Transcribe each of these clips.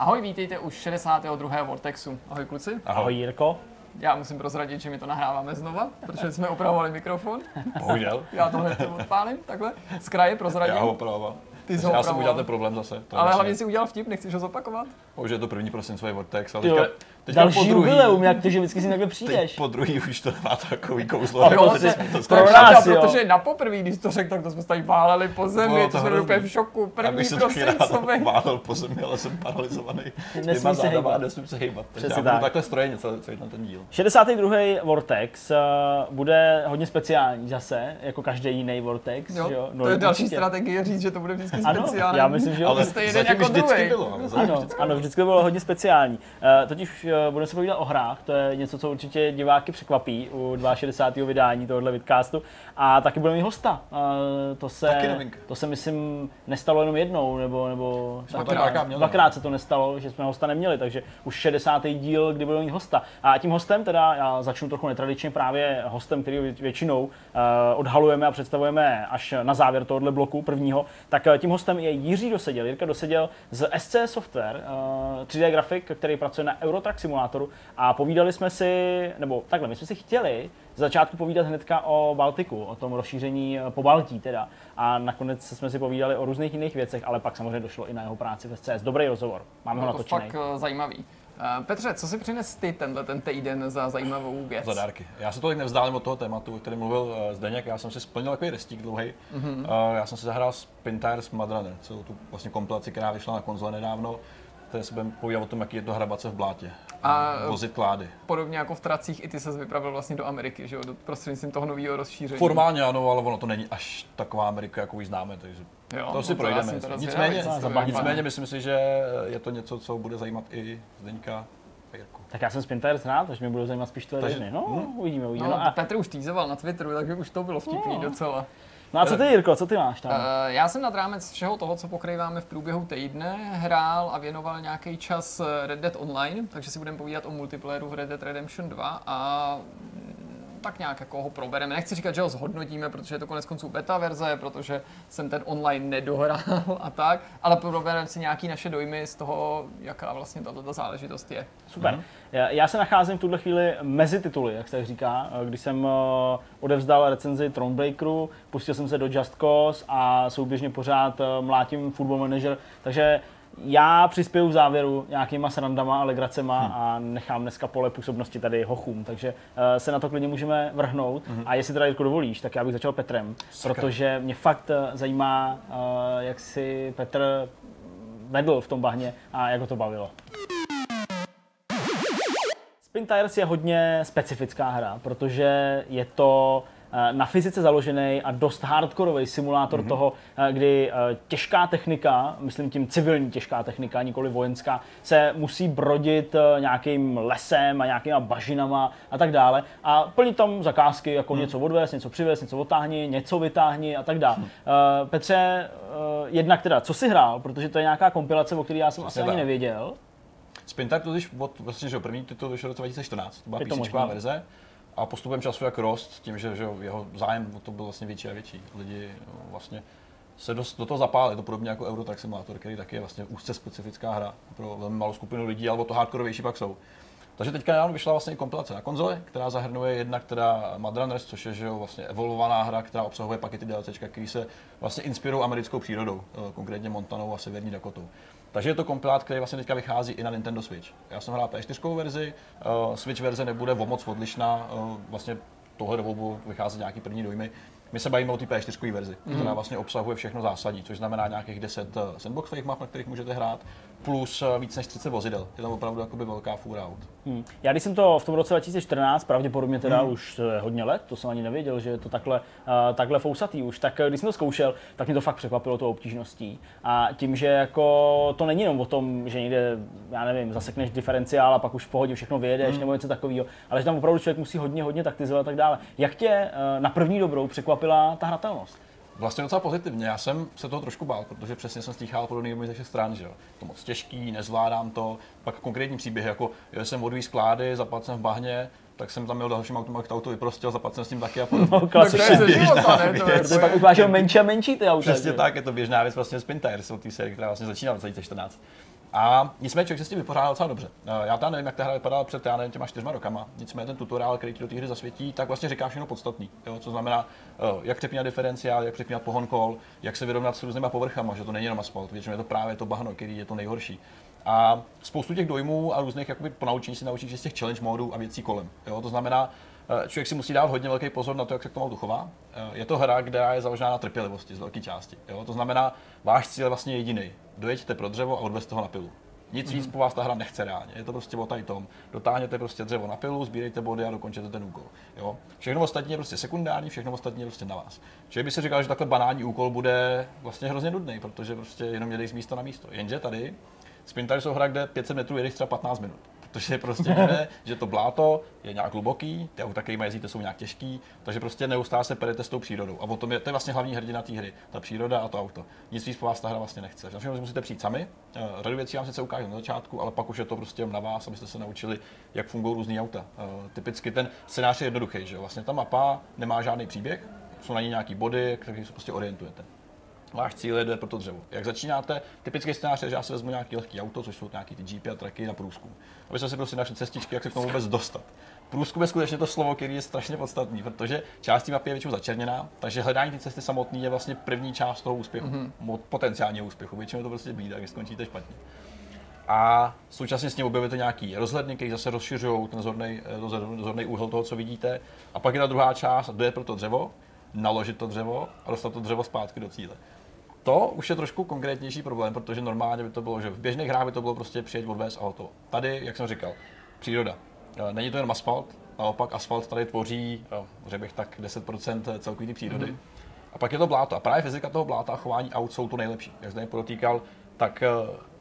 Ahoj, vítejte u 62. Vortexu. Ahoj kluci. Ahoj Jirko. Já musím prozradit, že my to nahráváme znova, protože jsme opravovali mikrofon. Bohužel. Já tohle odpálím, takhle. Z kraje prozradím. Já ho opravoval. Já jsem udělal ten problém zase. Ale hlavně si udělal vtip, nechceš ho zopakovat? Už je to první prosincový Vortex, ale teďka další po druhý. Jubileum, jak to, že vždycky si takhle přijdeš. Po druhý už to má takový kouzlo. Protože na poprvý, když to řekl, tak to jsme tady váleli po zemi, to jsme úplně v šoku. První prosincový. Válel po zemi, ale jsem paralizovaný. Nesmím se hejbat. Já budu takhle strojit celý na ten díl. 62. Vortex bude hodně speciální zase, jako každý jiný Vortex. To je další strategie říct, že to bude vždycky speciální. Já myslím, že jste jeden jako druhý. Ano, vždycky bylo hodně speciální. Totiž budeme se povídat o hrách, to je něco, co určitě diváky překvapí u 62. vydání tohohle vidcastu. A taky budeme mít hosta. To se myslím nestalo jenom jednou, nebo dvakrát se to nestalo, že jsme hosta neměli, takže už 60. díl, kdy budeme mít hosta. A tím hostem teda, já začnu trochu netradičně, právě hostem, který většinou odhalujeme a představujeme až na závěr tohohle bloku prvního, tak tím hostem je Jiří Doseděl, Jirka Doseděl z SCS Software, 3D grafik, který pracuje na Euro Truck Simulatoru, a povídali jsme si, nebo takhle, my jsme si chtěli z začátku povídat hnedka o Baltiku, o tom rozšíření po Baltí teda, a nakonec jsme si povídali o různých jiných věcech, ale pak samozřejmě došlo i na jeho práci ve SCS. Dobrý rozhovor, máme ho natočený. To fakt zajímavý. Petře, co si přines ty ten týden za zajímavou věc? Za dárky. Já se tolik nevzdálím od toho tématu, o kterém mluvil Zdeněk. Já jsem si splnil takový restík dlouhej. Mm-hmm. Já jsem si zahrál Sprinter s Madrane, celou tu vlastně kompilaci, která vyšla na konzole nedávno. Tady se budeme povídat o tom, jaký je to hrabace v blátě. A vozit klády. Podobně jako v tracích, i ty ses vypravil vlastně do Ameriky, že jo? Prostřednictvím toho nového rozšíření. Formálně ano, ale ono to není až taková Amerika, jakou ji známe, takže jo, to si projdeme. Nicméně myslím si, že je to něco, co bude zajímat i Zdeňka. Jirku. Tak já jsem Sprinter znal, takže mě budou zajímat spíš tvé dny. Uvidíme. No, a Petr už teasoval na Twitteru, takže už to bylo vtipný docela. No a co ty, Jirko, co ty máš tam? Já jsem nad rámec všeho toho, co pokrýváme v průběhu týdne, hrál a věnoval nějaký čas Red Dead Online, takže si budeme povídat o multiplayeru v Red Dead Redemption 2 a tak nějak jako ho probereme. Nechci říkat, že ho zhodnotíme, protože je to koneckonců beta verze, protože jsem ten online nedohrál a tak, ale probereme si nějaké naše dojmy z toho, jaká vlastně tato záležitost je. Super. Já se nacházím v tuhle chvíli mezi tituly, jak se tak říká, když jsem odevzdal recenzi Thronebreakeru, pustil jsem se do Just Cause a souběžně pořád mlátím Football Manager, takže já přispěju v závěru nějakýma srandama a legracema a nechám dneska pole působnosti tady hochům, takže se na to klidně můžeme vrhnout. A jestli teda, Jirko, dovolíš, tak já bych začal Petrem, protože mě fakt zajímá, jak si Petr vedl v tom bahně a jak ho to bavilo. Spin Tires je hodně specifická hra, protože je to na fyzice založený a dost hardkorový simulátor toho, kdy těžká technika, myslím tím civilní těžká technika, nikoli vojenská, se musí brodit nějakým lesem a nějakýma bažinama a tak dále a plnit tam zakázky, jako něco odvést, něco přivést, něco otáhni, něco vytáhni a tak dále. Petře, jednak teda, co jsi hrál, protože to je nějaká kompilace, o které já jsem asi ani nevěděl. Sprinter to když vlastně první titul vyšel v roce 2014, to byla písničková verze. A postupem času jak rost, tím, že jeho zájem o to byl vlastně větší a větší. Lidi vlastně se do toho zapálili, to podobně jako Euro Truck Simulator, který taky je vlastně úzce specifická hra pro velmi malou skupinu lidí, ale to hardkorovější pak jsou. Takže teďka nedávno vyšla vlastně kompilace na konzole, která zahrnuje jednak teda Madrane, což je vlastně evolovaná hra, která obsahuje pakety DLCčka, které se vlastně inspirují americkou přírodou, konkrétně Montanou a Severní Dakotou. Takže je to kompilát, který vlastně teďka vychází i na Nintendo Switch. Já jsem hrál P4 verzi, Switch verze nebude o moc odlišná, vlastně tohle dobou budou vycházet nějaký první dojmy. My se bavíme o té P4 verzi, která vlastně obsahuje všechno zásadní, což znamená nějakých 10 sandboxových map, na kterých můžete hrát, plus víc než 30 vozidel. Je tam opravdu jakoby velká fůra aut. Já když jsem to v tom roce 2014, pravděpodobně teda už hodně let, to jsem ani nevěděl, že je to takhle fousatý už, tak když jsem to zkoušel, tak mě to fakt překvapilo tou obtížností. A tím, že jako to není jenom o tom, že někde, já nevím, zasekneš diferenciál a pak už v pohodě všechno vyjedeš nebo něco takového, ale že tam opravdu člověk musí hodně taktizovat a tak dále. Jak tě na první dobrou překvapila ta hratelnost? Vlastně docela pozitivně. Já jsem se toho trošku bál, protože přesně jsem slýchal podobnými ze všech stran, že to moc těžký, nezvládám to. Pak konkrétní příběhy, jako jel jsem odvíz klády, zapadl jsem v bahně, tak jsem tam měl dalším autem, k auto vyprostil, zapadl jsem s tím taky a podobně. No, klasicky to je pak ukážel menší a menší ty auta. Přesně tak, je to běžná věc vlastně Spin Tires, od té série, která vlastně začíná v 2014. A nicméně člověk se s tím vypořádal docela dobře. Já tam nevím, jak ta hra vypadala před těma 4 rokama. Nicméně ten tutoriál, který ti do té hry zasvětí, tak vlastně říká všechno podstatný. Jo? Co znamená, jak přepínat diferenciál, jak přepínat pohon kol, jak se vyrovnat s různýma povrchama, že to není jenom asfalt, většinou je to právě to bahno, který je to nejhorší. A spoustu těch dojmů a různých jakoby ponaučení si naučíš z těch challenge módů a věcí kolem. Jo? To znamená, člověk si musí dát hodně velký pozor na to, jak se k tomu autu chová. Je to hra, která je založená na trpělivosti z velké části. Jo? To znamená, váš cíl je vlastně jediný. Dojeďte pro dřevo a odvezte ho na pilu. Nic víc po vás ta hra nechce reálně. Je to prostě o tady tom. Dotáhněte prostě dřevo na pilu, sbírejte body a dokončete ten úkol. Jo? Všechno ostatní je prostě sekundární, všechno ostatní je prostě na vás. Člověk by si říkal, že takhle banální úkol bude vlastně hrozně nudný, protože prostě jenom jedeš z místa na místo. Jenže tady Sprinter jsou hra, kde 500 metrů jedeš třeba 15 minut. Protože prostě jde, že to bláto je nějak hluboký, ty auta, kterýma jezdíte, jsou nějak těžký, takže prostě neustále se perete s tou přírodou. A o tom je, to je vlastně hlavní hrdina té hry, ta příroda a to auto. Nic víc po vás ta hra vlastně nechce. Na všechno si musíte přijít sami, řadu věcí vám sice ukážu na začátku, ale pak už je to prostě na vás, abyste se naučili, jak fungují různý auta. Typicky ten scénář je jednoduchý, že vlastně ta mapa nemá žádný příběh, jsou na ní nějaký body, které se prostě orientujete. Váš cíl jde pro to dřevo. Jak začínáte, typický scénář je, že já si vezmu nějaký lehký auto, což jsou nějaký ty jeepy a traky na průzkum. Abyste si prostě našli cestičky, jak se k tomu vůbec dostat. Průzkum je skutečně to slovo, které je strašně podstatný, protože část té mapy je většinou začerněná, takže hledání té cesty samotné je vlastně první část toho úspěchu, potenciálního úspěchu. Většinou to prostě bída, když skončíte špatně. A současně s ním objevíte nějaký rozhledny, které zase rozšiřují ten zorný úhel toho, co vidíte. A pak je ta druhá část, dojet pro to dřevo, naložit to dřevo a dostat to dřevo zpátky do cíle. To už je trošku konkrétnější problém, protože normálně by to bylo, že v běžných hrách by to bylo prostě přijet, odvést a hotovo. Tady, jak jsem říkal, příroda. Není to jenom asfalt, naopak asfalt tady tvoří, řekl bych tak, 10% celkové té přírody. A pak je to bláto. A právě fyzika toho bláta a chování aut jsou to nejlepší. Jak jsem podotýkal, tak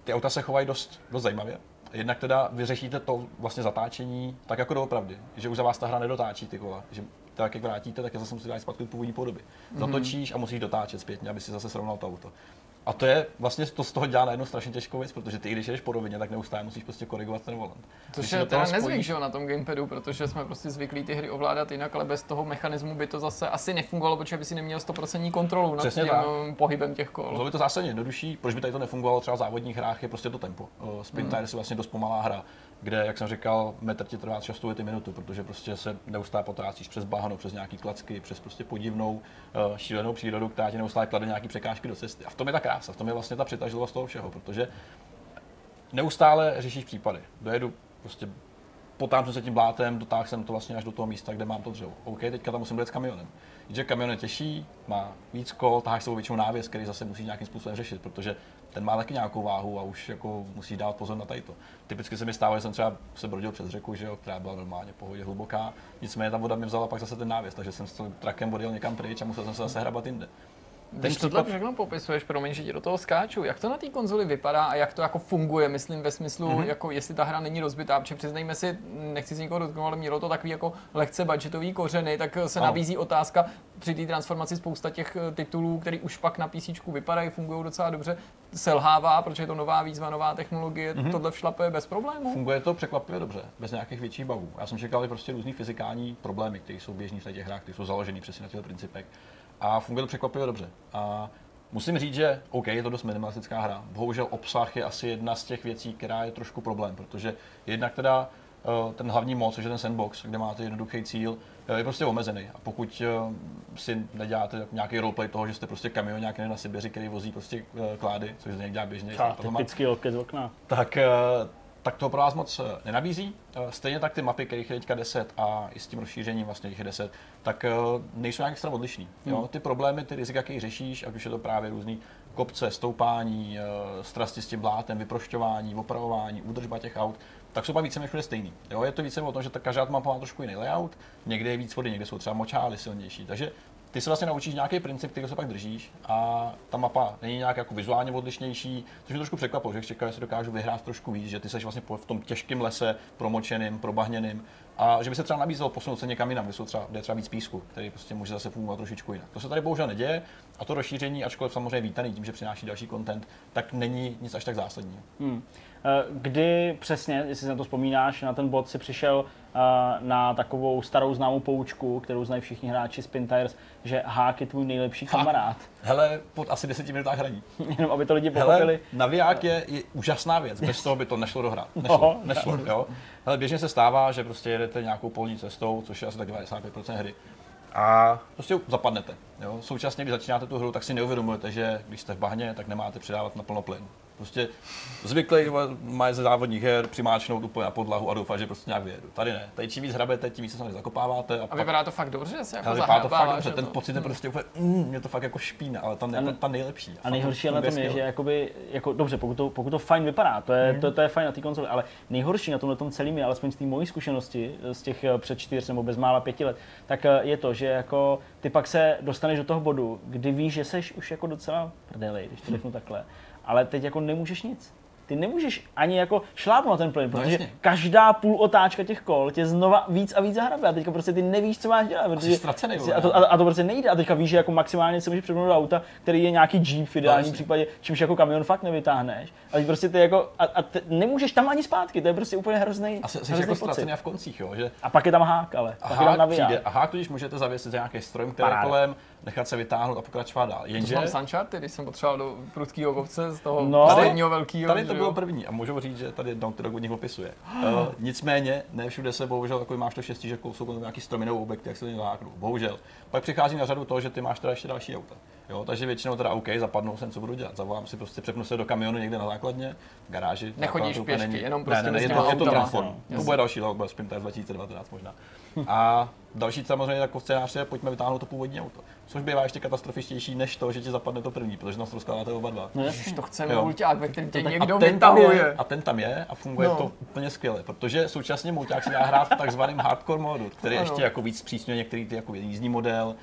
ty auta se chovají dost zajímavě. Jednak teda vyřešíte to vlastně zatáčení tak jako doopravdy, že už za vás ta hra nedotáčí ty kola. Že tak jak vrátíte, tak zase musíte dát zpátky do původní podoby. Zatočíš a musíš dotáčet zpětně, aby si zase srovnal to auto. A to je vlastně to z toho dělá najednou strašně těžkou věc, protože ty, když jedeš po rovině, tak neustále musíš prostě korigovat ten volant. Což je teda nezvyk, že jo, na tom gamepadu, protože jsme prostě zvyklí ty hry ovládat jinak, ale bez toho mechanismu by to zase asi nefungovalo, protože by si neměl 100% kontrolu nad tím pohybem těch kol. To by to zásadně jednodušší, proč by tady to nefungovalo třeba v závodních hrách, je prostě to tempo. Sprinter je vlastně dost pomalá hra, kde, jak jsem říkal, metr ti trvá 6 minuty, protože prostě se neustále potrácíš přes bahno, přes nějaký klacky, přes prostě podivnou šílenou přírodu, která ti neustále klade nějaký překážky do cesty. A v tom je ta krása, v tom je vlastně ta přitažlivost toho všeho, protože neustále řešíš případy. Dojedu prostě potáhnu se tím blátem, dotáhl jsem to vlastně až do toho místa, kde mám to dřevo. OK, teďka tam musím dojet s kamionem. Jenže kamion je těžší, má víc kol, táháš s sebou většinou návěs, který zase musíš nějakým způsobem řešit, protože ten má taky nějakou váhu a už jako musíš dát pozor na to. Typicky se mi stávalo, že jsem třeba se brodil přes řeku, že jo, která byla normálně pohodě hluboká, nicméně ta voda mi vzala pak zase ten návěs, takže jsem s tím trakem odjel někam pryč a musel jsem se zase hrabat jinde. Když tohle všechno popisuješ, promiň, že ti do toho skáču, jak to na té konzoli vypadá a jak to jako funguje, myslím ve smyslu, jako jestli ta hra není rozbitá, protože přiznejme si, nechci z nikoho dotknout, ale mělo to takový jako lehce budgetový kořeny, tak se nabízí otázka při té transformaci spousta těch titulů, který už pak na PCčku vypadají, fungují docela dobře, selhává, protože je to nová výzva, nová technologie, tohle všlapuje bez problémů. Funguje to překvapivě dobře, bez nějakých větších bugů. Já jsem čekal prostě různý fyzikální problémy, které jsou běžný v těch hrách, které jsou založený přesně na těch principech. A funguje to překvapivě dobře. A musím říct, že OK, je to dost minimalistická hra. Bohužel obsah je asi jedna z těch věcí, která je trošku problém, protože jednak teda ten hlavní mod, což je ten sandbox, kde máte jednoduchý cíl, je prostě omezený. A pokud si neděláte nějaký roleplay toho, že jste prostě kamion nějaký na Sibiři, který vozí prostě klády, což se někdy dělá běžně. Typický okec z okna. Tak toho pro vás moc nenabízí. Stejně tak ty mapy, kterých je teďka 10 a i s tím rozšířením vlastně těch 10, tak nejsou nějak extra odlišný. Jo? Ty problémy, ty rizika, které řešíš, ať už je to právě různý kopce, stoupání, strasti s tím blátem, vyprošťování, opravování, údržba těch aut, tak jsou pak víceméně všude stejný. Jo? Je to více o tom, že ta každá mapa má trošku jiný layout, někde je víc vody, někde jsou třeba močály silnější. Takže ty se vlastně naučíš nějaký princip, který se pak držíš a ta mapa není nějak jako vizuálně odlišnější, což mě trošku překvapilo, že čekal, že si dokážu vyhrát trošku víc, že ty seš vlastně v tom těžkém lese promočeným, probahněným a že by se třeba nabízelo posunout se někam jinam, kde je třeba víc písku, který prostě může zase fungovat trošičku jinak. To se tady bohužel neděje a to rozšíření, ačkoliv samozřejmě vítaný tím, že přináší další content, tak není nic až tak zásadního. Kdy přesně, jestli na to vzpomínáš, na ten bod si přišel na takovou starou známou poučku, kterou znají všichni hráči Spin Tires, že hák je tvůj nejlepší kamarád. hele, pod asi 10 minutách hraní. Jenom aby to lidi pochopili. Naviják je úžasná věc, bez toho by to nešlo dohrát. Nešlo, jo. Hele, běžně se stává, že prostě jedete nějakou polní cestou, což je asi tak 95% hry. A prostě zapadnete. Jo. Současně, když začínáte tu hru, tak si neuvědomujete, že když jste v bahně, tak nemáte přidávat na plno plyn. Prostě zvyklý mají ze závodních her přimáčnout úplně na podlahu a doufat, že prostě nějak vyjedu. Tady ne. Tady čím víc hrabete, tím víc se sami zakopáváte. A vypadá to fakt dobře, že se jako vypadá to fakt dobře. Ten pocit je prostě úplně, mě to fakt jako špína, ale tam je ta nejlepší. A nejhorší na tom je, že jakoby, jako dobře, pokud to fajn vypadá, to je fajn na té konzoli, ale nejhorší na tomhle celým je, alespoň z té mojí zkušenosti z těch před 4 nebo bezmála 5 let, tak je to, že jako ty pak se dostaneš do toho bodu, kdy víš, že seš už jako docela prdeli, když to řeknu takhle. Ale teď jako nemůžeš nic. Ty nemůžeš ani jako šlápnout na ten plyn, protože každá půl otáčka těch kol tě znova víc a víc zahrabe. A teďka prostě ty nevíš, co máš dělat. Protože a to prostě nejde. A teďka víš, že jako maximálně se můžeš přepnout do auta, který je nějaký Jeep v ideálním případě, čímž jako kamion fakt nevytáhneš. Ale prostě ty jako a ty nemůžeš tam ani zpátky. To je prostě úplně hrozný. A jsi jako ztracený v koncích, jo, že? A pak je tam hák, ale. A hák tudíž můžete zavěsit za nějaký stroj, který kolem, nechat se vytáhnout a pokračovat dál. Jenže to jsem Sancharte, když jsem potřeboval do prudkého ovce z toho středního velkého. Tady to bylo první a můžu říct, že tady Down to Dog od nich opisuje. Nicméně, ne všude se bohužel takový máš to štěstí, že jsou tam nějaký stromy nebo objekty, jak se to háknou. Bohužel. Pak přichází na řadu to, že ty máš teda ještě další auta. Jo, takže většinou teda OK, zapadnou jsem, co budu dělat. Zavolám si prostě, přepnu se do kamionu někde na základně, v garáži. Nechodíš pěšky, jenom prostě je to transform. To bude další level, bude Sprinter 2019 možná. A další samozřejmě jako scénář je, pojďme vytáhnout to původní auto. Což bývá ještě katastrofičtější než to, že ti zapadne to první, protože nás rozkládáte oba dva. Ježiš, to chceme mulťák, ve kterém tě někdo vytahuje. A ten tam je a funguje to úplně skvěle, protože současně mulťák se dá hrát v takzvaném hardcore modu, který ještě jako víc zpřísňuje některý ty jako jízdní model,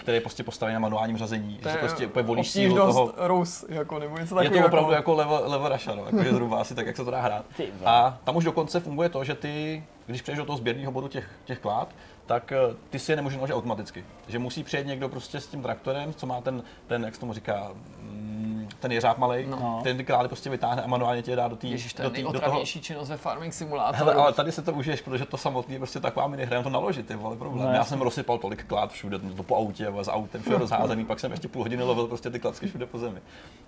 který je prostě postavený na manuálním řazení, že prostě úplně volíš sílu toho. Rus, jako, nebo něco takového. Je to opravdu jako level Russia, no, jako zhruba asi tak, jak se to dá hrát. A tam už dokonce funguje to, že ty, když přejdeš do toho sběrného bodu těch klád, tak ty si je nemůžeš naložit automaticky. Že musí přijet někdo prostě s tím traktorem, co má ten jak se tomu říká, ten jeřáb malej, ten ty klády prostě vytáhne a manuálně tě je dá do té. Ježiš, to je nejotravnější činnost ve farming simulátoru. Hele, ale tady se to užiješ, protože to samotný je prostě taková minihra, to naložit, je vole problém. Já jsem rozsypal tolik klád všude, to po autě, s autem, všechno rozházený, pak jsem ještě půl hodiny lovil prostě ty klacky všude po zemi.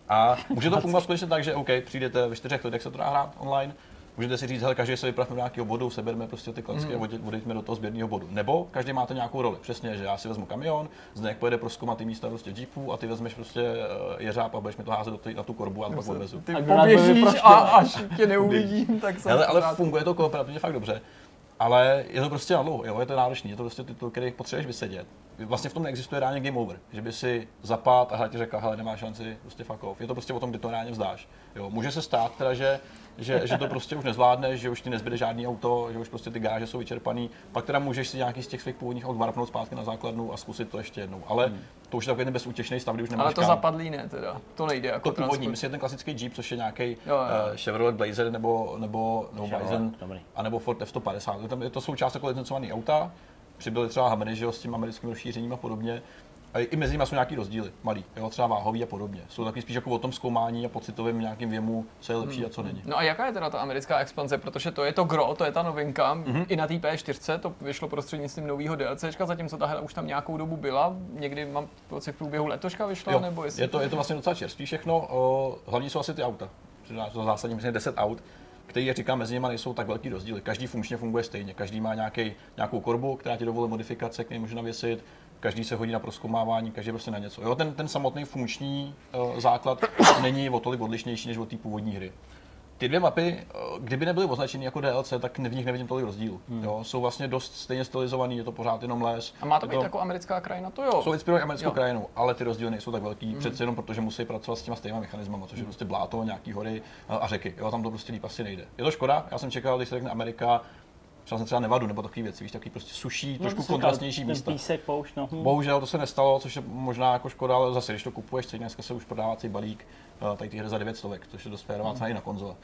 A může to fungovat skutečně tak, že OK, přijdete ve 4 lidech, se to dá hrát online. Můžete si říct, hele, každý se vypravíme do nějakého bodu, sebereme prostě ty klacky a odejďme do toho sběrného bodu. Nebo každý máte nějakou roli. Přesně, že já si vezmu kamion, Zdeněk pojede prozkoumat ty místa prostě jeepů a ty vezmeš prostě jeřáb a budeš mi to házet na tu korbu a pak odvezu. Ty poběžíš a až tě neuvidím, tak se. Hele, ale funguje to kooperativně fakt dobře. Ale je to prostě na dlouho, jo, je to náročný, je to prostě titul, který potřebuješ vysedět. Vlastně v tom neexistuje reálně game over, že by si zapad a hra ti řekla, hele, nemáš šanci, prostě fuck off. Je to prostě o tom, kdy to reálně vzdáš. Jo, může se stát teda, že to prostě už nezvládneš, že už ti nezbyde žádný auto, že už prostě ty garáže jsou vyčerpaný, pak teda můžeš si nějaký z těch svých původních aut varpnout zpátky na základnu a zkusit to ještě jednou. Ale to už je takový ten bezútěšný stav, kdy už nemáš. Ale to zapadlý ne teda. To nejde jako to původní, myslím, ten klasický Jeep, což je nějaký Chevrolet Blazer nebo Bison, a nebo Ford F150. Tam je to součást jako licencovaný auta. Přibyly třeba Hummery, s tím americkým rozšířením a podobně. A i mezi nimi jsou nějaký rozdíly, malý, jo, třeba váhový a podobně. Jsou taky spíš jako o tom zkoumání a pocitovém nějakým věmu, co je lepší a co není. No a jaká je teda ta americká expanze, protože to je to gro, to je ta novinka, i na té P4, to vyšlo prostřednictvím nového DLCčka, zatímco ta hra už tam nějakou dobu byla, někdy mám pocit v průběhu letoška vyšla, jo, nebo jestli. Je to vlastně docela čerství všechno, hlavně jsou asi ty auta, to zásadně myslím 10 aut. Který, jak říkám, mezi nimi nejsou tak velký rozdíly. Každý funkčně funguje stejně. Každý má nějakou korbu, která ti dovolí modifikace, který může navěsit. Každý se hodí na prozkoumávání, každý prostě na něco. Jo, ten samotný funkční základ není o tolik odlišnější než od té původní hry. Ty dvě mapy, kdyby nebyly označeny jako DLC, tak v nich nevidím tolik rozdílů. Jsou vlastně dost stejně stylizovaný, je to pořád jenom les. A má to být jako americká krajina, to jo. Jsou inspirované americkou krajinou, ale ty rozdíly nejsou tak velký, přece jenom protože musí pracovat s těma stejnými mechanismy, což je prostě bláto, nějaký hory a řeky. Jo, tam to prostě líp asi nejde. Je to škoda, já jsem čekal, když se řekne Amerika, třeba Nevadu nebo takové věci, víš, taky prostě suší, trošku kontrastnější místa. Písek, poušť, no. Bohužel to se nestalo, což je možná jako škoda, ale zase, když to kupuješ, dneska se už prodávací balík tady ty hry za 900, což je dost férová cena i na konzole.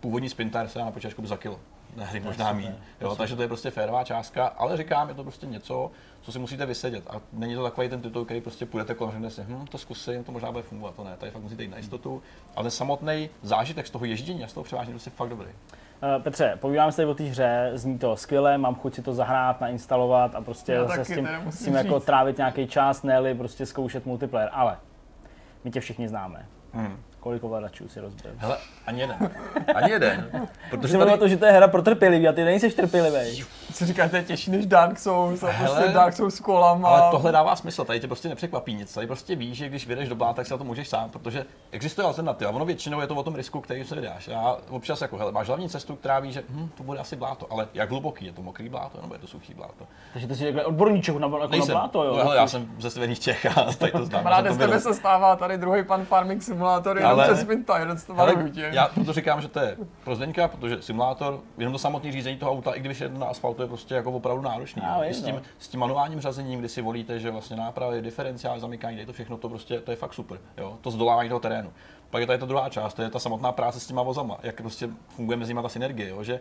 Původní Sprinter se dá na počátku za kilo. hry možná mít. Takže to je prostě férová částka, ale říkám, je to prostě něco, co si musíte vysedět. A není to takový ten titul, který prostě půjdete kolem, řeknete si, to zkusím, to možná bude fungovat, to ne. Tady fakt musíte jít na jistotu, ale samotný zážitek z toho ježdění a z toho převážení je prostě fakt dobrý. Petře, povídáme se tady o té hře, zní to skvěle, mám chuť si to zahrát, nainstalovat a prostě se s tím jako trávit nějaký čas, ne-li prostě zkoušet multiplayer, ale my tě všichni známe. Kolik ovladačů si rozbil? Hele, ani jeden. Protože tady... to, že to je hra pro trpělivý a ty nejseš trpělivý. Co říkáš, to je těžší než Dark Souls a prostě Dark Souls s kolama. Ale tohle dává smysl, tady tě prostě nepřekvapí nic. Tady prostě víš, že když vyjdeš do bláta, tak si na to můžeš sám, protože existuje alternativa. Ono většinou je to o tom risku, který se vydáš. Já občas jako, hele, máš hlavní cestu, která ví, že to bude asi bláto, ale jak hluboký, je to mokrý bláto nebo je to suchý bláto. Takže ty jsi takhle odborníček na bláto, jo. Hele, já jsem ze Severních Čech a tady to znám. Rád, z tebe se stává tady druhý pan Farming Simulator. Ale já proto říkám, že to je pro Zdeňka, protože simulátor, jenom to samotné řízení toho auta, i když jedno na asfaltu, je prostě jako opravdu náročný. S tím manuálním řazením, kdy si volíte, že vlastně nápravy, diferenciál, zamykání, tady to všechno, to prostě, to je fakt super, jo, to zdolávání toho terénu. Pak je tady ta druhá část, to je ta samotná práce s těma vozama, jak prostě funguje mezi nimi ta synergie, jo, že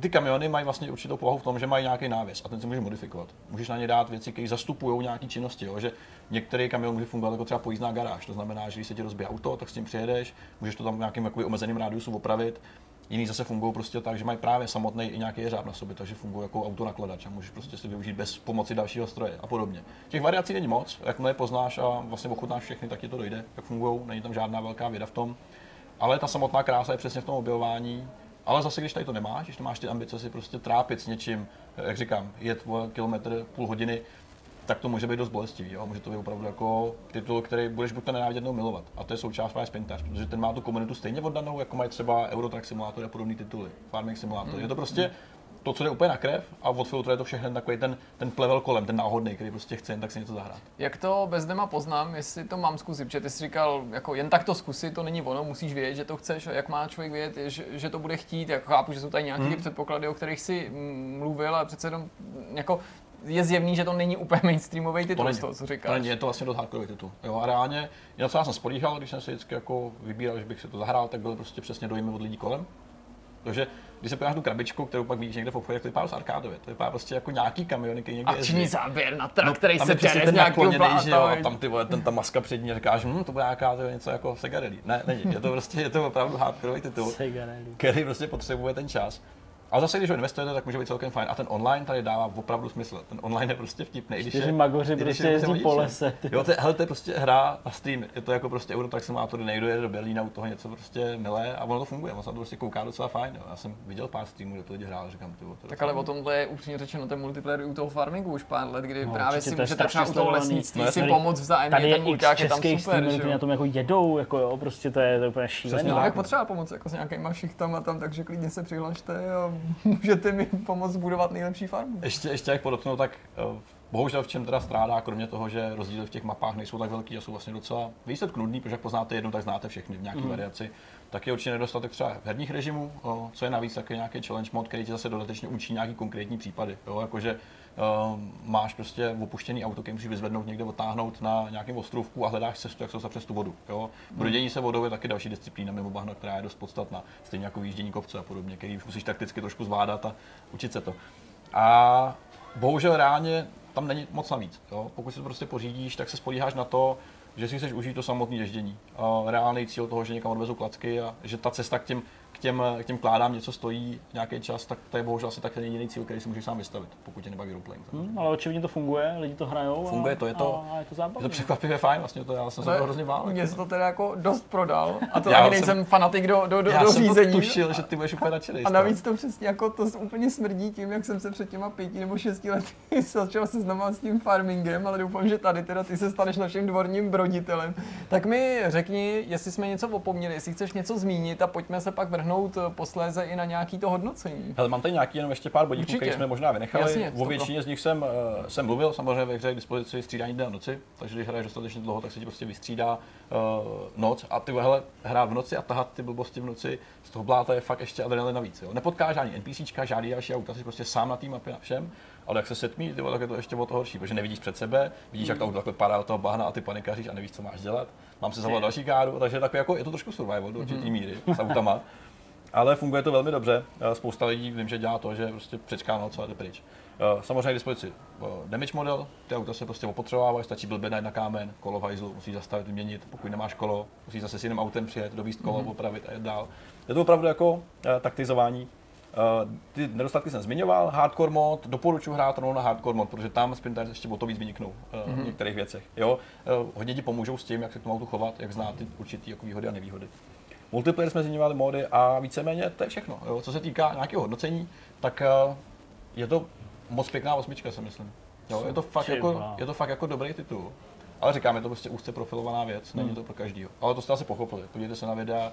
ty kamiony mají vlastně určitou povahu v tom, že mají nějaký návěs a ten se může modifikovat. Můžeš na ně dát věci, které zastupují nějaké činnosti, jo? Že některý kamion může fungovat jako třeba pojízdná garáž. To znamená, že když se ti rozbije auto, tak s tím přijedeš, můžeš to tam nějakým omezeným rádiusu opravit. Jiný zase fungují prostě tak, že mají právě samotný i nějaký jeřáb na sobě, takže fungují jako autonakladač a můžeš prostě si využít bez pomoci dalšího stroje a podobně. Těch variací není moc, jakmile je poznáš a vlastně ochutnáš všechny, tak ti to dojde, jak fungují, není tam žádná velká věda v tom. Ale ta samotná krása je přesně v tom objevování. Ale zase, když tady to nemáš, když nemáš ty ambice si prostě trápit s něčím, jak říkám, jet kilometr, půl hodiny, tak to může být dost bolestivý, jo? Může to být opravdu jako titul, který budeš buď to nenávidět nebo milovat. A to je součást právě Sprinter, protože ten má tu komunitu stejně oddanou, jako mají třeba Euro Truck Simulator a podobné tituly, Farming Simulator. Je to prostě to, co jde úplně na krev a odfiltruje to všechno takový ten plevel kolem, ten náhodný, který prostě chce jen tak si něco zahrát. Jak to bez dema poznám, jestli to mám zkusit, protože ty jsi říkal, jako jen tak to zkusit, to není ono, musíš vědět, že to chceš, jak má člověk vědět, že to bude chtít, jako chápu, že jsou tady nějaké předpoklady, o kterých si mluvil, ale přece jenom jako je zjevný, že to není úplně mainstreamový titul, to není, z toho, co říkáš. To není, je to vlastně dost hardcoreový titul. Jo, a reálně, na co já jsem spolíhal, když jsem si vždycky jako vybíral, že bych si to zahrál, tak byly prostě přesně dojmy od lidí kolem. Takže když se podíváš tu krabičku, kterou pak vidíš někde v obchodě, to vypadá z arkádově, to vypadá prostě jako nějaký kamiony, který někde jezdí. Akční záběr na trak, který se přijede z nějakého pláta. Tam ty vole, ta maska před ní, říkáš, to bude nějaká něco jako Segarelli. Ne, není, je to opravdu hardcoreový titul, který prostě potřebuje ten čas. A zase, když ho investujete, tak může být celkem fajn. A ten online tady dává opravdu smysl. Ten online je prostě vtipný. Čtyři magoři prostě jezdí po lese. Jo, to je prostě hra a stream. Je to jako prostě Euro Truck Simulator, někdo jede do Berlína, u toho něco prostě milé a ono to funguje. Ono se to prostě kouká docela fajn. Jo. Já jsem viděl pár streamů, kde to lidi hráli, říkám ty. Tak ale o tomhle je upřímně řečeno ten multiplayer u toho farmingu už pár let, kdy právě si můžete třeba u toho lesnictví si pomoct vzájemně. Tady je českých streamerů, na tom jako jedou, jako jo, prostě to je úplně šílené. Jak potřeba pomoc jako s nějakýma šichtama tam, takže klidně se přihlašte. Můžete mi pomoct budovat nejlepší farmu. Ještě jak podotknu, tak bohužel v čem teda strádá, kromě toho, že rozdíly v těch mapách nejsou tak velký a jsou vlastně docela výsledku nudný, protože jak poznáte jednu, tak znáte všechny v nějaké variaci. Tak je určitě nedostatek třeba herních režimů, co je navíc taky nějaký challenge mod, který ti zase dodatečně učí nějaký konkrétní případy. Jo? Jakože máš prostě opuštěný auto, který musíš vyzvednout, někde otáhnout na nějakém ostrovku a hledáš cestu, jak se dostat přes tu vodu. Brodění se vodou je taky další disciplína mimo bahna, která je dost podstatná, stejně jako jíždění kopce a podobně, který už musíš takticky trošku zvládat a učit se to. A bohužel reálně tam není moc navíc. Jo? Pokud si to prostě pořídíš, tak se spolíháš na to, že si chceš užít to samotné ježdění. Reálný cíl toho, že někam odvezu klacky a že ta cesta k těm kládám něco stojí nějaký čas, tak to je bohužel asi tak ten jediný cíl, který si můžeš sám vystavit, pokud tě nebaví roleplaying. Ale očividně to funguje, lidi to hrajou. Funguje to, je to zábavné. Je to překvapivě fajn, vlastně to já jsem se hrozně válil. Mě se to teda jako dost prodal a to ani nejsem fanatik do řízení. Já jsem to tušil, že ty budeš úplně nadšenej. A navíc to přesně jako to úplně smrdí tím, jak jsem se před těma 5 nebo 6 lety začal seznamovat s tím farmingem, ale doufám, že tady teda ty se staneš naším dvorním broditelem. Tak mi řekni, jestli jsme něco opomněli, jestli chceš něco zmínit a pojďme se pak posléze i na nějaký to hodnocení. Hele, mám tady nějaký jenom ještě pár bodíků, které jsme možná vynechali. Jasně, o většině z nich jsem mluvil, samozřejmě ve hře je k dispozici střídání dne a noci, takže když hraješ dostatečně dlouho, tak se ti prostě vystřídá noc a ty hele, hrát v noci a tahat ty blbosti v noci, z toho bláta je fakt ještě adrenalin navíc. Jo. Nepotkáš ani NPCčka, žádný další auta, jsi prostě sám na té mapě na všem, ale jak se setmí, tak je to ještě o to horší, protože nevidíš před sebe, vidíš, jak ta auta padá do toho bahna a ty panikaříš a nevíš, co máš dělat. Mám si zavolat další káru, takže jako je to trošku survival do určitý míry s autama. Ale funguje to velmi dobře. Spousta lidí vím, že dělá to, že prostě přečká noc a jde pryč. Samozřejmě k dispozici damage model, ty auta se prostě opotřebovávají, stačí blbět na kámen, kolo v hajzlu, musíš zastavit, vyměnit, pokud nemáš kolo, musíš zase s jiným autem přijet, dovízt kolo, opravit a jít dál. Je to opravdu jako taktizování. Ty nedostatky jsem zmiňoval, hardcore mod, doporučuji hrát rovnou na hardcore mod, protože tam Sprinter ještě o to víc vyniknou v některých věcech. Jo? Hodně ti pomůžou s tím, jak se k tomu autu chovat, jak znát ty určitý jako výhody a nevýhody. Multiplayer jsme zmiňovali mody a víceméně to je všechno. Jo? Co se týká nějakého hodnocení, tak je to moc pěkná 8, si myslím. Jo? Je to fakt jako dobrý titul. Ale říkám, je to prostě úzce profilovaná věc, není to pro každýho. Ale to jste asi pochopili, podívejte se na videa.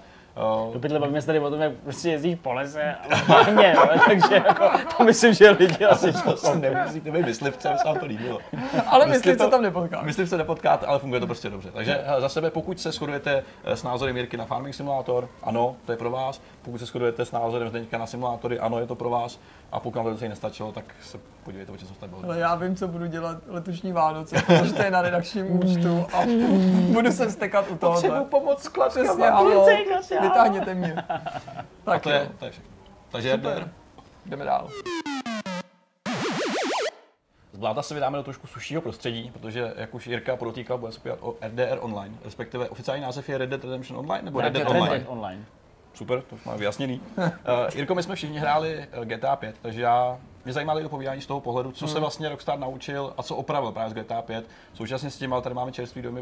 Dopytle, bavíme se tady o tom, jak prostě jezdíš po lese a hlavně, takže jako, to myslím, že lidi asi prostě nemusíte být myslivce, se vám to líbilo. Ale myslivce tam nepotkáte. Myslivce nepotkáte, ale funguje to prostě dobře. Takže za sebe, pokud se shodujete s názorem Jirky na Farming Simulator, ano, to je pro vás. Pokud se shodujete s názorem Zdeňka na simulátory, ano, je to pro vás. A pokud vám to nestačilo, tak se podívejte, o čem jsem tady byl. Já vím, co budu dělat letošní Vánoce, protože to je na redakčním účtu a budu se vztekat u toho. Potřebuji pomoc s klačkama, vytáhněte mě. Tak to je všechno. Takže super. Jdeme dál. Z Bláta se vydáme do trošku suššího prostředí, protože, jak už Jirka podotýkal, budeme se podívat o RDR Online, respektive oficiální název je Red Dead Redemption Online nebo Red Dead Online. Super, to už máme vyjasněný. Jirko, my jsme všichni hráli GTA 5, takže mě zajímalo i to povídání z toho pohledu, co se vlastně Rockstar naučil a co opravil právě z GTA 5. Současně s tím, ale tady máme čerstvý domy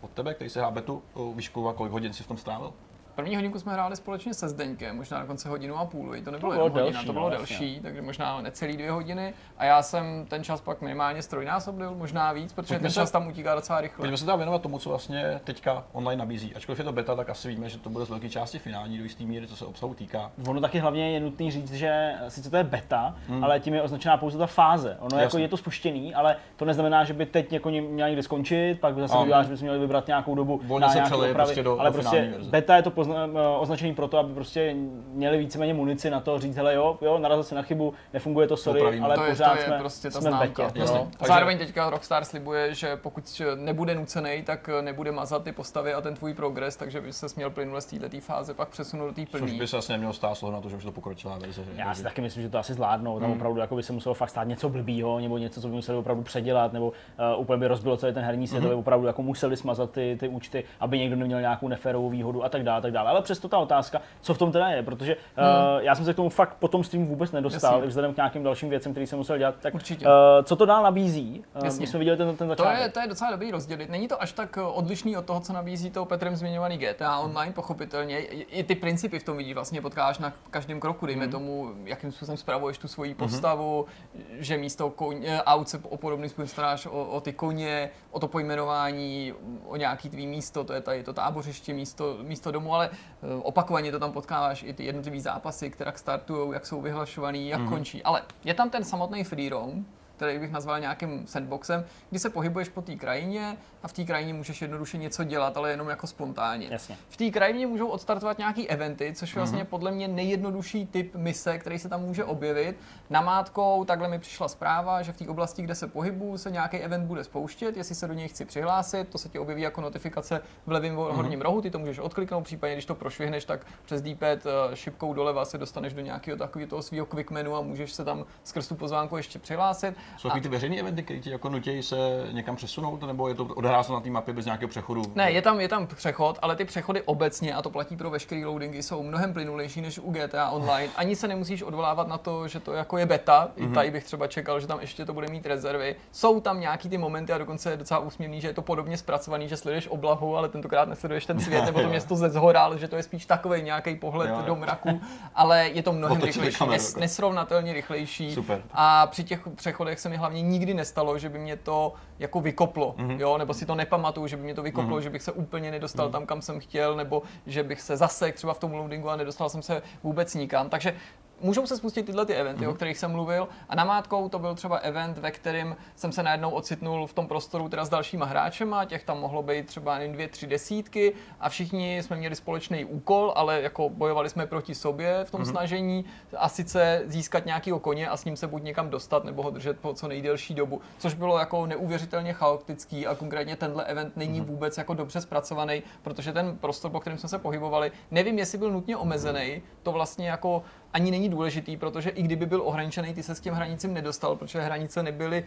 od tebe, který se hrá betu, výšku a kolik hodin si v tom strávil? První hodinku jsme hráli společně se Zdeňkem, možná dokonce hodinu a půl, i to nebylo jenom hodina, to bylo delší, takže možná necelý 2 hodiny a já jsem ten čas pak minimálně strojnásobil, možná víc, protože ten čas tam utíká docela rychle. Pojďme se tam věnovat tomu, co vlastně teďka online nabízí, ačkoliv je to beta, tak asi víme, že to bude z velké části finální do jisté míry, co se obsahu týká. Ono taky hlavně je nutný říct, že sice to je beta, ale tím je označená pouze ta fáze, ono jako je to spuštěný, ale to neznamená, že by teď jako měl někde skončit, pak by zase udělal, že by měli vybrat nějakou dobu, ale prostě beta je to označený proto, aby prostě měli víceméně munici na to říct, hele jo, narazil se na chybu, nefunguje to, sorry, opravím. Ale pořád jsme prostě ta známka. Zároveň teďka Rockstar slibuje, že pokud nebude nucený, tak nebude mazat ty postavy a ten tvůj progres, takže by se měl plynule z této fáze pak přesunout do té plný. Což by se asi nemělo stát na to, že už to pokročila verze. Já si taky myslím, že to asi zvládnou, tam opravdu jako by se muselo fakt stát něco blbýho, nebo něco, co by museli opravdu předělat, nebo úplně by rozbilo celý ten herní svět, opravdu jako museli smazat ty účty, aby někdo neměl nějakou neférovou výhodu a tak dále. Ale přesto ta otázka, co v tom teda je, protože já jsem se k tomu fakt po tom streamu vůbec nedostal, jasně. Vzhledem k nějakým dalším věcem, které jsem musel dělat, tak co to dál nabízí, my jsme viděli ten začátek. To je docela dobrý rozdělit, není to až tak odlišný od toho, co nabízí tou Petrem zmiňovaný GTA Online, pochopitelně, i ty principy v tom vidíš, vlastně potkáš na každém kroku, dejme tomu, jakým způsobem spravuješ tu svoji postavu, že místo aut se podobným způsobem staráš o ty koně, o to pojmenování, o nějaký tvý místo, to je tady to tábořiště, místo domu, ale opakovaně to tam potkáváš i ty jednotlivý zápasy, které startujou, jak jsou vyhlašovaný, jak končí. Ale je tam ten samotný free roam, který bych nazval nějakým sandboxem, kdy se pohybuješ po té krajině a v té krajině můžeš jednoduše něco dělat, ale jenom jako spontánně. Jasně. V té krajině můžou odstartovat nějaký eventy, což je vlastně podle mě nejjednodušší typ mise, který se tam může objevit. Namátkou takhle mi přišla zpráva, že v té oblasti, kde se pohybuju, se nějaký event bude spouštět, jestli se do něj chci přihlásit, to se ti objeví jako notifikace v levém horním rohu, ty to můžeš odkliknout, případně když to prošvihneš, tak přes D-pad šipkou doleva se dostaneš do nějakého takového svého quick menu a můžeš se tam skrz tu pozvánku ještě přihlásit. Jsou takový ty veřejný eventy, které ti jako nutějí se někam přesunout, nebo je to odhráno na té mapě bez nějakého přechodu? Ne, je tam přechod, ale ty přechody obecně, a to platí pro veškeré loadingy, jsou mnohem plynulejší než u GTA Online. Ani se nemusíš odvolávat na to, že to jako je beta, i tady bych třeba čekal, že tam ještě to bude mít rezervy. Jsou tam nějaký ty momenty a dokonce je docela úsměvný, že je to podobně zpracovaný, že sleduješ oblahu, ale tentokrát nesleduješ ten svět, nebo to město ze shora, ale že to je spíš takovej nějaký pohled do mraku, ale je to mnohem rychlejší, nesrovnatelně rychlejší. Super. A při těch přechodech se mi hlavně nikdy nestalo, že by mě to jako vykoplo, jo? Nebo si to nepamatuju, že by mě to vykoplo, že bych se úplně nedostal tam, kam jsem chtěl, nebo že bych se zasek třeba v tom loadingu a nedostal jsem se vůbec nikam. Takže můžou se spustit tyhle ty eventy, o kterých jsem mluvil, a namátkou to byl třeba event, ve kterém jsem se najednou ocitnul v tom prostoru teda s dalšíma hráčema, těch tam mohlo být třeba 2, 3 desítky a všichni jsme měli společný úkol, ale jako bojovali jsme proti sobě v tom snažení, a sice získat nějakýho koně a s ním se buď někam dostat nebo ho držet po co nejdelší dobu, což bylo jako neuvěřitelně chaotický a konkrétně tenhle event není vůbec jako dobře zpracovaný, protože ten prostor, po kterém jsme se pohybovali, nevím, jestli byl nutně omezený, to vlastně jako ani není důležitý, protože i kdyby byl ohraničený, ty se s těm hranicím nedostal, protože hranice nebyly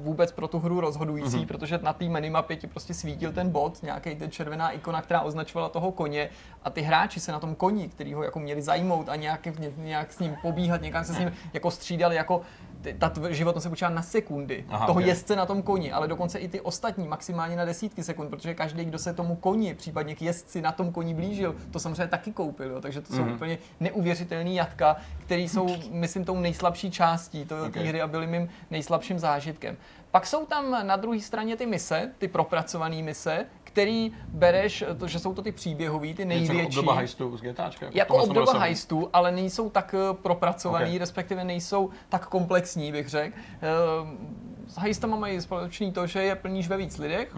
vůbec pro tu hru rozhodující, protože na té minimapě ti prostě svítil ten bod, nějaký ten červená ikona, která označovala toho koně, a ty hráči se na tom koni, který ho jako měli zajmout a nějak s ním pobíhat, někam se s ním jako střídali, jako ta životnost se počítala na sekundy toho jezdce na tom koni, ale dokonce i ty ostatní maximálně na desítky sekund, protože každý, kdo se tomu koni, případně k jezdci na tom koni blížil, to samozřejmě taky koupil, jo, takže to jsou úplně neuvěřitelný jatka, který jsou, myslím, tou nejslabší částí té hry a byly mým nejslabším zážitkem. Pak jsou tam na druhé straně ty mise, ty propracované mise, který bereš, to, že jsou to ty příběhový, ty největší. Obdoba hajstu z GTAčka. Jako obdoba hajstu, ale nejsou tak propracovaný, respektive nejsou tak komplexní, bych řekl. S hajstama mají společný to, že je plníš ve víc lidech.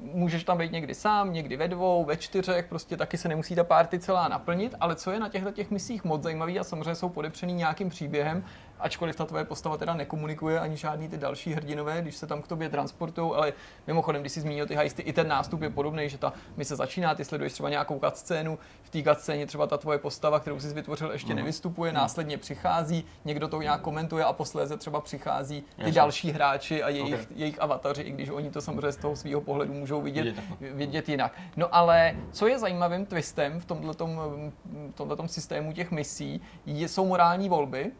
Můžeš tam být někdy sám, někdy ve dvou, ve čtyřech, prostě taky se nemusí ta party celá naplnit, ale co je na těchto těch misích moc zajímavý a samozřejmě jsou podepřený nějakým příběhem, ačkoliv ta tvoje postava teda nekomunikuje ani žádný ty další hrdinové, když se tam k tobě transportujou, ale mimochodem, když jsi zmínil ty hajsty, i ten nástup je podobný, že ta mise začíná, ty sleduješ třeba nějakou cutscénu, v té cutscéně třeba ta tvoje postava, kterou jsi vytvořil, ještě nevystupuje, následně přichází, někdo to nějak komentuje a posléze třeba přichází ty další hráči a jejich avataři, i když oni to samozřejmě z toho svého pohledu můžou vidět jinak. No ale co je zajímavým twistem v tomhletom systému těch misí, jsou morální volby,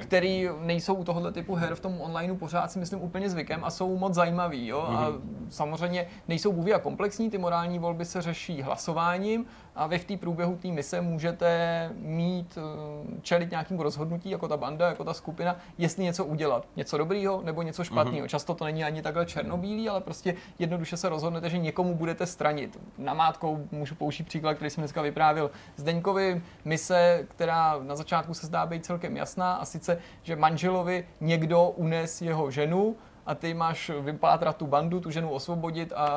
který nejsou u tohoto typu her v tom onlineu pořád si myslím úplně zvykem a jsou moc zajímavý, jo? A samozřejmě nejsou bůhví a komplexní, ty morální volby se řeší hlasováním a vy v té průběhu té mise můžete mít, čelit nějakému rozhodnutí, jako ta banda, jako ta skupina, jestli něco udělat, něco dobrýho nebo něco špatného. Často to není ani takhle černobílý, ale prostě jednoduše se rozhodnete, že někomu budete stranit. Namátkou můžu použít příklad, který jsem dneska vyprávěl Zdeňkovi, mise, která na začátku se zdá být celkem jasná, a sice, že manželovi někdo unes jeho ženu a ty máš vypátrat tu bandu, tu ženu osvobodit a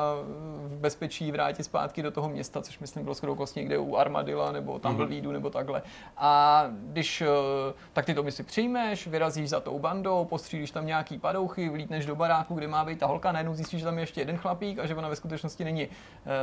v bezpečí vrátit zpátky do toho města, což myslím bylo skoro kost někde u Armadilla nebo tam byl Vídu nebo takhle. A když tak ty to misi přijmeš, vyrazíš za tou bandou, postřílíš tam nějaký padouchy, vlítneš do baráku, kde má být ta holka, najednou zjistíš, že tam je ještě jeden chlapík a že ona ve skutečnosti není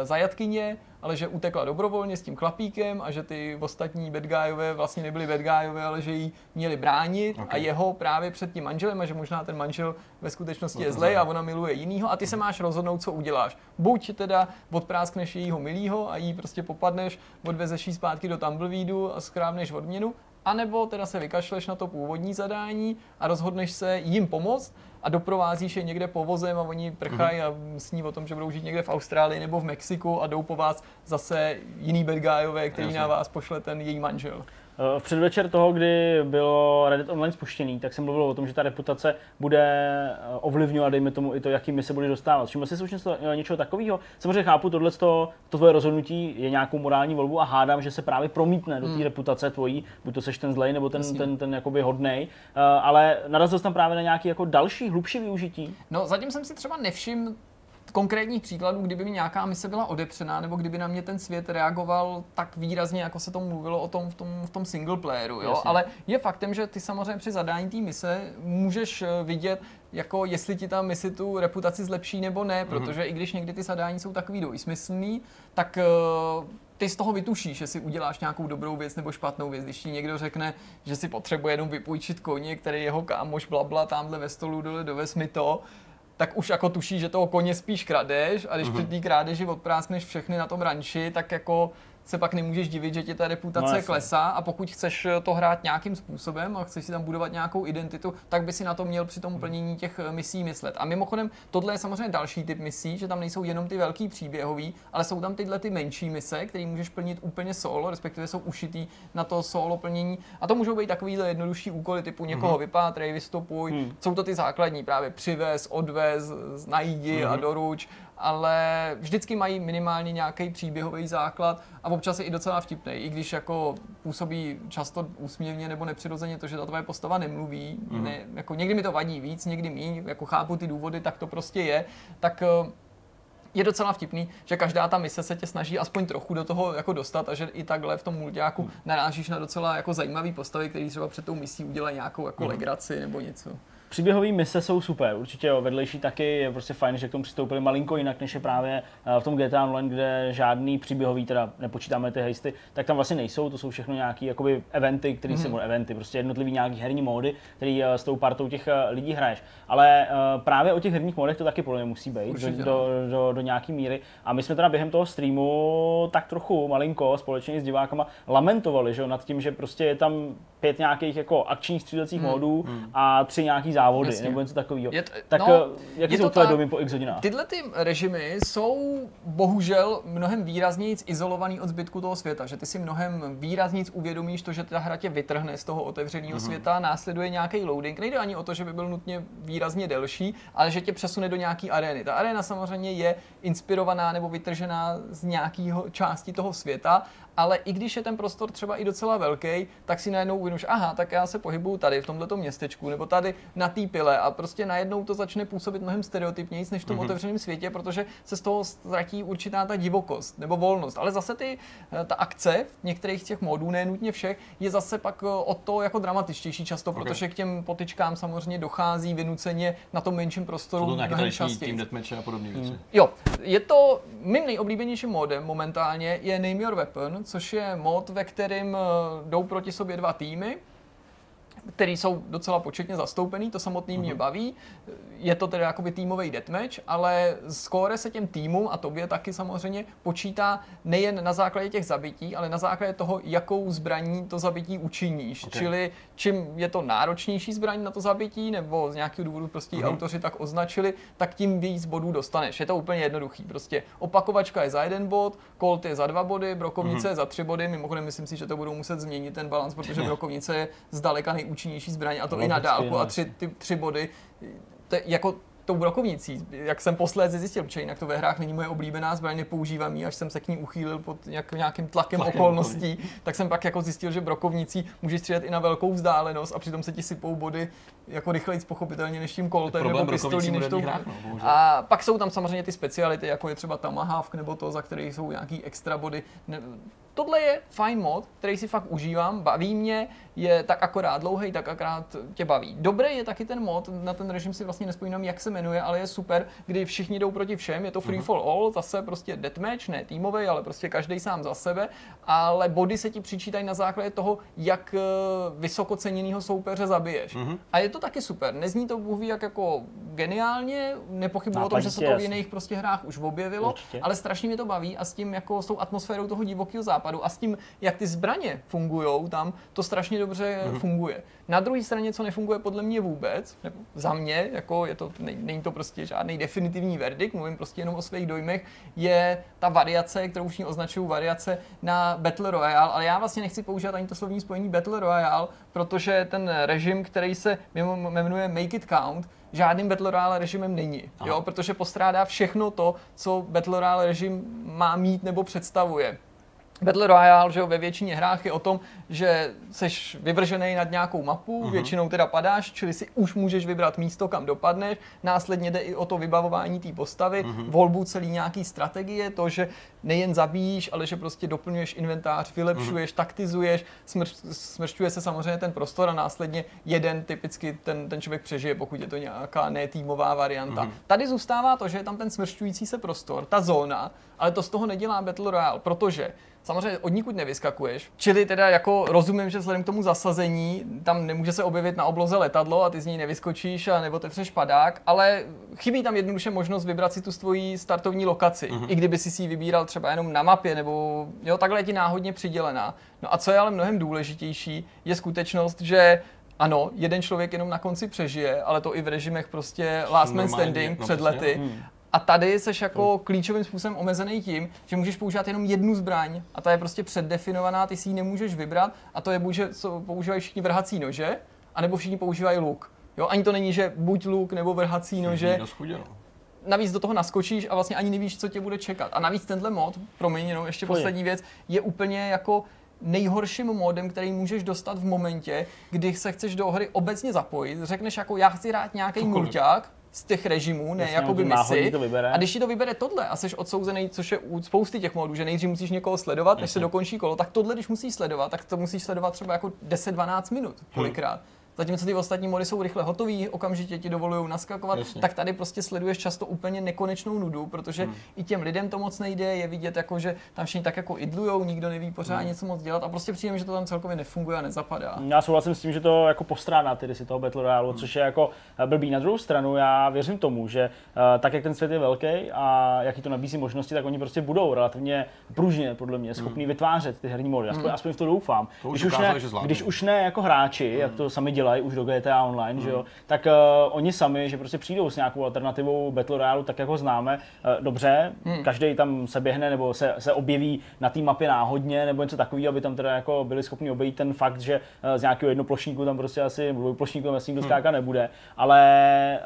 zajatkyně, ale že utekla dobrovolně s tím chlapíkem a že ty ostatní bad guyové vlastně nebyli bad guyové, ale že jí měli bránit a jeho právě před tím manželem a že možná ten manžel ve skutečnosti je zlej a ona miluje jinýho a ty se máš rozhodnout, co uděláš. Buď teda odpráskneš jejího milýho a jí prostě popadneš, odvezeš jí zpátky do Tumbleweedu a skrábneš odměnu, anebo teda se vykašleš na to původní zadání a rozhodneš se jim pomoct a doprovázíš je někde povozem a oni prchají a sní o tom, že budou žít někde v Austrálii nebo v Mexiku a jdou po vás zase jiný bad guyové, který na vás pošle ten její manžel. V předvečer toho, kdy bylo Red Dead Online spuštěný, tak jsem mluvil o tom, že ta reputace bude ovlivňovat, dejme tomu, i to, jaký my se bude dostávat. Všiml jsi si něčeho takového? Samozřejmě chápu, tohleto tvoje rozhodnutí je nějakou morální volbu a hádám, že se právě promítne do té reputace tvojí, buď to seš ten zlej nebo ten jakoby hodnej, ale narazil jsem tam právě na nějaký jako další, hlubší využití. No zatím jsem si třeba nevšiml konkrétních příkladů, kdyby mi nějaká mise byla odepřená, nebo kdyby na mě ten svět reagoval tak výrazně, jako se tomu mluvilo o tom v tom single playeru, jo? Ale je faktem, že ty samozřejmě při zadání té mise můžeš vidět, jako jestli ti ta misi tu reputaci zlepší nebo ne, protože i když někdy ty zadání jsou takový dvojsmyslný, tak ty z toho vytušíš, jestli uděláš nějakou dobrou věc nebo špatnou věc. Když ti někdo řekne, že si potřebuje jenom vypůjčit koně, který jeho kámoš blabla tamhle ve stolu dole dovez mi to, tak už jako tušíš, že toho koně spíš kradeš a když před tý krádeži odpráskneš všechny na tom ranči, tak jako se pak nemůžeš divit, že ti ta reputace klesá a pokud chceš to hrát nějakým způsobem a chceš si tam budovat nějakou identitu, tak by si na to měl při tom plnění těch misí myslet. A mimochodem, tohle je samozřejmě další typ misí, že tam nejsou jenom ty velký příběhový, ale jsou tam tyhle ty menší mise, které můžeš plnit úplně solo, respektive jsou ušitý na to solo plnění. A to můžou být takovýhle jednodušší úkoly typu někoho vypátrej, vystopuj. Jsou to ty základní, právě přivez, odvez, najdi a doruč. ale vždycky mají minimálně nějaký příběhový základ a občas je i docela vtipný, i když jako působí často úsměvně nebo nepřirozeně to, že ta tvoje postava nemluví, ne, jako někdy mi to vadí víc, někdy míň, jako chápu ty důvody, tak to prostě je, tak je docela vtipný, že každá ta mise se tě snaží aspoň trochu do toho jako dostat a že i takhle v tom mulťáku narážíš na docela jako zajímavý postavy, který třeba před tou misí udělají nějakou jako legraci nebo něco. Příběhové mise jsou super, určitě jo, vedlejší taky, je prostě fajn, že k tomu přistoupili malinko jinak, než je právě v tom GTA Online, kde žádný příběhový, teda nepočítáme ty hejsty, tak tam vlastně nejsou, to jsou všechno nějaký jakoby eventy, které se budou eventy, prostě jednotlivý nějaký herní módy, který s tou partou těch lidí hraješ. Ale právě o těch herních módech to taky podle mě musí být, určitě, do nějaký míry. A my jsme teda během toho streamu tak trochu malinko společně s divákama lamentovali, že jo, nad tím, že prostě je tam 5 nějakých jako akčních střílecích módů a 3 nějaký závody, jasně, nebo něco takového. Tak jaký jsou tvoje domy po x hodinách? Tyhle ty režimy jsou bohužel mnohem výraznějc izolovaný od zbytku toho světa, že ty si mnohem výraznějc uvědomíš to, že ta hra tě vytrhne z toho otevřeného světa, následuje nějaký loading. Nejde ani o to, že by byl nutně výrazně delší, ale že tě přesune do nějaký arény. Ta aréna samozřejmě je inspirovaná nebo vytržená z nějakého části toho světa, ale i když je ten prostor třeba i docela velký, tak si najednou uvědomíš, aha, tak já se pohybuju tady v tomhletom městečku nebo tady na té pile a prostě najednou to začne působit mnohem stereotypnějc než v tom otevřeném světě, protože se z toho ztratí určitá ta divokost nebo volnost. Ale zase ta akce v některých těch módů, ne nutně všech, je zase pak o to jako dramatičtější často, protože k těm potyčkám samozřejmě dochází vynuceně na tom menším prostoru. Jsou to nějaké tradiční team deathmatch a podobné věci. Jo, je to mým nejoblíbenějším módem momentálně je Name Your Weapon, což je mod, ve kterém jdou proti sobě 2 týmy, který jsou docela početně zastoupený, to samotný mě baví. Je to tedy jakoby týmový deathmatch, ale skóre se těm týmům a tobě taky samozřejmě počítá nejen na základě těch zabití, ale na základě toho, jakou zbraní to zabití učiníš. Okay. Čili čím je to náročnější zbraň na to zabití, nebo z nějakého důvodu prostě autoři tak označili, tak tím víc bodů dostaneš. Je to úplně jednoduchý. Prostě opakovačka je za 1 bod, kolt je za 2 body, brokovnice je za 3 body. Mimochodem myslím si, že to budou muset změnit ten balans, protože brokovnice je zdaleka nejúčinnější zbraň a to i na dálku a 3 body. Jako tou brokovnicí, jak jsem posléze zjistil, protože jinak to ve hrách není moje oblíbená zbraň, nepoužívám ji, až jsem se k ní uchýlil pod nějakým tlakem okolností, tak jsem pak jako zjistil, že brokovnicí můžeš střílet i na velkou vzdálenost a přitom se ti sypou body jako rychlejc pochopitelně než tím koltem nebo pistolí než tou. A pak jsou tam samozřejmě ty speciality, jako je třeba Tomahawk nebo to, za které jsou nějaký extra body. Tohle je fajn mod, který si fakt užívám, baví mě, je tak akorát dlouhej, tak akorát tě baví. Dobrý je taky ten mod, na ten režim si vlastně nespomínám, jak se jmenuje, ale je super, kdy všichni jdou proti všem, je to free for all, zase prostě deathmatch, ne týmovej, ale prostě každej sám za sebe, ale body se ti přičítají na základě toho, jak vysoko ceněnýho soupeře zabiješ. A je to taky super, nezní to bůhví jak jako geniálně, nepochybuji o tom, že se to v jiných prostě hrách už objevilo, ale strašně mě to baví a s tím jako s tou atmosférou toho divokého západu a s tím, jak ty zbraně fungujou tam, to strašně dobře funguje. Na druhé straně, co nefunguje podle mě vůbec, nebo za mě, jako je to, není to prostě žádný definitivní verdikt, mluvím prostě jenom o svých dojmech, je ta variace, kterou už označuju variace na Battle Royale, ale já vlastně nechci používat ani to slovní spojení Battle Royale, protože ten režim, který se jmenuje Make It Count, žádným Battle Royale režimem není, jo? Protože postrádá všechno to, co Battle Royale režim má mít nebo představuje. Battle Royale, že jo, ve většině hrách je o tom, že seš vyvržený nad nějakou mapu, většinou teda padáš, čili si už můžeš vybrat místo, kam dopadneš, následně jde i o to vybavování té postavy, volbu celý nějaký strategie, to, že nejen zabíjíš, ale že prostě doplňuješ inventář, vylepšuješ, taktizuješ, smršťuje se samozřejmě ten prostor a následně jeden typicky ten člověk přežije, pokud je to nějaká netýmová varianta. Tady zůstává to, že je tam ten smršťující se prostor, ta zóna, ale to z toho nedělá Battle Royale, protože samozřejmě odnikud nevyskakuješ, čili teda jako rozumím, že vzhledem k tomu zasazení tam nemůže se objevit na obloze letadlo a ty z něj nevyskočíš a nebo otevřeš padák, ale chybí tam jednoduše možnost vybrat si tu svoji startovní lokaci, i kdyby si ji vybíral třeba jenom na mapě nebo jo, takhle je ti náhodně přidělená. No a co je ale mnohem důležitější, je skutečnost, že ano, jeden člověk jenom na konci přežije, ale to i v režimech prostě last man standing před lety. A tady seš jako klíčovým způsobem omezený tím, že můžeš používat jenom jednu zbraň a ta je prostě předdefinovaná, ty si ji nemůžeš vybrat a to je buď, že používají všichni vrhací nože, anebo všichni používají luk. Jo, ani to není, že buď luk nebo vrhací nože. navíc do toho naskočíš a vlastně ani nevíš, co tě bude čekat. A navíc tenhle mod, promiň, jenom ještě poslední věc, je úplně jako nejhorším modem, který můžeš dostat v momentě, kdy se chceš do hry obecně zapojit. Řekneš jako já chci hrát nějaký mulťák z těch režimů, ne jakoby misi. A když ti to vybere tohle a jsi odsouzený, což je u spousty těch modů, že nejdřív musíš někoho sledovat, než se dokončí kolo, tak tohle, když musíš sledovat, tak to musíš sledovat třeba jako 10-12 minut kolikrát. Zatímco ty ostatní mody jsou rychle hotový, okamžitě ti dovolují naskakovat, tak tady prostě sleduješ často úplně nekonečnou nudu, protože i těm lidem to moc nejde, je vidět jako, že tam všichni tak jako idlujou, nikdo neví pořád něco moc dělat a prostě přijde, že to tam celkově nefunguje a nezapadá. Já souhlasím s tím, že to jako postrádá tedy si toho Battle Royale, což je jako blbý. Na druhou stranu já věřím tomu, že tak jak ten svět je velký a jaký to nabízí možnosti, tak oni prostě budou relativně pružně podle mě schopní vytvářet ty herní mody. Aspoň v to doufám. To už když už ne jako hráči, jak to sami dělají už do GTA Online, že jo, tak oni sami, že prostě přijdou s nějakou alternativou Battle Royale, tak jak ho známe, dobře, každý tam se běhne nebo se objeví na té mapě náhodně nebo něco takový, aby tam teda jako byli schopni obejít ten fakt, že z nějakého jednoplošníku tam prostě asi, dvouplošníku tam asi nikdo skákat nebude, ale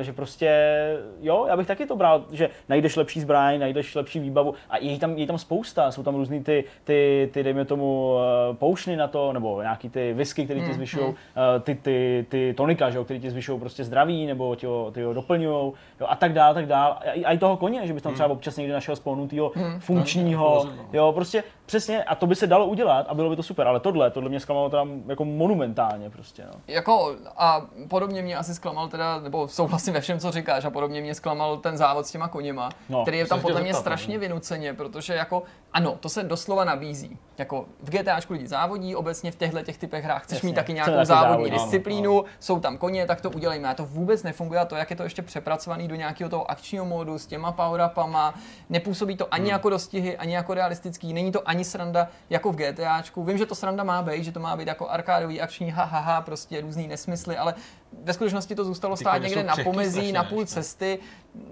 že prostě, jo, já bych taky to bral, že najdeš lepší zbraň, najdeš lepší výbavu a je tam spousta, jsou tam různý ty dejme tomu poušny na to, nebo nějaký ty whisky, které ti zvyšují, ty tonika, že jo, který ti zvyšují prostě zdraví, nebo ti ho doplňujou, jo, a tak dál, tak dál. A i toho koně, že bys tam třeba občas někdy našel spolnutýho funkčního, jo, prostě přesně, a to by se dalo udělat a bylo by to super, ale tohle mě zklamalo teda jako monumentálně prostě, no. Jako a podobně mě asi zklamal teda, nebo souhlasím ve všem, co říkáš, a podobně mě zklamal ten závod s těma koněma, no, který je tam podle mě strašně vynuceně, protože jako, ano, to se doslova nabízí, jako v GTAčku lidi závodí, obecně v těchto typech hrách chceš mít taky nějakou závodní disciplínu, ano. Jsou tam koně, tak to udělejme. A to vůbec nefunguje, a to, jak je to ještě přepracovaný do nějakého toho akčního módu s těma power-upama, nepůsobí to ani jako dostihy, ani jako realistický, není to ani sranda jako v GTAčku. Vím, že to sranda má být, že to má být jako arkádový akční hahaha, prostě různý nesmysly, ale ve skutečnosti to zůstalo stát někde na pomezí, na půl cesty.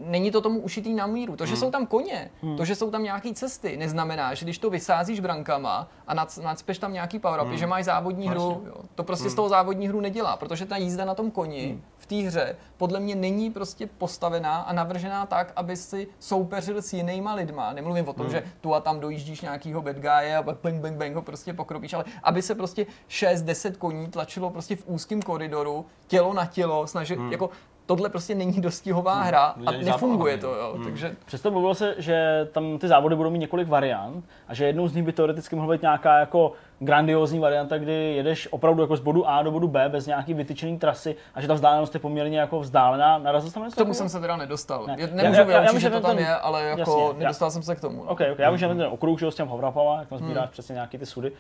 Není to tomu ušitý na míru. To, že jsou tam koně, to, že jsou tam nějaké cesty, neznamená, že když to vysázíš brankama a nadspeš tam nějaký power-upy, že máš závodní hru, jo. To prostě z toho závodní hru nedělá, protože ta jízda na tom koni v té hře podle mě není prostě postavená a navržená tak, aby si soupeřil s jinýma lidma. Nemluvím o tom, že tu a tam dojíždíš nějakýho bad guy a bang bang bang ho prostě pokropíš, ale aby se prostě 6-10 koní tlačilo prostě v úzkém koridoru, tělo na tělo, snažit jako tohle prostě není dostihová hra a nefunguje to, jo. Takže přesto mluvilo se, že tam ty závody budou mít několik variant a že jednou z nich by teoreticky mohla být nějaká jako grandiózní varianta, kdy jedeš opravdu jako z bodu A do bodu B bez nějaký vytyčený trasy a že ta vzdálenost je poměrně jako vzdálená. Narazil jsem na něco? K tomu jsem se teda nedostal. Ne. Nemůžu vyloučit, že to tam je, ale jako jasně, nedostal jsem se k tomu. No. Okay. Já vím, že ten okruh, že s těm hovrapama, jak tam sbíráš přesně nějaký ty sudy.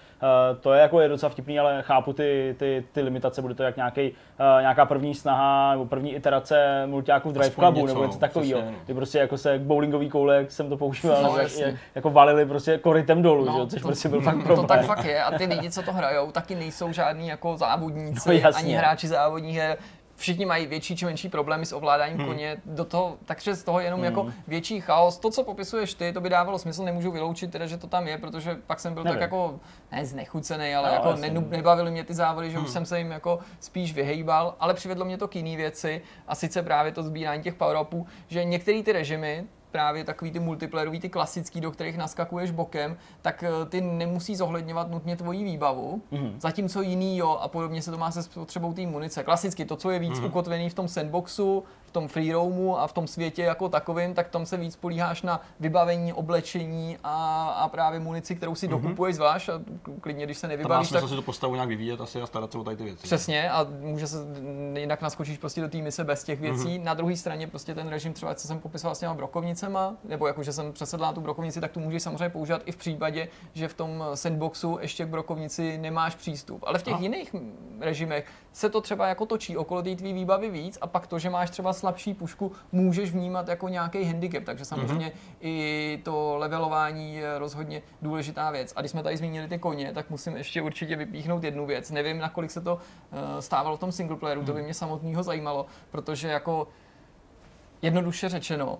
To je jako je docela vtipný, ale chápu ty limitace, bude to jak nějaká první snaha nebo první iterace mulťáku v Drive Clubu nebo něco takového. Ty prostě jako se bowlingový koule, jsem to používal, no, jako valili prostě korytem dolů, no, což prostě byl fakt problém. To tak fakt je. A ty lidi, co to hrajou, taky nejsou žádní jako závodníci, no, ani hráči závodních her. Všichni mají větší či menší problémy s ovládáním koně, do toho, takže z toho jenom jako větší chaos. To, co popisuješ ty, to by dávalo smysl, nemůžu vyloučit teda, že to tam je, protože pak jsem byl tak jako, ne znechucený, ale no, jako nebavily mě ty závody, že už jsem se jim jako spíš vyhejbal, ale přivedlo mě to k jiný věci a sice právě to sbírání těch power-upů, že některé ty režimy, právě takový ty multiplayerový, ty klasický, do kterých naskakuješ bokem, tak ty nemusí zohledňovat nutně tvoji výbavu, zatímco jiný jo a podobně se to má se spotřebou té munice. Klasicky to, co je víc ukotvený v tom sandboxu, v tom free roamu a v tom světě jako takovým, tak tam se víc políháš na vybavení, oblečení a právě munici, kterou si dokupuješ zvlášť a klidně, když se nevybavíš, tak se to postavu nějak vyvíjet asi a starat se o tady ty věci. Přesně a může se jinak naskočíš prostě do té mise bez těch věcí. Na druhé straně prostě ten režim třeba, co jsem popisoval s těma brokovnicema, nebo jako že jsem přesedl na tu brokovnici, tak tu můžeš samozřejmě používat i v případě, že v tom sandboxu ještě k brokovnici nemáš přístup. Ale v těch jiných režimech se to třeba jako točí okolo té tvý výbavy víc a pak to, že máš třeba slabší pušku, můžeš vnímat jako nějaký handicap, takže samozřejmě i to levelování je rozhodně důležitá věc. A když jsme tady zmínili ty koně, tak musím ještě určitě vypíchnout jednu věc. Nevím, nakolik se to stávalo v tom singleplayeru, to by mě samotného zajímalo, protože jako jednoduše řečeno,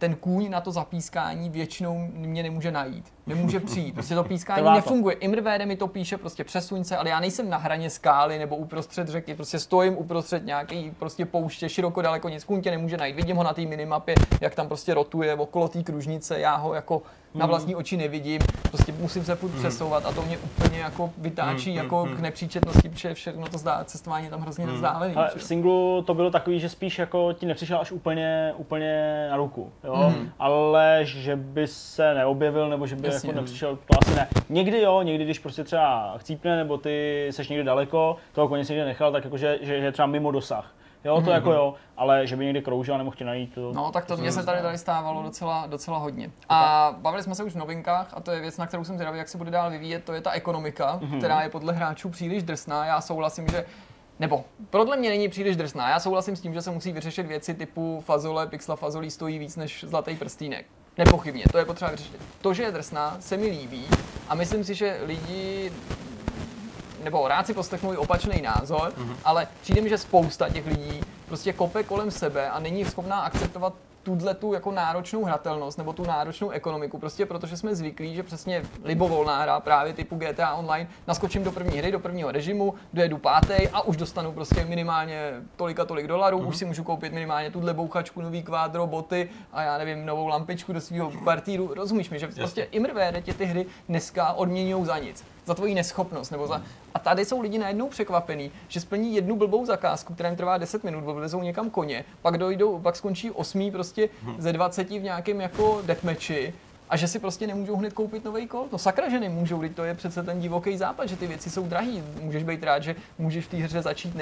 ten kůň na to zapískání většinou mě nemůže najít. Nemůže přijít. Prostě to pískání nefunguje. Imrvéde mi to píše, prostě přesuň se, ale já nejsem na hraně skály nebo uprostřed řeky, prostě stojím uprostřed nějaký prostě pouště, široko daleko nic, kůň tě nemůže najít. Vidím ho na té minimapě, jak tam prostě rotuje okolo té kružnice, já ho jako na vlastní oči nevidím. Prostě musím se furt přesouvat a to mě úplně jako vytáčí jako k nepříčetnosti, protože všechno to cestování tam hrozně vzdálený. Ale v singlu to bylo takový, že spíš jako ti nepřišel až úplně na ruku, jo? Ale že by se neobjevil nebo že by jako nepřišel, to asi ne. Někdy jo, někdy když prostě třeba chcípne nebo ty seš někde daleko, toho koně si někde nechal, tak jakože že třeba mimo dosah. Jo, to jako jo, ale že by někdy kroužil a nemohl tě najít. To, no, tak to mě se tady stávalo docela hodně. A bavili jsme se už v novinkách a to je věc, na kterou jsem zvědavý, jak se bude dál vyvíjet, to je ta ekonomika, která je podle hráčů příliš drsná. Já souhlasím, že nebo podle mě není příliš drsná. Já souhlasím s tím, že se musí vyřešit věci typu fazole, pixla fazolí stojí víc než zlatý prstínek. Nepochybně, to je potřeba vyřešit. To, že je drsná, se mi líbí a myslím si, že lidi nebo rád si poslechnou opačný názor, ale přijde mi, že spousta těch lidí prostě kope kolem sebe a není schopná akceptovat tu jako náročnou hratelnost nebo tu náročnou ekonomiku, prostě protože jsme zvyklí, že přesně libovolná hra právě typu GTA Online, naskočím do první hry, do prvního režimu, dojedu pátej a už dostanu prostě minimálně tolik a tolik dolarů, už si můžu koupit minimálně tuhle bouchačku, nový kvádro, boty a já nevím, novou lampičku do svého partýru, rozumíš mi, že prostě imrvére tě ty hry dneska odměňují za nic, za tvoji neschopnost nebo za... A tady jsou lidi najednou překvapení, že splní jednu blbou zakázku, která jim trvá 10 minut, vylezou někam koně, pak skončí 8. prostě ze 20 v nějakém jako deathmatchi a že si prostě nemůžou hned koupit nový kol. No sakra, že nemůžou, to je přece ten divoký západ, že ty věci jsou drahý. Můžeš být rád, že můžeš v té hře začít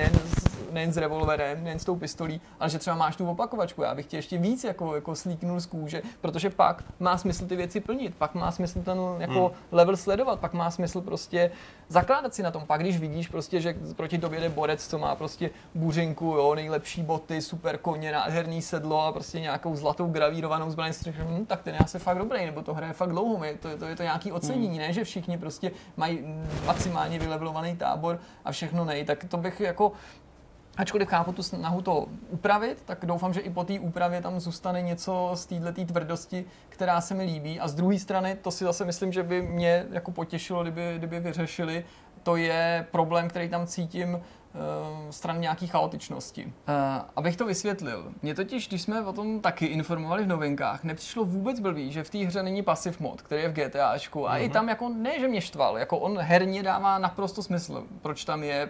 nejen s revolverem, nejen s tou pistolí, ale že třeba máš tu opakovačku. Já bych tě ještě víc jako slíknul z kůže, protože pak má smysl ty věci plnit, pak má smysl ten jako level sledovat, pak má smysl prostě zakládat si na tom. Pak když vidíš prostě, že proti tobě jde borec, co má prostě buřinku, jo, nejlepší boty, super koně, nádherný sedlo a prostě nějakou zlatou gravírovanou zbraň, tak ten já se fakt dobrý, nebo to hraje fakt dlouho, je to nějaký ocenění, ne, že všichni prostě mají maximálně vylevelovaný tábor a všechno nej, tak to bych jako... Ačkoliv chápu tu snahu to upravit, tak doufám, že i po té úpravě tam zůstane něco z této tvrdosti, která se mi líbí. A z druhé strany, to si zase myslím, že by mě jako potěšilo, kdyby vyřešili, to je problém, který tam cítím stran nějaký chaotičnosti. Abych to vysvětlil, mě totiž, když jsme o tom taky informovali v novinkách, nepřišlo vůbec blbý, že v té hře není passive mod, který je v GTAčku a i tam jako ne, že mě štval, jako on herně dává naprosto smysl, proč tam je,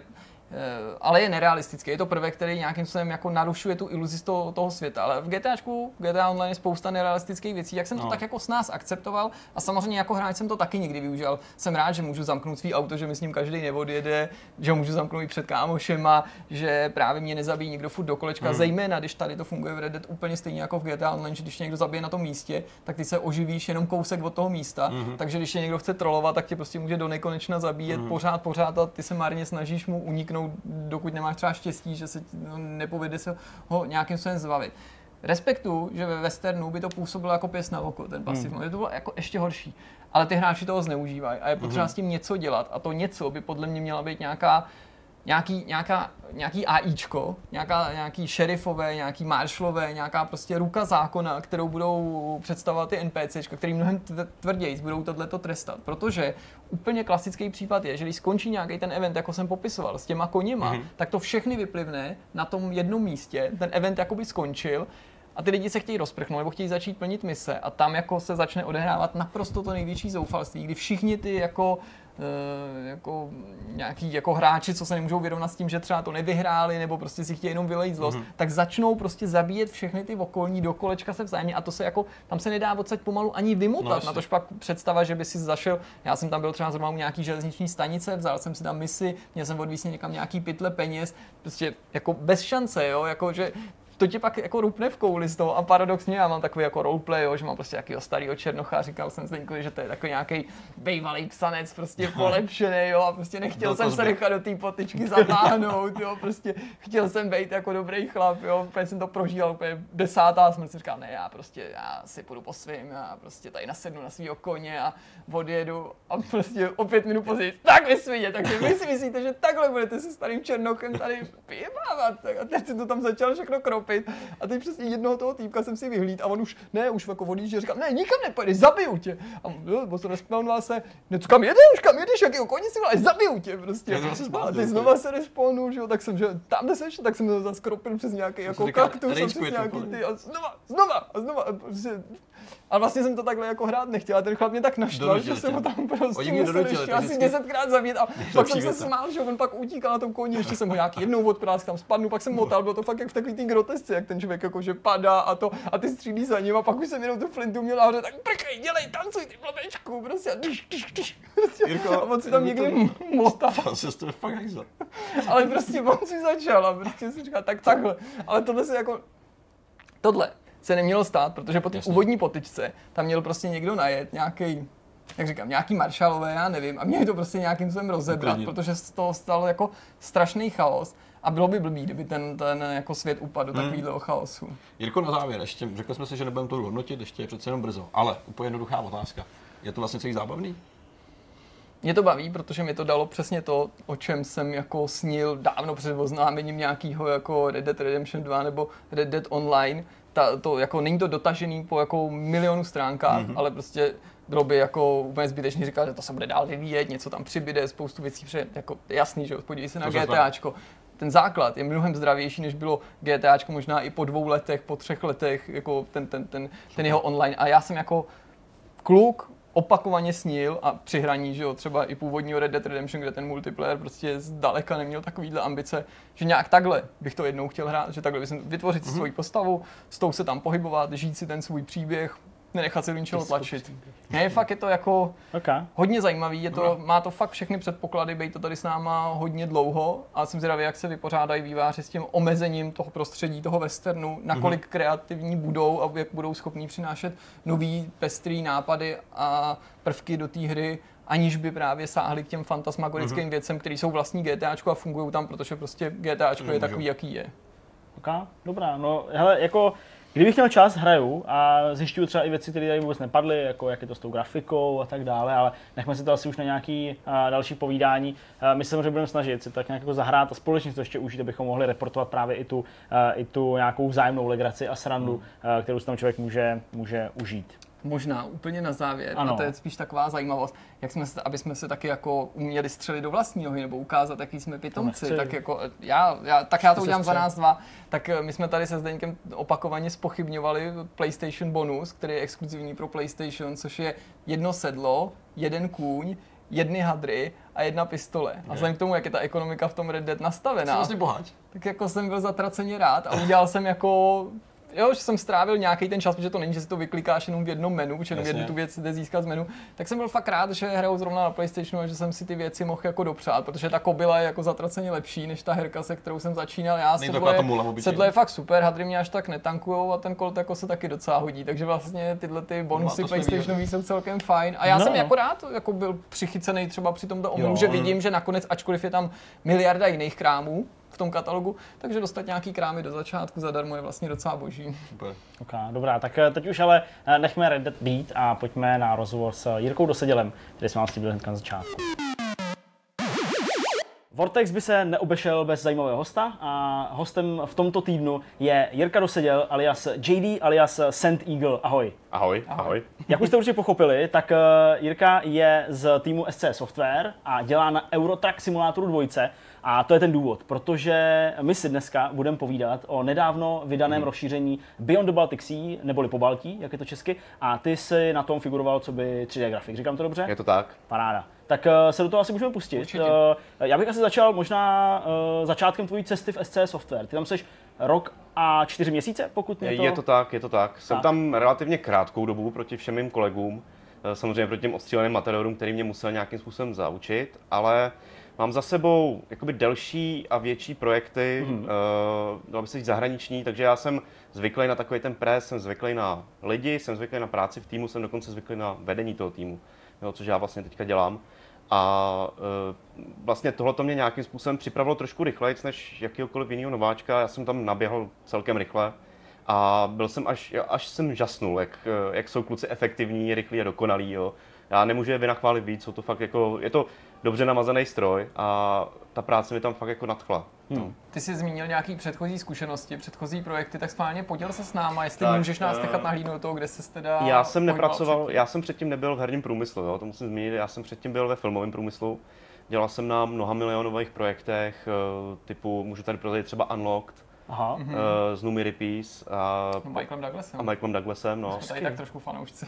ale je nerealistický. Je to prvek, který nějakým způsobem jako narušuje tu iluzi z toho světa. Ale v GTAčku, GTA Online je spousta nerealistických věcí. Jak jsem to tak jako s nás akceptoval a samozřejmě jako hráč jsem to taky někdy využil. Jsem rád, že můžu zamknout svý auto, že mi s ním každý neodjede, že ho můžu zamknout i před kámošema, že právě mě nezabíjí někdo furt do kolečka, zejména když tady to funguje v Red Dead úplně stejně jako v GTA Online, že když někdo zabije na tom místě, tak ty se oživíš jenom kousek od toho místa, takže když je někdo chce trolovat, tak tě prostě může do nekonečna zabíjet pořád a ty se marně snažíš mu uniknout, dokud nemáš třeba štěstí, že se nepovede se ho nějakým způsobem zbavit. Respektu, že ve westernu by to působilo jako pěst na oko, ten pasivní, to bylo jako ještě horší. Ale ty hráči toho zneužívají a je potřeba s tím něco dělat a to něco by podle mě měla být nějaký AIčko, nějaký šerifové, nějaký maršalové, nějaká prostě ruka zákona, kterou budou představovat ty NPCčka, který mnohem tvrději budou tohleto trestat, protože úplně klasický případ je, že když skončí nějaký ten event, jako jsem popisoval, s těma koněma, tak to všechny vyplivne na tom jednom místě, ten event jakoby skončil, a ty lidi se chtějí rozprchnout nebo chtějí začít plnit mise a tam jako se začne odehrávat naprosto to největší zoufalství, kdy všichni ty jako nějaký jako hráči, co se nemůžou vyrovnat s tím, že třeba to nevyhráli nebo prostě si chtějí jenom vylejt zlost, tak začnou prostě zabíjet všechny ty okolní do kolečka se vzájemně a to se jako, tam se nedá odsaď pomalu ani vymotat, natož pak představa, že by si zašel, já jsem tam byl třeba zrovna u nějaký železniční stanice, vzal jsem si tam misi, měl jsem odvísnit někam nějaký pytle peněz, prostě jako bez šance, jo, jako že to tě pak jako rupne v kouli z toho a paradoxně já mám takový jako roleplay, jo, že mám prostě jakýho starýho černocha, říkal jsem Zdeňkovi, že to je takový nějaký bejvalej psanec, prostě polepšený, jo, a prostě nechtěl jsem se nechat do té potyčky zatáhnout, jo, prostě chtěl jsem být jako dobrý chlap, jo, úplně jsem to prožíval, úplně 10. smrt, jsem říkal, ne, já si půjdu po svým, já prostě tady nasednu na svýho koně a odjedu a prostě o 5 minut později, tak vysvině, takže vy si myslíte, že takhle budete se starým černochem tady vyjebávat, tak a teď to tam začal všechno kropit. trápit. A teď přesně jednoho toho týpka jsem si vyhlíd a on už, ne, už jako odjíždí, že říkal, ne, nikam nepojedeš, zabiju tě. A on se respawnoval se, ne, co kam jedeš, jakýho koně si voláš, zabiju tě prostě. A teď znova se respawnul, že jo, tak jsem, že tamhle seš, tak jsem to zaskropil přes nějaký jako kaktus, přes nějaký ty a znova. A vlastně jsem to takhle jako hrát nechtěl, a ten chlap mě tak naštval, že jsem ho tam prostě musel ještě asi 10krát zabít a pak jsem se smál, že on pak utíkal na tom koni, ještě jsem ho nějaký jednou odprázk, tam spadnu, pak jsem motal, bylo to fakt jak v takový té grotesce, jak ten člověk jakože padá a to a ty střílí za ním a pak už jsem jenom tu flintu měl a hoře, tak prkej, dělej, tancuj ty blbečku, prostě a on si tam někde motal. Ale prostě on si začal a prostě si říkal, tak takhle, ale tohle se jako, tohle se nemělo stát, protože po té úvodní potyčce tam měl prostě někdo najet nějaký, jak říkám, nějaký maršalové, já nevím, a měli to prostě nějakým způsobem rozebrat, protože z toho stalo jako strašný chaos a bylo by blbý, kdyby ten jako svět upadl do takového chaosu. Jirko, na závěr, ještě řekli jsme si, že nebudeme to hodnotit, ještě je přece jenom brzo, ale úplně jednoduchá otázka. Je to vlastně celý zábavný? Mě to baví, protože mi to dalo přesně to, o čem jsem jako snil dávno před oznámením nějakého jako Red Dead Redemption 2 nebo Red Dead Online. To jako není to dotažený po jako milionu stránkách, ale prostě bylo by jako úplně zbytečný říkat, že to se bude dál vyvíjet, něco tam přibyde, spoustu věcí, jako jasný, že podívej se na GTAčko. Ten základ je mnohem zdravější, než bylo GTAčko možná i po 2 letech, po 3 letech, jako ten jeho online. A já jsem jako kluk opakovaně snil a při hraní, že jo, třeba i původního Red Dead Redemption, kde ten multiplayer prostě zdaleka neměl takovýhle ambice, že nějak takhle bych to jednou chtěl hrát, že takhle bych vytvořit si svoji postavu, s tou se tam pohybovat, žít si ten svůj příběh, nenechat se do ničeho tlačit. Ne, fakt je to jako hodně zajímavý, je to, má to fakt všechny předpoklady, bej to tady s náma hodně dlouho a jsem zvědavý, jak se vypořádají výváři s tím omezením toho prostředí, toho westernu, nakolik kreativní budou a jak budou schopní přinášet nový pestrý nápady a prvky do té hry, aniž by právě sáhli k těm fantasmagorickým věcem, které jsou vlastní GTAčku a fungují tam, protože prostě GTAčko je takový, jaký je. Okay, dobrá, no hele, jako kdybych měl čas, hraju a zjišťuju třeba i věci, které tady vůbec nepadly, jako jak je to s tou grafikou a tak dále, ale nechme si to asi už na nějaké další povídání. My se samozřejmě budeme snažit si tak nějak jako zahrát a společně to ještě užít, abychom mohli reportovat právě i tu nějakou vzájemnou legraci a srandu, kterou si tam člověk může užít. Možná úplně na závěr, ano. A to je spíš taková zajímavost, jak aby jsme se taky jako uměli střelit do vlastní nohy nebo ukázat, jaký jsme pitomci, tak jako já to udělám za nás dva, tak my jsme tady se Zdeňkem opakovaně zpochybňovali PlayStation bonus, který je exkluzivní pro PlayStation, což je 1 sedlo, 1 kůň, 1 hadry a 1 pistole. A vzhledem k tomu, jak je ta ekonomika v tom Red Dead nastavená, vlastně boháč. Tak jako jsem byl zatraceně rád a udělal jsem jako... Jo, že jsem strávil nějaký ten čas, protože to není, že si to vyklikáš jenom v jednom menu, protože jednu tu věc jde získat z menu, tak jsem byl fakt rád, že hraju zrovna na PlayStationu a že jsem si ty věci mohl jako dopřát, protože ta kobila je jako zatraceně lepší než ta herka, se kterou jsem začínal. Já sedlo je fakt super, hadry mě až tak netankujou a ten kolt jako se taky docela hodí, takže vlastně tyhle ty bonusy PlayStationový jsou celkem fajn a já jsem jako rád jako byl přichycený třeba při tomto omylu, že vidím, že nakonec, ačkoliv je tam miliarda jiných krámů v tom katalogu, takže dostat nějaký krámy do začátku zadarmo je vlastně docela boží. Super. Okay, dobrá, tak teď už ale nechme Red Dead být a pojďme na rozhovor s Jirkou Dosedělem, který jsme vám slíbili hned na začátku. Vortex by se neobešel bez zajímavého hosta a hostem v tomto týdnu je Jirka Doseděl alias JD alias Sand Eagle. Ahoj. Ahoj. Jak už jste určitě pochopili, tak Jirka je z týmu SCS Software a dělá na Euro Truck Simulatoru 2. A to je ten důvod, protože my si dneska budeme povídat o nedávno vydaném rozšíření Beyond the Baltic Sea, neboli Pobaltí, jak je to česky, a ty si na tom figuroval co by 3D grafik. Říkám to dobře? Je to tak. Paráda. Tak se do toho asi můžeme pustit. Určitě. Já bych asi začal možná začátkem tvojí cesty v SCS Software. Ty tam seš rok a 4 měsíce, pokud mě to... Je to tak. Jsem tam relativně krátkou dobu proti všem mým kolegům. Samozřejmě proti těm ostříleným matadorům, který mě musel nějakým způsobem zaučit, ale mám za sebou jakoby delší a větší projekty, dalo by se říct zahraniční, takže já jsem zvyklý na takový ten press, jsem zvyklý na lidi, jsem zvyklý na práci v týmu, jsem dokonce zvyklý na vedení toho týmu, jo, což já vlastně teďka dělám. A vlastně tohleto mě nějakým způsobem připravilo trošku rychleji než jakýhokoliv jiného nováčka, já jsem tam naběhl celkem rychle. A byl jsem až jsem žasnul, jak jsou kluci efektivní, rychlí a dokonalí, jo. Já nemůžu je vynachválit víc, jsou to fakt jako, je to dobře namazaný stroj a ta práce mi tam fakt jako nadchla. Hmm. Ty jsi zmínil nějaký předchozí zkušenosti, předchozí projekty, tak schválně poděl se s náma, jestli tak, můžeš nás nechat nahlídnout do toho, kde ses teda... Já jsem předtím nebyl v herním průmyslu, jo, to musím zmínit, já jsem předtím byl ve filmovém průmyslu, dělal jsem na mnoha milionových projektech, typu, můžu tady prozradit třeba Unlocked, s Noomi Rapace a Michaelem Douglasem. No. Tady tak trošku fanoušci.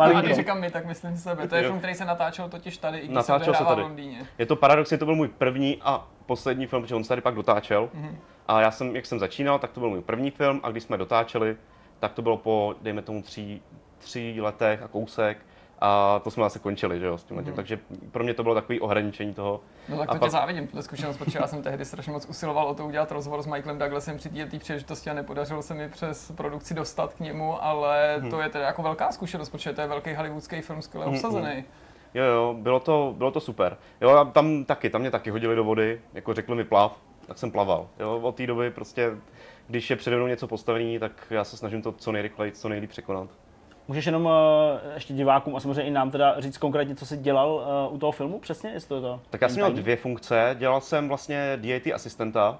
A když říkám my, tak myslím sebe. To je film, který se natáčel totiž tady, i když se odehrává v Londýně. Je to paradoxně, to byl můj první a poslední film, protože on se tady pak dotáčel. Mm-hmm. A já jsem, jak jsem začínal, tak to byl můj první film a když jsme dotáčeli, tak to bylo po, dejme tomu, tři letech a kousek. A to jsme zase končili, že jo, s tím letem. Takže pro mě to bylo takový ohraničení toho. No tak to tě závidím, tuto zkušenost, protože já jsem tehdy strašně moc usiloval o to udělat rozhovor s Michaelem Douglasem při té příležitosti a nepodařilo se mi přes produkci dostat k němu, ale to je teda jako velká zkušenost, protože to je velký hollywoodský film, skvěle obsazený. Jo, bylo to super. Jo, tam mě taky hodili do vody, jako řekli mi plav, tak jsem plaval. Jo, od té doby prostě, když je přede mnou něco postavený, tak já se snažím to co nejrychleji, co nejlíp překonat. Můžeš jenom ještě divákům a samozřejmě i nám teda říct konkrétně, co jsi dělal u toho filmu přesně, jestli to je to? Tak já jsem měl dvě funkce, dělal jsem vlastně DAT asistenta,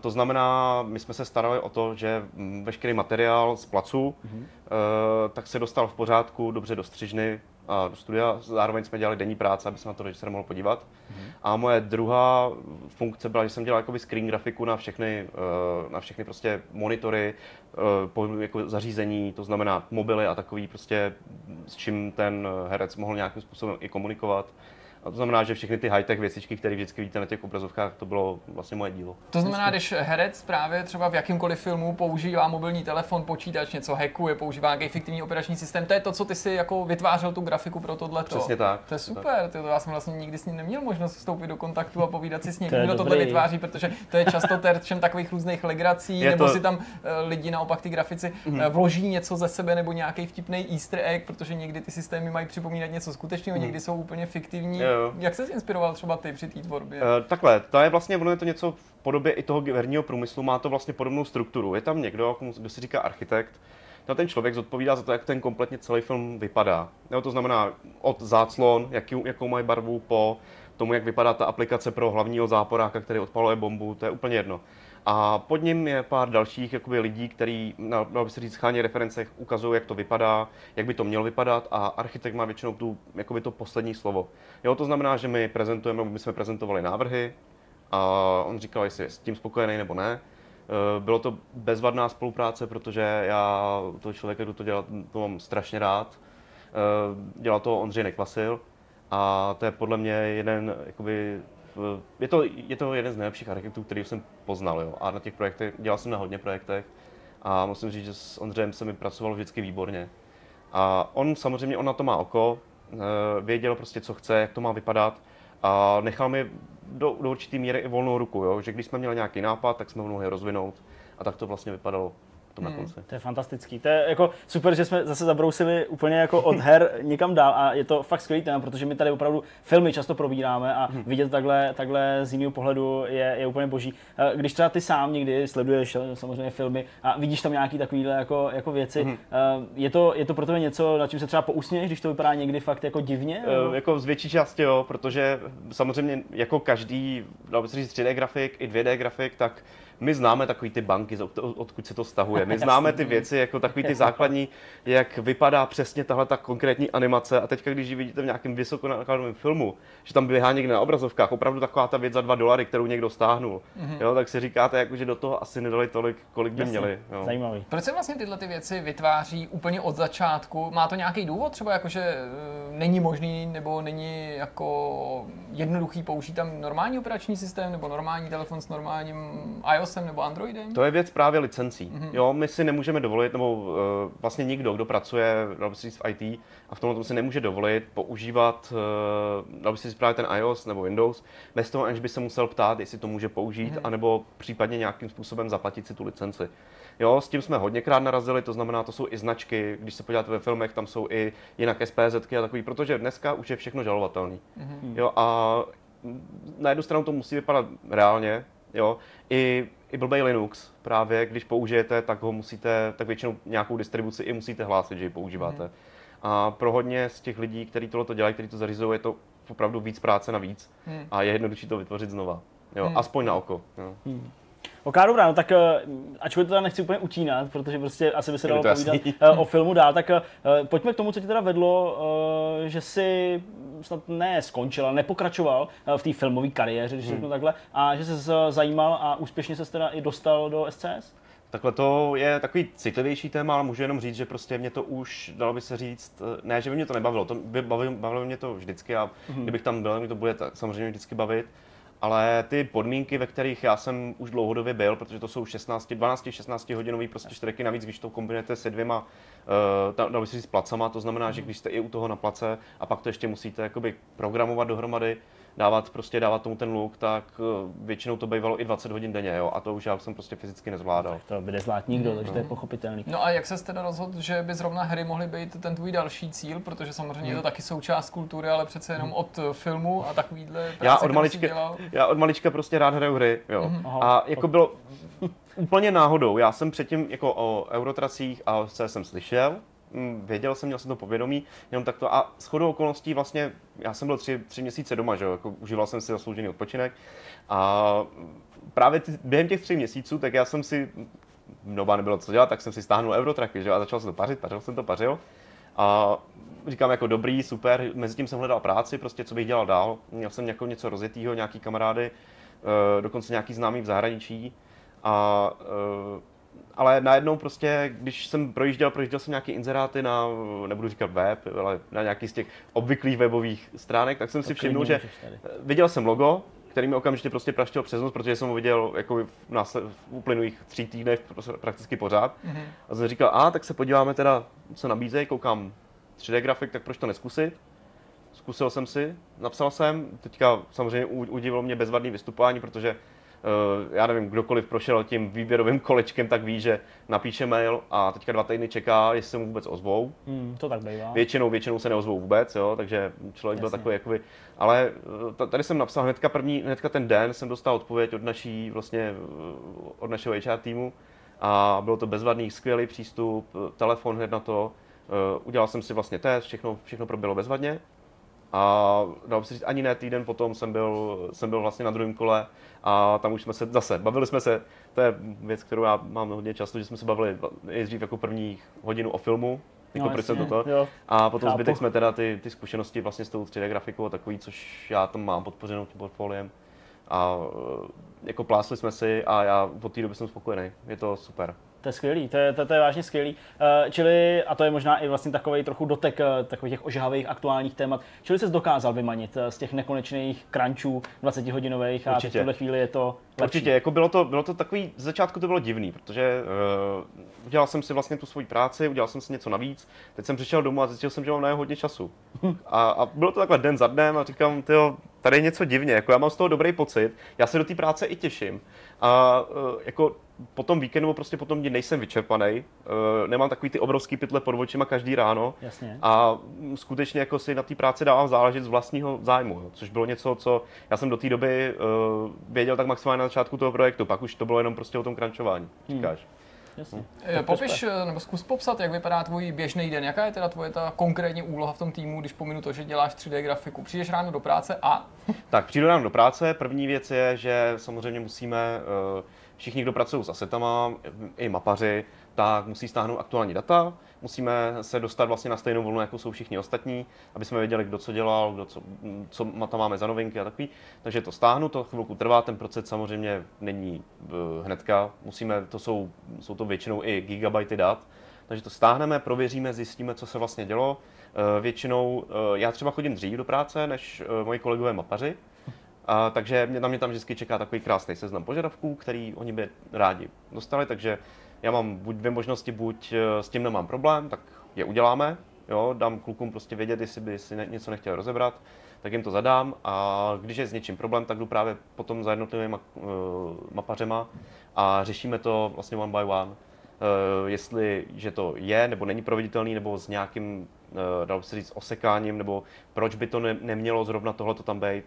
to znamená, my jsme se starali o to, že veškerý materiál z placu, tak se dostal v pořádku, dobře do střižny a do studia, zároveň jsme dělali denní práce, aby se na to režisér mohl podívat. A moje druhá funkce byla, že jsem dělal jakoby screen grafiku na všechny prostě monitory, jako zařízení, to znamená mobily a takový prostě, s čím ten herec mohl nějakým způsobem i komunikovat. A to znamená, že všechny ty high-tech věcičky, které vždycky vidíte na těch obrazovkách, to bylo vlastně moje dílo. To znamená, když herec právě třeba v jakýmkoliv filmu používá mobilní telefon, počítač, něco hackuje, používá nějaký fiktivní operační systém, to je to, co ty si jako vytvářel tu grafiku pro tohleto. Přesně tak. To je super, to já jsem vlastně nikdy s ním neměl možnost vstoupit do kontaktu a povídat si s ním, kdo tohle vytváří, protože to je často terčem takových různých legrací, nebo si tam lidi naopak ty grafici vloží něco ze sebe nebo nějaký vtipný easter egg, protože někdy ty systémy mají připomínat něco skutečného, někdy jsou úplně fiktivní. Jak jsi inspiroval třeba ty při té tvorbě? Takhle, to je vlastně, ono je to něco v podobě i toho herního průmyslu, má to vlastně podobnou strukturu. Je tam někdo, kdo se říká architekt, ten člověk zodpovídá za to, jak ten kompletně celý film vypadá. Jo, to znamená od záclon, jakou mají barvu, po tomu, jak vypadá ta aplikace pro hlavního záporáka, který odpaluje bombu, to je úplně jedno. A pod ním je pár dalších jakoby lidí, kteří by se říct schání referencech ukazují, jak to vypadá, jak by to mělo vypadat a architekt má většinou tu jakoby to poslední slovo. Jo, to znamená, že my jsme prezentovali návrhy a on říkal, jestli je s tím spokojený nebo ne. Bylo to bezvadná spolupráce, protože já toho člověka, kdo to dělal, to mám strašně rád. Dělal to Ondřej Nekvasil a to je podle mě je to jeden z nejlepších architektů, který jsem poznal, jo. A na těch projektech, dělal jsem na hodně projektech a musím říct, že s Ondřejem se mi pracoval vždycky výborně. A on na to má oko, věděl prostě, co chce, jak to má vypadat a nechal mi do určité míry i volnou ruku, jo. Že když jsme měli nějaký nápad, tak jsme ho mohli rozvinout a tak to vlastně vypadalo. To je fantastický. To je jako super, že jsme zase zabrousili úplně jako od her někam dál a je to fakt skvělý téma, protože my tady opravdu filmy často probíráme a vidět takhle z jiného pohledu je úplně boží. Když třeba ty sám někdy sleduješ samozřejmě filmy a vidíš tam nějaký takovýhle jako věci, je to pro tebe něco, na čím se třeba pousměješ, když to vypadá někdy fakt jako divně? Jako z větší části jo, protože samozřejmě jako každý, dá se říct 3D grafik i 2D grafik, tak my známe takový ty banky, odkud se to stahuje. My známe ty věci, jako takový ty základní, jak vypadá přesně tahle ta konkrétní animace. A teďka, když ji vidíte v nějakém vysokonákladovém filmu, že tam běhá někde na obrazovkách, opravdu taková ta věc za $2, kterou někdo stáhnul, jo, tak si říkáte, jako, že do toho asi nedali tolik, kolik by měli. Jo. Zajímavý. Proč se vlastně tyhle ty věci vytváří úplně od začátku? Má to nějaký důvod, třeba jako, že není možný nebo není jako jednoduchý použít tam normální operační systém nebo normální telefon s normálním iOS? Nebo Androidem? To je věc právě licencí. Jo, my si nemůžeme dovolit, nebo vlastně nikdo, kdo pracuje v IT a v tomhle si nemůže dovolit používat právě ten iOS nebo Windows, bez toho, aniž by se musel ptát, jestli to může použít, anebo případně nějakým způsobem zaplatit si tu licenci. Jo, s tím jsme hodněkrát narazili, to znamená, to jsou i značky, když se podíváte ve filmech, tam jsou i jinak SPZky a takový, protože dneska už je všechno žalovatelný. Jo, a na jednu stranu to musí vypadat reálně, jo, i blbej Linux právě, když použijete, tak většinou nějakou distribuci i musíte hlásit, že ji používáte. A pro hodně z těch lidí, kteří tohle dělají, kteří to zařizují, je to opravdu víc práce navíc a je jednodušší to vytvořit znova. Jo, aspoň na oko. Jo. OK, dobrá, no tak ačkoliv to teda nechci úplně utínat, protože prostě asi by se dalo povídat o filmu dál, tak pojďme k tomu, co ti teda vedlo, že si snad neskončil, nepokračoval v té filmové kariéře, když řeknu takhle, a že jsi zajímal a úspěšně se teda i dostal do SCS? Takhle to je takový citlivější téma, ale můžu jenom říct, že prostě mě to už, dalo by se říct, ne, že by mě to nebavilo, bavilo mě to vždycky a kdybych tam byl, mě to bude tak, samozřejmě vždycky bavit. Ale ty podmínky, ve kterých já jsem už dlouhodobě byl, protože to jsou 12-16 hodinový prostě štreky, navíc když to kombinujete se dvěma, dalo by se říct, placama, to znamená, že když jste i u toho na place a pak to ještě musíte jakoby programovat dohromady, dávat tomu ten look, tak většinou to bývalo i 20 hodin denně, jo, a to už já jsem prostě fyzicky nezvládal. To by nezvlád nikdo, takže to je pochopitelný. No a jak ses teda rozhodl, že by zrovna hry mohly být ten tvůj další cíl, protože samozřejmě je to taky součást kultury, ale přece jenom od filmu a takovýhle práce, kterou jsi dělal? Já od malička prostě rád hraju hry, jo. A jako bylo úplně náhodou, já jsem předtím jako o Eurotracích a co jsem slyšel, věděl jsem, měl jsem to povědomí, jenom takto a shodou okolností vlastně, já jsem byl tři měsíce doma, že jo, jako užíval jsem si zasloužený odpočinek a právě během těch 3 měsíců, tak já jsem si, doba nebylo co dělat, tak jsem si stáhnul Eurotracky, že jo, a začal jsem to pařil. A říkám jako dobrý, super, mezi tím jsem hledal práci, prostě co bych dělal dál, měl jsem něco rozjetýho, nějaký kamarády, dokonce nějaký známý v zahraničí a ale najednou prostě, když jsem projížděl jsem nějaký inzeráty na, nebudu říkat web, ale na nějaký z těch obvyklých webových stránek, tak jsem si všimnul, že viděl jsem logo, který mi okamžitě prostě praštilo přes nos, protože jsem ho viděl jako v uplynulých 3 týdnech prakticky pořád. A jsem říkal, tak se podíváme teda, co nabízejí, koukám 3D grafik, tak proč to neskusit? Zkusil jsem si, napsal jsem, teďka samozřejmě udivilo mě bezvadné vystupování, protože já nevím, kdokoliv prošel tím výběrovým kolečkem, tak ví, že napíše mail a teďka 2 týdny čeká, jestli se mu vůbec ozvou. To tak bývá. Většinou se neozvou vůbec, jo, takže člověk byl takový jakoby, ale tady jsem napsal hnedka ten den jsem dostal odpověď od našeho HR týmu a bylo to bezvadný, skvělý přístup, telefon hned na to, udělal jsem si vlastně test, všechno proběhlo bezvadně. A dalo by se říct, ani ne týden potom jsem byl vlastně na druhém kole a tam už jsme se zase bavili to je věc, kterou já mám hodně často, že jsme se bavili nejdřív jako první hodinu o filmu, jako proč jsem toto, a potom zbytek jsme teda ty zkušenosti vlastně s tou 3D grafikou a takový, což já tam mám podpořenou tím portfoliem a jako plásli jsme si a já od té doby jsem spokojený, je to super. To je skvělý, to je vážně skvělý. Čili, a to je možná i vlastně takovej trochu dotek takových těch ožahavých aktuálních témat, čili jsi dokázal vymanit z těch nekonečných crunchů 20-hodinových a v tuhle chvíli je to lepší. Určitě, jako bylo to takový, z začátku to bylo divný, protože udělal jsem si vlastně tu svoji práci, udělal jsem si něco navíc, teď jsem přišel domů a zjistil jsem, že mám na jeho hodně času. A bylo to takhle den za dnem a říkám, tyjo, tady je něco divně, jako já mám z toho dobrý pocit, já se do té práce i těším a jako po tom víkendu, prostě po tom dní nejsem vyčerpaný, nemám takový ty obrovský pytle pod očima každý ráno. Jasně. A skutečně jako si na té práci dávám záležet z vlastního zájmu, jo, což bylo něco, co já jsem do té doby věděl tak maximálně na začátku toho projektu, pak už to bylo jenom prostě o tom crunčování, říkáš. Jasně. Popiš, nebo zkus popsat, jak vypadá tvůj běžný den, jaká je teda tvoje ta konkrétní úloha v tom týmu, když pominu to, že děláš 3D grafiku, přijdeš ráno do práce a... Tak přijdu ráno do práce, první věc je, že samozřejmě musíme všichni, kdo pracují s asetama, i mapaři, tak musí stáhnout aktuální data, musíme se dostat vlastně na stejnou vlnu, jako jsou všichni ostatní, aby jsme věděli, kdo co dělal, co tam máme za novinky a takový. Takže to stáhnu, to chvilku trvá, ten proces samozřejmě není hnedka, jsou to většinou i gigabajty dat, takže to stáhneme, prověříme, zjistíme, co se vlastně dělo. Většinou já třeba chodím dřív do práce, než moji kolegové mapaři, takže mě tam vždycky čeká takový krásný seznam požadavků, který oni by rádi dostali, takže já mám buď 2 možnosti, buď s tím nemám problém, tak je uděláme, jo, dám klukům prostě vědět, jestli by si něco nechtěl rozebrat, tak jim to zadám a když je s něčím problém, tak jdu právě potom za jednotlivými mapařema a řešíme to vlastně one by one, jestli že to je nebo není proveditelný nebo s nějakým dalo by se říct, osekáním, nebo proč by to nemělo zrovna tohleto tam být.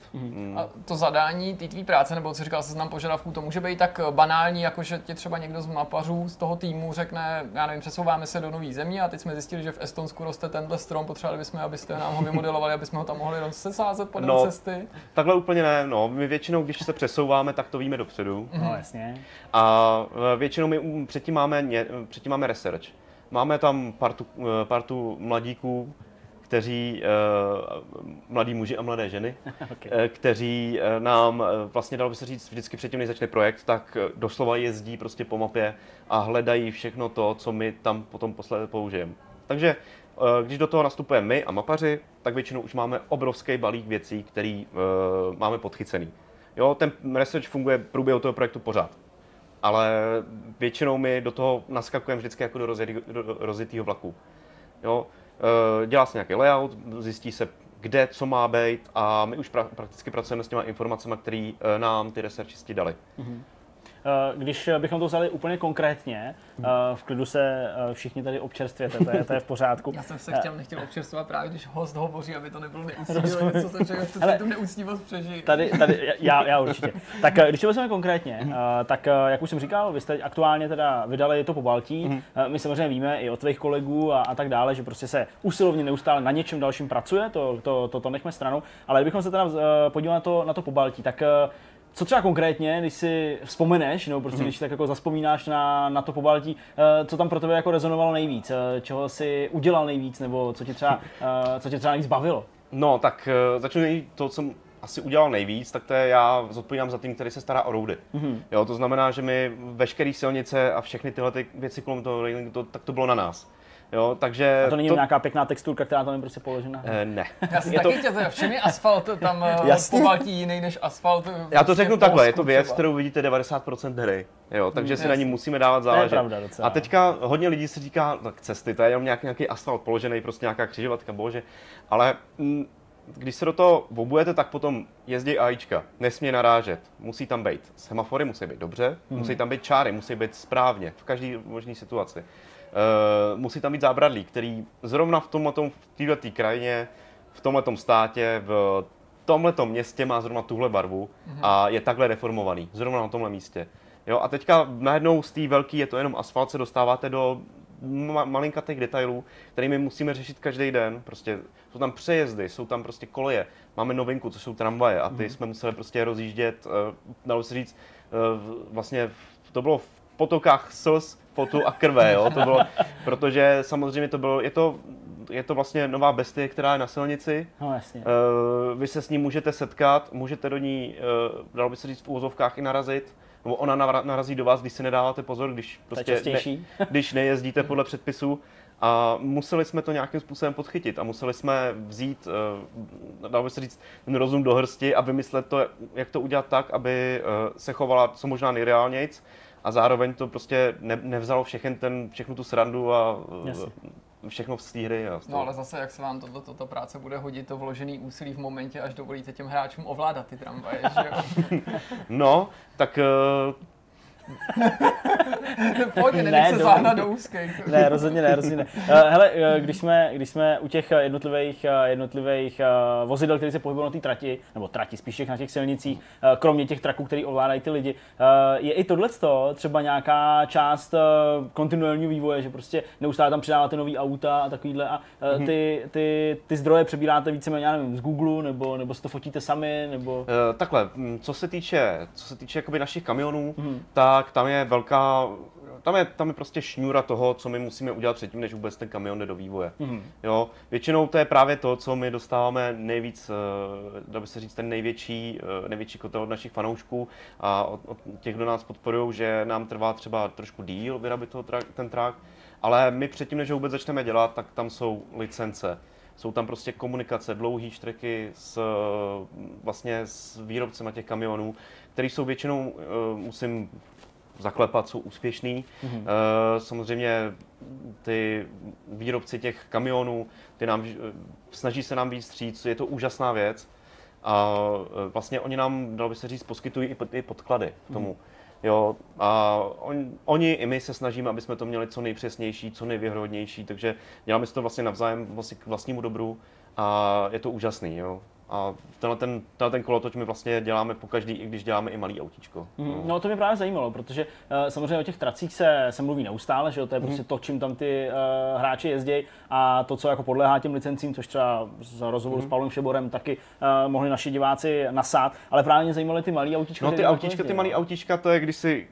A to zadání té tvý práce, nebo co říkal, seznam požadavků, to může být tak banální, jako že ti třeba někdo z mapařů z toho týmu řekne, já nevím, přesouváme se do nový země a teď jsme zjistili, že v Estonsku roste tenhle strom, potřebovali bychom, abyste nám ho vymodelovali, aby jsme ho tam mohli rozsázet podél cesty. Takhle úplně ne, no, my většinou, když se přesouváme, tak to víme dopředu. No, jasně. A většinou my předtím máme research. Máme tam partu mladíků, kteří, mladí muži a mladé ženy, okay, kteří nám vlastně, dalo by se říct, vždycky předtím, než začne projekt, tak doslova jezdí prostě po mapě a hledají všechno to, co my tam potom posledně použijeme. Takže když do toho nastupujeme my a mapaři, tak většinou už máme obrovský balík věcí, který máme podchycený. Jo, ten research funguje v průběhu toho projektu pořád. Ale většinou my do toho naskakujeme vždycky jako do rozjetého vlaku. Jo, dělá se nějaký layout, zjistí se, kde co má být, a my už prakticky pracujeme s těma informacemi, které nám ty researchisti dali. Mm-hmm. Když bychom to vzali úplně konkrétně, v klidu se všichni tady občerstvěte, to je v pořádku. Já jsem se nechtěl občerstvovat právě, když host hovoří, aby to nebylo neúctivé, co jsem řekl, to si tu neúctivost přežije. Tady, já určitě. Tak když to vezmeme konkrétně, tak jak už jsem říkal, vy jste aktuálně teda vydali to Pobaltí, my samozřejmě víme i od tvých kolegů a tak dále, že prostě se usilovně neustále na něčem dalším pracuje, to nechme stranou, ale kdybychom se teda podívali na to Pobaltí, tak co třeba konkrétně, když si vzpomeneš, nebo prostě když tak jako zazpomínáš na to Pobaltí, co tam pro tebe jako rezonovalo nejvíc, čeho si udělal nejvíc, nebo co tě třeba nejvíc bavilo? No tak začnu to, co jsem asi udělal nejvíc, tak to je, já zodpovídám za tým, který se stará o roudy. Jo, to znamená, že my veškeré silnice a všechny tyhle ty věci kolem toho, tak to bylo na nás. Jo, takže a to není nějaká pěkná texturka, která tam je prostě položena? Ne. Já jsem taky chtěl v čem je asfalt tam v Pobaltí jiný než asfalt? Já to řeknu takhle, je to věc, kterou vidíte 90% hry, jo, takže si na ní musíme dávat záležet. A teďka hodně lidí si říká, tak cesty, to je jenom nějaký asfalt položený, prostě nějaká křižovatka, bože. Ale když se do toho obujete, tak potom jezdí AIčka, nesmí narážet, musí tam být semafory, musí být dobře, musí tam být čáry, musí být správně, v každé možné situaci. Musí tam být zábradlí, který zrovna v této krajině, v tomhletom státě, v tomhletom městě má zrovna tuhle barvu a je takhle deformovaný, zrovna na tomhle místě. Jo, a teďka najednou z té velký je to jenom asfalt, se dostáváte do malinkatých detailů, který my musíme řešit každý den. Prostě jsou tam přejezdy, jsou tam prostě koleje, máme novinku, co jsou tramvaje a ty jsme museli prostě rozjíždět, dalo se říct, vlastně to bylo v potokách slz, potu a krve, jo, to bylo, protože samozřejmě je to vlastně nová bestie, která je na silnici, no, jasně. Vy se s ní můžete setkat, můžete do ní, dalo by se říct v úvozovkách i narazit, nebo ona narazí do vás, když si nedáváte pozor, když prostě když nejezdíte podle předpisů. A museli jsme to nějakým způsobem podchytit a museli jsme vzít, dalo by se říct, ten rozum do hrsti a vymyslet to, jak to udělat tak, aby se chovala co možná nejreálnějc, a zároveň to prostě nevzalo všechnu tu srandu a všechno z té hry. No ale zase, jak se vám tato práce bude hodit, to vložený úsilí v momentě, až dovolíte těm hráčům ovládat ty tramvaje, že jo? No, tak... Pojď, nenech se zahnat do úzkých. Ne, rozhodně ne. Hele, když jsme u těch jednotlivých vozidel, které se pohybují na té trati, nebo trati spíš na těch silnicích, kromě těch traků, které ovládají ty lidi, je i tohleto třeba nějaká část kontinuálního vývoje, že prostě neustále tam přidáváte nový auta a takovýhle a ty zdroje přebíráte víceméně, já nevím, z Google, nebo si to fotíte sami, nebo... Takhle, co se týče jakoby našich kamionů, tak tam je velká, tam je prostě šňůra toho, co my musíme udělat předtím, než vůbec ten kamion jde do vývoje. Jo, většinou to je právě to, co my dostáváme nejvíc, dá by se říct, ten největší kotel od našich fanoušků a od těch, kdo nás podporují, že nám trvá třeba trošku díl vyrobit ten trak, ale my předtím, než ho vůbec začneme dělat, tak tam jsou licence. Jsou tam prostě komunikace, dlouhý štreky s výrobcema těch kamionů, který jsou většinou, musím zaklepat, jsou úspěšný. Samozřejmě ty výrobci těch kamionů, ty nám snaží se nám víc vstříc, je to úžasná věc. A vlastně oni nám, dalo by se říct, poskytují i podklady k tomu. Jo, a oni i my se snažíme, aby jsme to měli co nejpřesnější, co nejvěrohodnější, takže děláme si to vlastně navzájem vlastně k vlastnímu dobru a je to úžasný, jo. A tenhle ten kolotoč my vlastně děláme pokaždý, i když děláme i malý autíčko. No to mě právě zajímalo, protože samozřejmě o těch tracích se mluví neustále, že jo? To je prostě to, čím tam ty hráči jezdí a to, co jako podléhá těm licencím, což třeba z rozhovoru s Pavlem Šeborem taky mohli naši diváci nasát, ale právě mě zajímaly ty malý autíčka. No ty malý autíčka, to je, když si,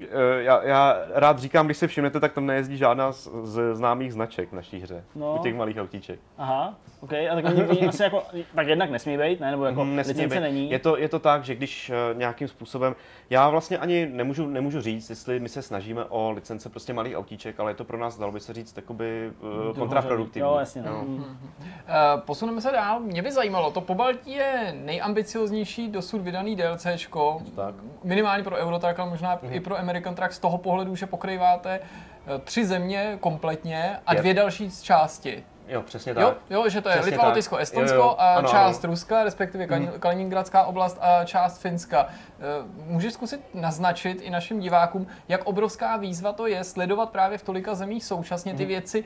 já rád říkám, když si všimnete, tak tam nejezdí žádná z známých značek v naší hře, u těch malých autíček. Aha, okay. A tak oni asi jako, tak jednak nesmí být, ne? Nebo jako licence není. Je to tak, že když nějakým způsobem, já vlastně ani nemůžu říct, jestli my se snažíme o licence prostě malých autíček, ale je to pro nás, dalo by se říct, takoby kontraproduktivní. Jo, jasně. No. Posuneme se dál. Mě by zajímalo, to Pobaltí je nejambicioznější dosud vydaný DLCčko, tak. Minimálně pro Euro Truck, ale možná i pro American Truck z toho pohledu, že pokrýváte 3 země kompletně a 2 další části. Jo, přesně tak. Jo, že to je přesně Litva, Lotyšsko, Estonsko a část Ruska, respektive Kaliningradská oblast a část Finska. Můžeš zkusit naznačit i našim divákům, jak obrovská výzva to je sledovat právě v tolika zemích současně ty věci,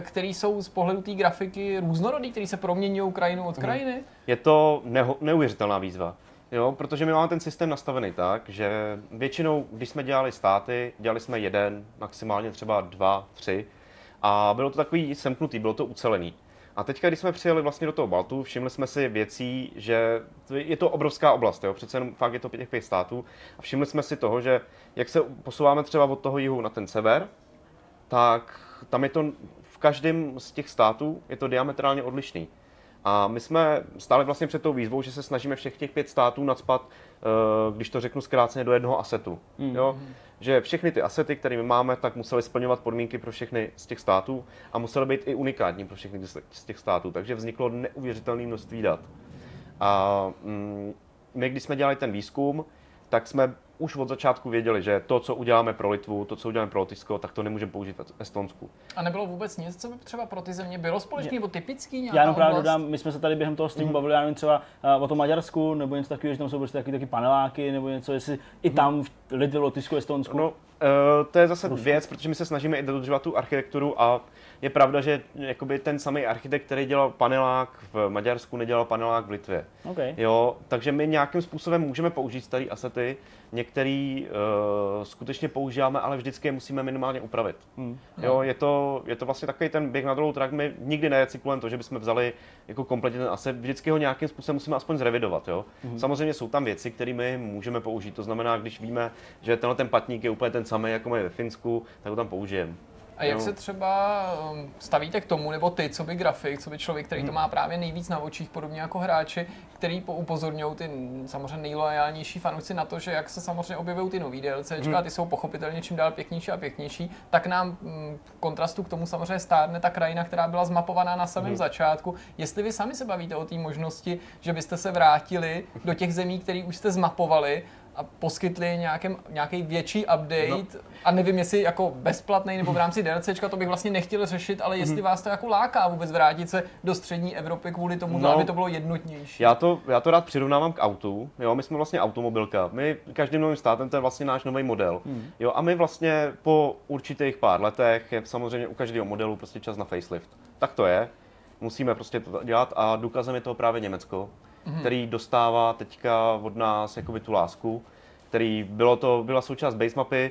které jsou z pohledu té grafiky různorodý, které se proměňují krajinu od krajiny? Je to neuvěřitelná výzva. Jo, protože my máme ten systém nastavený tak, že většinou, když jsme dělali státy, dělali jsme jeden, maximálně třeba 2, 3, a bylo to takový semknutý, bylo to ucelený. A teďka, když jsme přijeli vlastně do toho Baltu, všimli jsme si věcí, že je to obrovská oblast, jo? Přece jenom fakt je to 5 států. A všimli jsme si toho, že jak se posouváme třeba od toho jihu na ten sever, tak tam je to v každém z těch států je to diametrálně odlišný. A my jsme stáli vlastně před tou výzvou, že se snažíme všech těch 5 států nacpat, když to řeknu zkráceně, do jednoho asetu. Jo? Že všechny ty asety, které my máme, tak musely splňovat podmínky pro všechny z těch států a musely být i unikátní pro všechny z těch států, takže vzniklo neuvěřitelné množství dat. A my, když jsme dělali ten výzkum, tak jsme už od začátku věděli, že to, co uděláme pro Litvu, to, co uděláme pro Lotyšsko, tak to nemůžeme použít v Estonsku. A nebylo vůbec nic, co by třeba pro ty země bylo společný nebo typický nějaká? Já jenom právě dodám, my jsme se tady během toho streamu bavili, já nevím, třeba o tom Maďarsku, nebo něco takového, že tam jsou prostě taky paneláky, nebo něco, jestli i tam v Litvě, Lotyšsku, Estonsku. No, to je zase věc, protože my se snažíme i dodržovat tu architekturu a je pravda, že jakoby ten samý architekt, který dělal panelák v Maďarsku, nedělal panelák v Litvě. Okay. Jo, takže my nějakým způsobem můžeme použít staré asety, některé skutečně používáme, ale vždycky je musíme minimálně upravit. Jo, je to vlastně takový ten běh na dlouhou trať, my nikdy nerecyklujeme to, že bychom vzali jako kompletně ten aset, vždycky ho nějakým způsobem musíme aspoň zrevidovat. Jo? Samozřejmě jsou tam věci, které my můžeme použít, to znamená, když víme, že tenhle ten patník je úplně ten samý, jako je ve Finsku, tak ho tam použijeme. A jak se třeba stavíte k tomu, nebo ty, co by grafik, co by člověk, který to má právě nejvíc na očích, podobně jako hráči, který upozorňují ty samozřejmě nejloajálnější fanoušci na to, že jak se samozřejmě objevují ty nový DLCčka, ty jsou pochopitelně čím dál pěknější a pěknější, tak nám v kontrastu k tomu samozřejmě stárne ta krajina, která byla zmapovaná na samém začátku. Jestli vy sami se bavíte o té možnosti, že byste se vrátili do těch zemí, které už jste zmapovali, a poskytli nějaký větší update a nevím, jestli jako bezplatný nebo v rámci DLCčka, to bych vlastně nechtěl řešit, ale jestli vás to jako láká vůbec vrátit se do střední Evropy kvůli tomu, aby to bylo jednotnější. Já to rád přirovnávám k autu, jo, my jsme vlastně automobilka, my každým novým státem to je vlastně náš nový model, jo, a my vlastně po určitých pár letech je samozřejmě u každého modelu prostě čas na facelift, tak to je, musíme prostě to dělat a důkazem je toho právě Německo, který dostává teďka od nás jakoby tu lásku, který byla součást basemapy,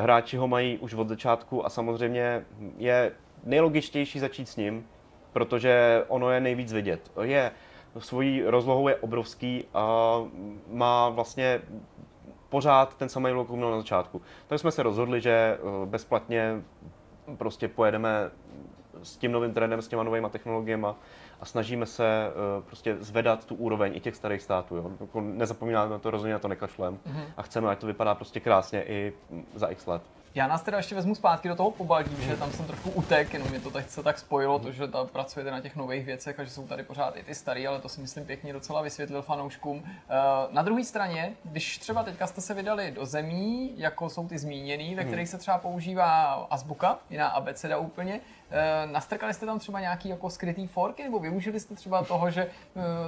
hráči ho mají už od začátku a samozřejmě je nejlogičtější začít s ním, protože ono je nejvíc vidět. Je svojí rozlohou je obrovský a má vlastně pořád ten samý lokum na začátku. Tak jsme se rozhodli, že bezplatně prostě pojedeme s tím novým trendem, s těma novýma technologiemi a snažíme se prostě zvedat tu úroveň i těch starých států. Jo. Nezapomínáme na to, rozhodně na to nekašlem a chceme, ať to vypadá prostě krásně i za x let. Já nás teda ještě vezmu zpátky do toho Pobaltí, že tam jsem trošku utek, jenom mě to tak se tak spojilo, to, že pracujete na těch nových věcech a že jsou tady pořád i ty starý, ale to si myslím pěkně docela vysvětlil fanouškům. Na druhé straně, když třeba teďka jste se vydali do zemí, jako jsou ty zmíněný, ve kterých se třeba používá azbuka, jiná abeceda úplně, Nastrkali jste tam třeba nějaký jako skrytý forky, nebo využili jste třeba toho, že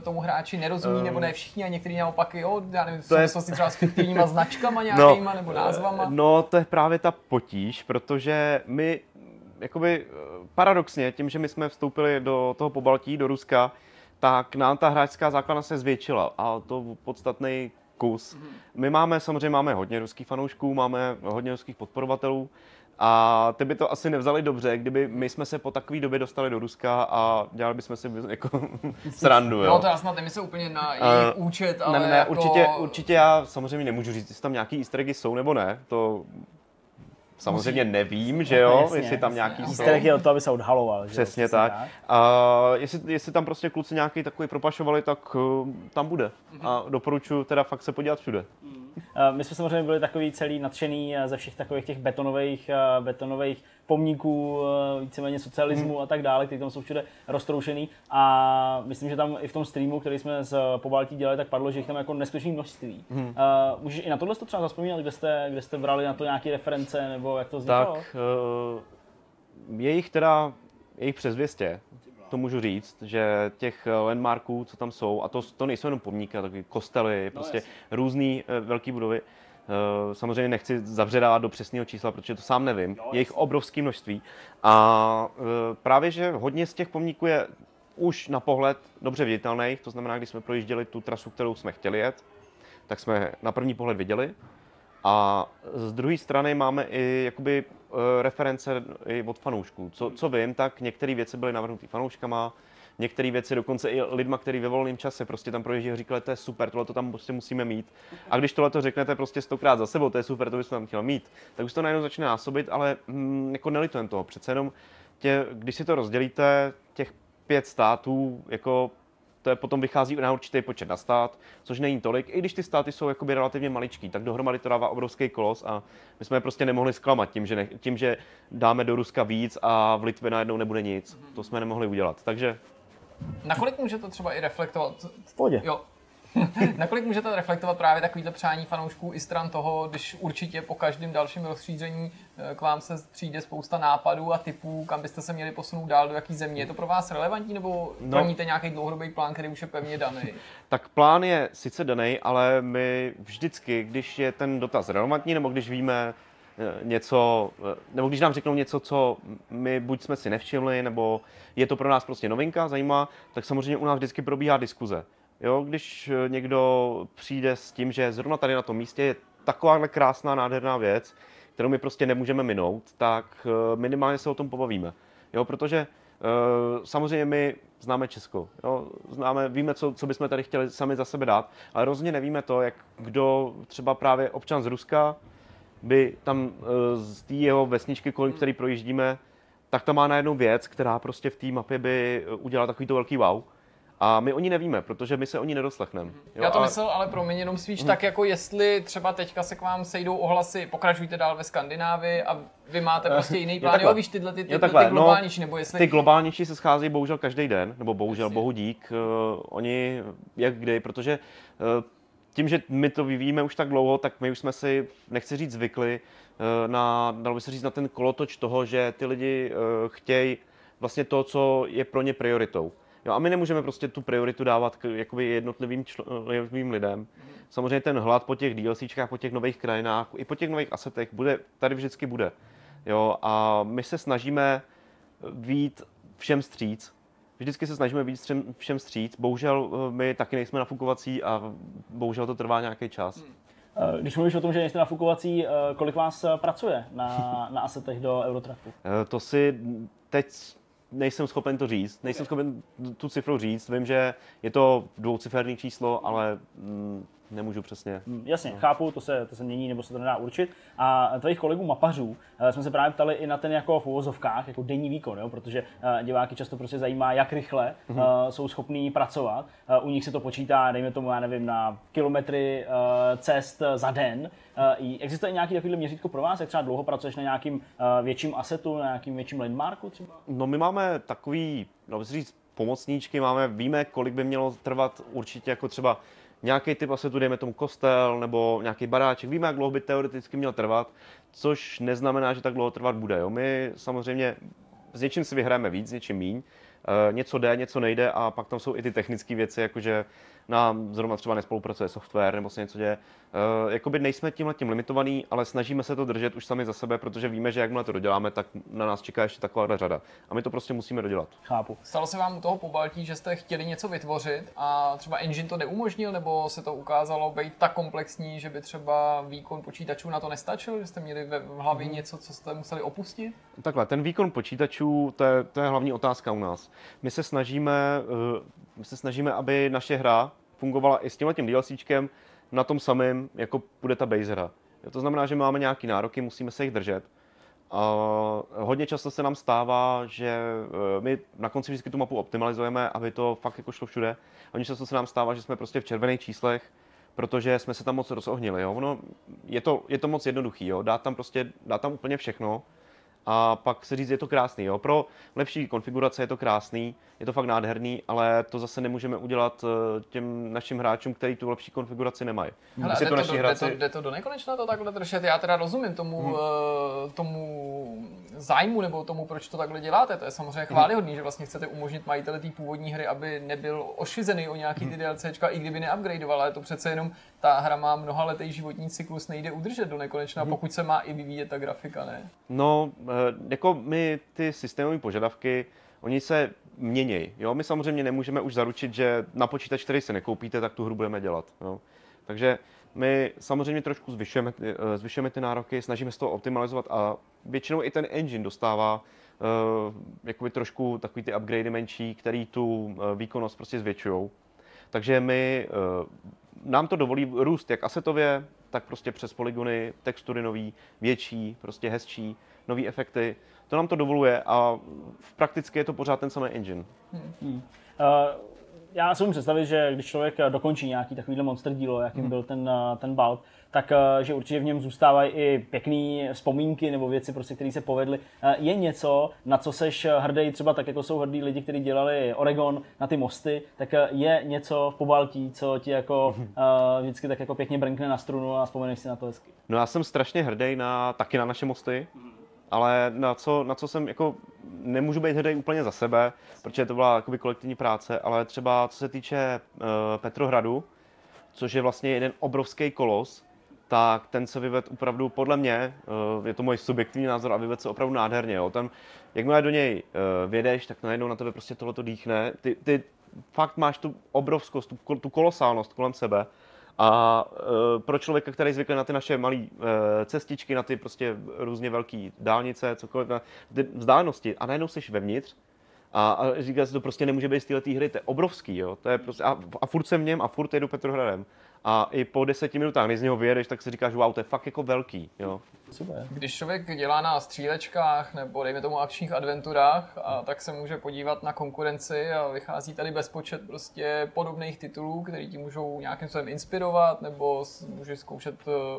tomu hráči nerozumí, nebo ne všichni a některý naopak, jo, já nevím, to je třeba s fiktivníma značkama nějakýma, nebo názvama? No, to je právě ta potíž, protože my, jakoby paradoxně, tím, že my jsme vstoupili do toho Pobaltí, do Ruska, tak nám ta hráčská základna se zvětšila a to podstatný kus. My samozřejmě máme hodně ruských fanoušků, máme hodně ruských podporovatelů, a ty by to asi nevzali dobře, kdyby my jsme se po takové době dostali do Ruska a dělali bychom si jako srandu, jo. No to já snad nemyslím úplně na jejich účet, ale ne, jako... určitě já samozřejmě nemůžu říct, jestli tam nějaký easter eggy jsou nebo ne, to samozřejmě nevím, že jo, jasně, jestli tam nějaký jsou. Easter egg je od toho, aby se odhaloval. Přesně tak. A jestli tam prostě kluci nějaký takový propašovali, tak tam bude. A doporučuji teda fakt se podívat všude. My jsme samozřejmě byli takový celý nadšený ze všech takových těch betonových pomníků, víceméně socialismu a tak dále, který tam jsou všude roztroušený. A myslím, že tam i v tom streamu, který jsme z Pobaltí dělali, tak padlo, že jich tam jako neskutečné množství. Můžeš i na tohle to třeba zazpomínat, kde jste brali na to nějaké reference, nebo jak to vzniklo? Tak je jich přes 200. To můžu říct, že těch landmarků, co tam jsou, a to nejsou jenom pomníky, takové kostely, prostě různé velké budovy. Samozřejmě nechci zabředávat do přesného čísla, protože to sám nevím. Je jich obrovské množství. A právě, že hodně z těch pomníků je už na pohled dobře viditelných. To znamená, když jsme projížděli tu trasu, kterou jsme chtěli jet, tak jsme na první pohled viděli. A z druhé strany máme i jakoby reference i od fanoušků. Co vím, tak některé věci byly navrhnuté fanouškama, některé věci dokonce i lidma, kteří ve volném čase prostě tam proježdí a říkali, to je super, tohle to tam prostě musíme mít. A když tohle to řeknete prostě 100krát za sebou, to je super, to byste tam chtěl mít, tak už to najednou začne násobit, ale jako nelitujem toho. Přece jenom, když si to rozdělíte, těch 5 států, jako to je potom vychází na určitý počet na stát, což není tolik, i když ty státy jsou jakoby relativně maličký, tak dohromady to dává obrovský kolos a my jsme prostě nemohli zklamat tím, že dáme do Ruska víc a v Litvě najednou nebude nic. To jsme nemohli udělat, takže... Nakolik může to třeba i reflektovat? V pohodě. Jo. Nakolik může to reflektovat právě takovýhle přání fanoušků i stran toho, když určitě po každém dalším rozšíření k vám se přijde spousta nápadů a tipů, kam byste se měli posunout dál, do jaký země. Je to pro vás relevantní, nebo plníte nějaký dlouhodobý plán, který už je pevně daný? Tak plán je sice daný, ale my vždycky, když je ten dotaz relevantní, nebo když víme něco, nebo když nám řeknou něco, co my buď jsme si nevšimli, nebo je to pro nás prostě novinka, zajímá, tak samozřejmě u nás vždycky probíhá diskuze. Jo, když někdo přijde s tím, že zrovna tady na tom místě je takováhle krásná, nádherná věc, kterou my prostě nemůžeme minout, tak minimálně se o tom pobavíme. Jo, protože samozřejmě my známe Česko, jo, víme, co bychom tady chtěli sami za sebe dát, ale rozhodně nevíme to, jak kdo třeba právě občan z Ruska by tam z té jeho vesničky, kolem který projíždíme, tak tam má najednou věc, která prostě v té mapě by udělala takovýto velký wow. A my o ní nevíme, protože my se o ní nedoslechneme. Já to myslel, ale promiň, jenom spíš tak, jako jestli třeba teďka se k vám sejdou ohlasy, pokračujte dál ve Skandinávii a vy máte prostě jiný plán, jo, víš, tyhle globálnější, nebo jestli... Ty globálnější se scházejí bohužel každý den, nebo bohužel, bohu dík, oni jak kdy, protože tím, že my to vyvíjíme už tak dlouho, tak my už jsme si, nechci říct, zvykli, dalo by se říct, na ten kolotoč toho, že ty lidi chtějí vlastně to, co je pro ně prioritou. Jo, a my nemůžeme prostě tu prioritu dávat k jakoby jednotlivým lidem. Samozřejmě ten hlad po těch DLCčkách, po těch nových krajinách, i po těch nových asetech tady vždycky bude. Jo, a my se snažíme být všem vstříc. Vždycky se snažíme být všem vstříc. Bohužel my taky nejsme nafukovací a bohužel to trvá nějaký čas. Když mluvíš o tom, že nejste nafukovací, kolik vás pracuje na asetech do Eurotracku? To si teď... Nejsem schopen to říct, nejsem schopen tu cifru říct, vím, že je to dvouciferné číslo, ale nemůžu přesně. Jasně, chápu, to se mění, nebo se to nedá určit. A tvojich kolegů mapařů jsme se právě ptali i na ten jako v uvozovkách, jako denní výkon, jo? Protože diváky často prostě zajímá, jak rychle jsou schopní pracovat. U nich se to počítá, dejme tomu, já nevím, na kilometry cest za den. Existuje nějaký takovýhle měřítko pro vás? Jak třeba dlouho pracuješ na nějakým větším asetu, na nějakým větším landmarku třeba? No my máme takový, no bych říct, pomocníčky, víme, kolik by mělo trvat určitě jako třeba nějaký typ asetu, dejme tomu kostel nebo nějaký baráček, víme, jak dlouho by teoreticky měl trvat, což neznamená, že tak dlouho trvat bude. Jo? My samozřejmě s něčím si vyhrajeme víc, s něčím míň. Něco jde, něco nejde a pak tam jsou i ty technické věci, jakože nám zrovna třeba nespolupracuje software nebo se něco děje. Jakoby nejsme tímhletím limitovaný, ale snažíme se to držet už sami za sebe, protože víme, že jakmile to doděláme, tak na nás čeká ještě taková řada. A my to prostě musíme dodělat. Chápu. Stalo se vám u toho Pobaltí, že jste chtěli něco vytvořit a třeba engine to neumožnil, nebo se to ukázalo být tak komplexní, že by třeba výkon počítačů na to nestačil, že jste měli v hlavě něco, co jste museli opustit? Takhle, ten výkon počítačů, to je hlavní otázka u nás. My se snažíme, aby naše hra fungovala i s tímhletím DLCčkem na tom samém, jako bude ta base hra. To znamená, že máme nějaké nároky, musíme se jich držet. A hodně často se nám stává, že my na konci vždycky tu mapu optimalizujeme, aby to fakt jako šlo všude. A hodně často se nám stává, že jsme prostě v červených číslech, protože jsme se tam moc rozohnili. Jo? No, je to moc jednoduchý, jo? Dát tam úplně všechno. A pak se říct, je to krásný, jo. Pro lepší konfigurace je to krásný, je to fakt nádherný, ale to zase nemůžeme udělat těm našim hráčům, kteří tu lepší konfiguraci nemají. Hele, jde to do nekonečna to takhle držet. Já teda rozumím tomu zájmu nebo tomu, proč to takhle děláte. To je samozřejmě chvályhodný, že vlastně chcete umožnit majiteli té původní hry, aby nebyl ošizený o nějaký ty DLCčka, i kdyby neupgradeoval, ale to přece jenom ta hra má mnohaletý životní cyklus, nejde udržet do nekonečna, pokud se má i vyvíjet ta grafika, ne? No, jako my ty systémové požadavky, oni se měnějí. Jo? My samozřejmě nemůžeme už zaručit, že na počítač, který si nekoupíte, tak tu hru budeme dělat. Jo? Takže my samozřejmě trošku zvyšujeme ty nároky, snažíme se to optimalizovat a většinou i ten engine dostává jakoby trošku takový ty upgradey menší, který tu výkonnost prostě zvětšujou. Takže nám to dovolí růst jak assetově, tak prostě přes polygony, textury nový, větší, prostě hezčí, nový efekty. To nám to dovoluje a prakticky je to pořád ten samý engine. Já si můžu představit, že když člověk dokončí nějaký takovýhle monster dílo, jakým byl ten Balk, tak že určitě v něm zůstávají i pěkné vzpomínky nebo věci, prostě, které se povedly. Je něco, na co seš hrdý, třeba tak, jako jsou hrdí lidi, kteří dělali Oregon na ty mosty, tak je něco v Pobaltí, co ti jako vždycky tak jako pěkně brnkne na strunu a vzpomeneš si na to hezky? No já jsem strašně hrdý taky na naše mosty, ale na co jsem jako nemůžu být hrdý úplně za sebe, protože to byla jakoby kolektivní práce, ale třeba co se týče Petrohradu, což je vlastně jeden obrovský kolos, tak ten se vyved opravdu, podle mě, je to můj subjektivní názor, a vyved se opravdu nádherně. Jo. Tam, jakmile do něj vědeš, tak najednou na tebe prostě tohleto dýchne. Ty fakt máš tu obrovskost, tu kolosálnost kolem sebe. A pro člověka, který zvykl na ty naše malé cestičky, na ty prostě různě velké dálnice, cokoliv, na ty vzdálenosti, a najednou jsi vevnitř a říká se, to prostě nemůže být z této hry, to je obrovský, jo. To je prostě, a furt jsem v něm a furt jedu Petrohradem. A i po 10 minutách, než z něho vyjedeš, tak si říkáš, wow, to je fakt jako velký, jo. Super. Když člověk dělá na střílečkách nebo dejme tomu akčních adventurách, a tak se může podívat na konkurenci a vychází tady bezpočet prostě podobných titulů, které ti můžou nějakým způsobem inspirovat, nebo může zkoušet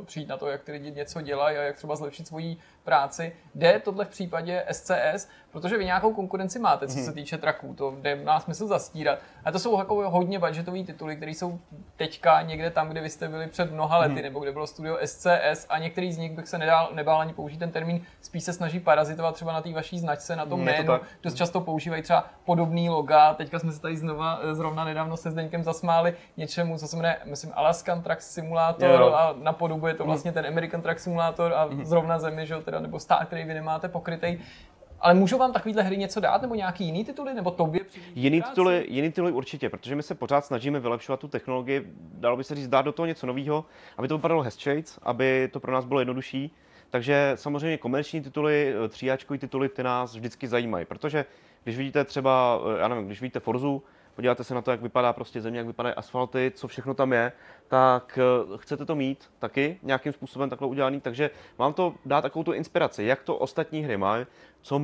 přijít na to, jak ty lidi něco dělají a jak třeba zlepšit svoji práci. Jde tohle v případě SCS, protože vy nějakou konkurenci máte, co se týče traků, to nemá smysl zastírat. A to jsou jako hodně budgetový tituly, které jsou teďka někde tam, kde vy jste byli před mnoha lety, nebo kde bylo studio SCS, a některý z nich bych se nebál ani použít ten termín, spíš se snaží parazitovat třeba na té vaší značce, na tom jménu. To dost často používají třeba podobný loga. Teďka jsme se tady zrovna nedávno se Zdeňkem zasmáli něčemu, co se jmenuje, myslím, Alaskan Truck Simulator, a napodobuje to vlastně ten American Truck Simulator a zrovna zemi, že jo, teda, nebo stát, který vy nemáte pokrytej. Ale můžou vám takovýhle hry něco dát, nebo nějaký jiný tituly, nebo tobě? Jiný tituly určitě, protože my se pořád snažíme vylepšovat tu technologii, dalo by se říct, dát do toho něco nového, aby to vypadalo hezčej, aby to pro nás bylo jednodušší. Takže samozřejmě komerční tituly, 3Ačkový tituly, ty nás vždycky zajímají, protože když vidíte třeba, já nevím, když vidíte Forzu, podíváte se na to, jak vypadá prostě země, jak vypadají asfalty, co všechno tam je, tak chcete to mít taky nějakým způsobem takhle udělaný, takže vám to dá takovou tu inspiraci, jak to ostatní hry mají,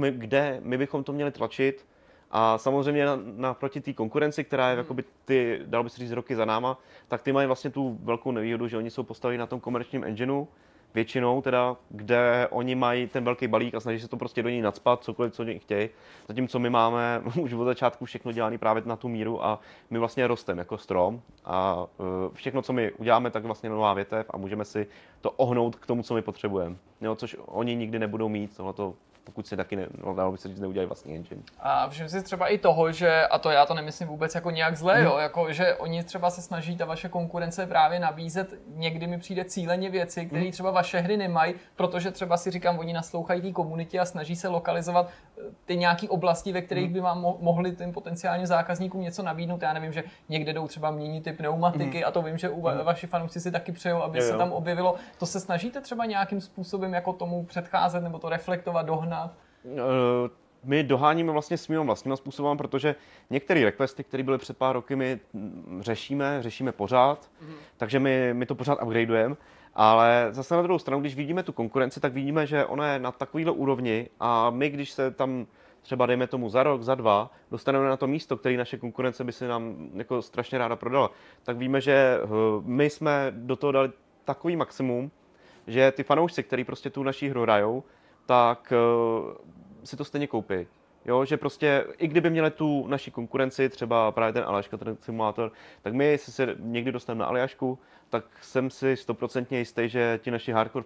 kde my bychom to měli tlačit, a samozřejmě naproti té konkurenci, která je jakoby ty, dalo by se říct, roky za náma, tak ty mají vlastně tu velkou nevýhodu, že oni jsou postavili na tom komerčním engineu, většinou teda, kde oni mají ten velký balík a snaží se to prostě do něj nacpat, cokoliv, co oni chtějí. Zatímco my máme už od začátku všechno dělané právě na tu míru a my vlastně rosteme jako strom a všechno, co my uděláme, tak vlastně nová větev a můžeme si to ohnout k tomu, co my potřebujeme. Jo, což oni nikdy nebudou mít, tohleto pokud se taky, dalo by se říct, neudělají vlastní engine. A všim si třeba i toho, že, a to já to nemyslím vůbec jako nějak zlé, jo, jako, že oni třeba se snaží, ta vaše konkurence právě nabízet, někdy mi přijde cíleně věci, které třeba vaše hry nemají, protože třeba si říkám, oni naslouchají té komunitě a snaží se lokalizovat ty nějaké oblasti, ve kterých by vám mohli tím potenciálně zákazníkům něco nabídnout. Já nevím, že někde jdou třeba měnit ty pneumatiky a to vím, že vaši fanoušci si taky přejou, aby se tam objevilo. To se snažíte třeba nějakým způsobem jako tomu předcházet nebo to reflektovat, dohnat? My doháníme vlastně svým vlastním způsobem, protože některé requesty, které byly před pár roky, my řešíme pořád, takže my to pořád upgradeujeme. Ale zase na druhou stranu, když vidíme tu konkurenci, tak vidíme, že ona je na takovýhle úrovni a my, když se tam třeba dejme tomu za rok, za dva, dostaneme na to místo, které naše konkurence by si nám jako strašně ráda prodala, tak víme, že my jsme do toho dali takový maximum, že ty fanoušci, kteří prostě tu naší hru hrajou, tak si to stejně koupí. Jo, že prostě, i kdyby měli tu naši konkurenci, třeba právě ten Aljaška, ten simulátor, tak my, jestli se někdy dostaneme na Aljašku, tak jsem si 100% jistý, že ti naši hardcore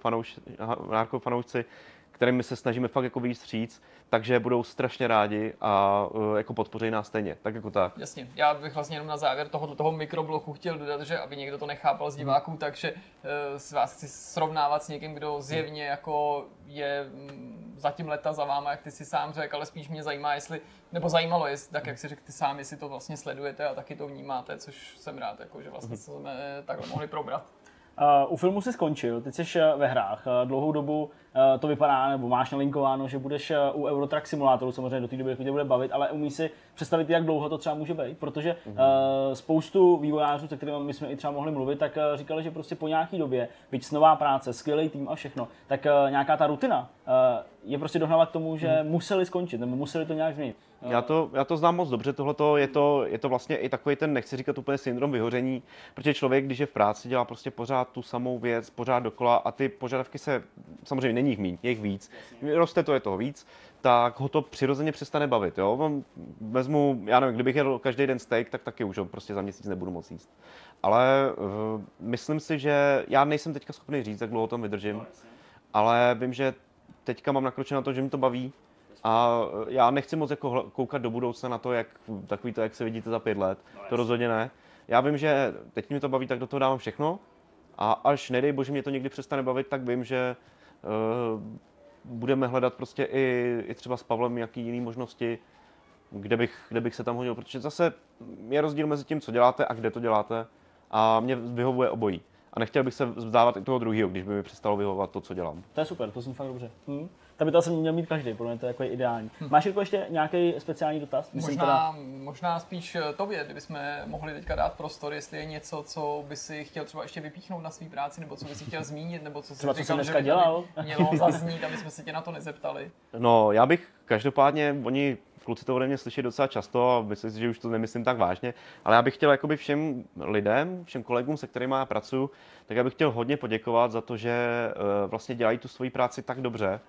fanoušci, kterým my se snažíme fakt jako vyjít vstříc, takže budou strašně rádi a jako podpoří nás stejně, tak jako tak. Jasně, já bych vlastně jenom na závěr toho mikrobloku chtěl dodat, že aby někdo to nechápal z diváků, takže s vás chci srovnávat s někým, kdo zjevně jako je zatím leta za váma, jak ty si sám řekl, ale spíš mě zajímá, zajímalo, tak jak si řekl ty sám, jestli to vlastně sledujete a taky to vnímáte, což jsem rád, jako, že vlastně jsme takhle mohli probrat. U filmu jsi skončil, teď jsi ve hrách, dlouhou dobu to vypadá, nebo máš nalinkováno, že budeš u Euro Truck Simulatoru, samozřejmě do té doby, jak tě bude bavit, ale umíš si představit, jak dlouho to třeba může být, protože spoustu vývojářů, se kterými my jsme i třeba mohli mluvit, tak říkali, že prostě po nějaký době, byť nová práce, skvělý tým a všechno, tak nějaká ta rutina je prostě dohnala k tomu, že museli skončit, nebo museli to nějak změnit. Já to znám moc dobře, tohleto je to vlastně i takový ten, nechci říkat úplně syndrom vyhoření, protože člověk, když je v práci, dělá prostě pořád tu samou věc, pořád dokola a ty požadavky se, samozřejmě není jich míň, je jich víc, roste to, je toho víc, tak ho to přirozeně přestane bavit, jo. Vezmu, já nevím, kdybych jedl každý den steak, tak taky už ho prostě za měsíc nebudu moc jíst. Ale myslím si, že já nejsem teďka schopný říct, jak dlouho tam vydržím, ale vím, že teďka mám nakročeno na to, že mi to baví. A já nechci moc jako koukat do budoucna na to, jak se vidíte za 5 let, to rozhodně ne. Já vím, že teď mě to baví, tak do toho dávám všechno a až nedej bože mě to někdy přestane bavit, tak vím, že budeme hledat prostě i třeba s Pavlem nějaký jiný možnosti, kde bych se tam hodil, protože zase je rozdíl mezi tím, co děláte a kde to děláte a mě vyhovuje obojí. A nechtěl bych se vzdávat i toho druhého, když by mi přestalo vyhovovat to, co dělám. To je super, to jsem fakt dobře. Ta by to asi měl mít každý, pro mě to je jako ideální. Máš jako ještě nějaký speciální dotaz? Možná spíš tobě, kdybychom mohli teďka dát prostor, jestli je něco, co by si chtěl třeba ještě vypíchnout na svý práci, nebo co by si chtěl zmínit, nebo co jsi třeba říkal, co dělal, by mělo zaznít, aby jsme se tě na to nezeptali. No, já bych každopádně, oni kluci to ode mě slyší docela často a myslím si, že už to nemyslím tak vážně, ale já bych chtěl jakoby všem lidem, všem kolegům, se kterými já pracuji, tak já bych chtěl hodně poděkovat za to, že vlastně dělají tu svoji práci tak dobře.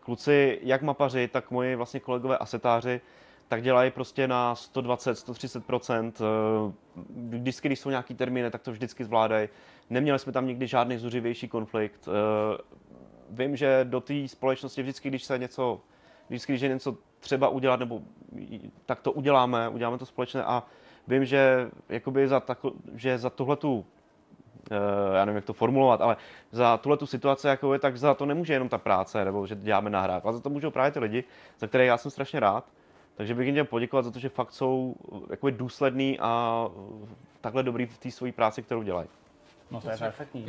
Kluci, jak mapaři, tak moji vlastně kolegové asetáři, tak dělají prostě na 120-130%. Vždycky, když jsou nějaký termíny, tak to vždycky zvládají. Neměli jsme tam nikdy žádný zuřivější konflikt. Vím, že do té společnosti vždycky, když je něco třeba udělat, nebo tak to uděláme to společně a vím, že jakoby za tohletu, já nevím, jak to formulovat, ale za tuhletu situaci, jako je, tak za to nemůže jenom ta práce, nebo že děláme na hrách, ale za to můžou právě ty lidi, za které já jsem strašně rád, takže bych jim chtěl poděkovat za to, že fakt jsou jakoby důsledný a takhle dobrý v té své práci, kterou dělají. No to je perfektní,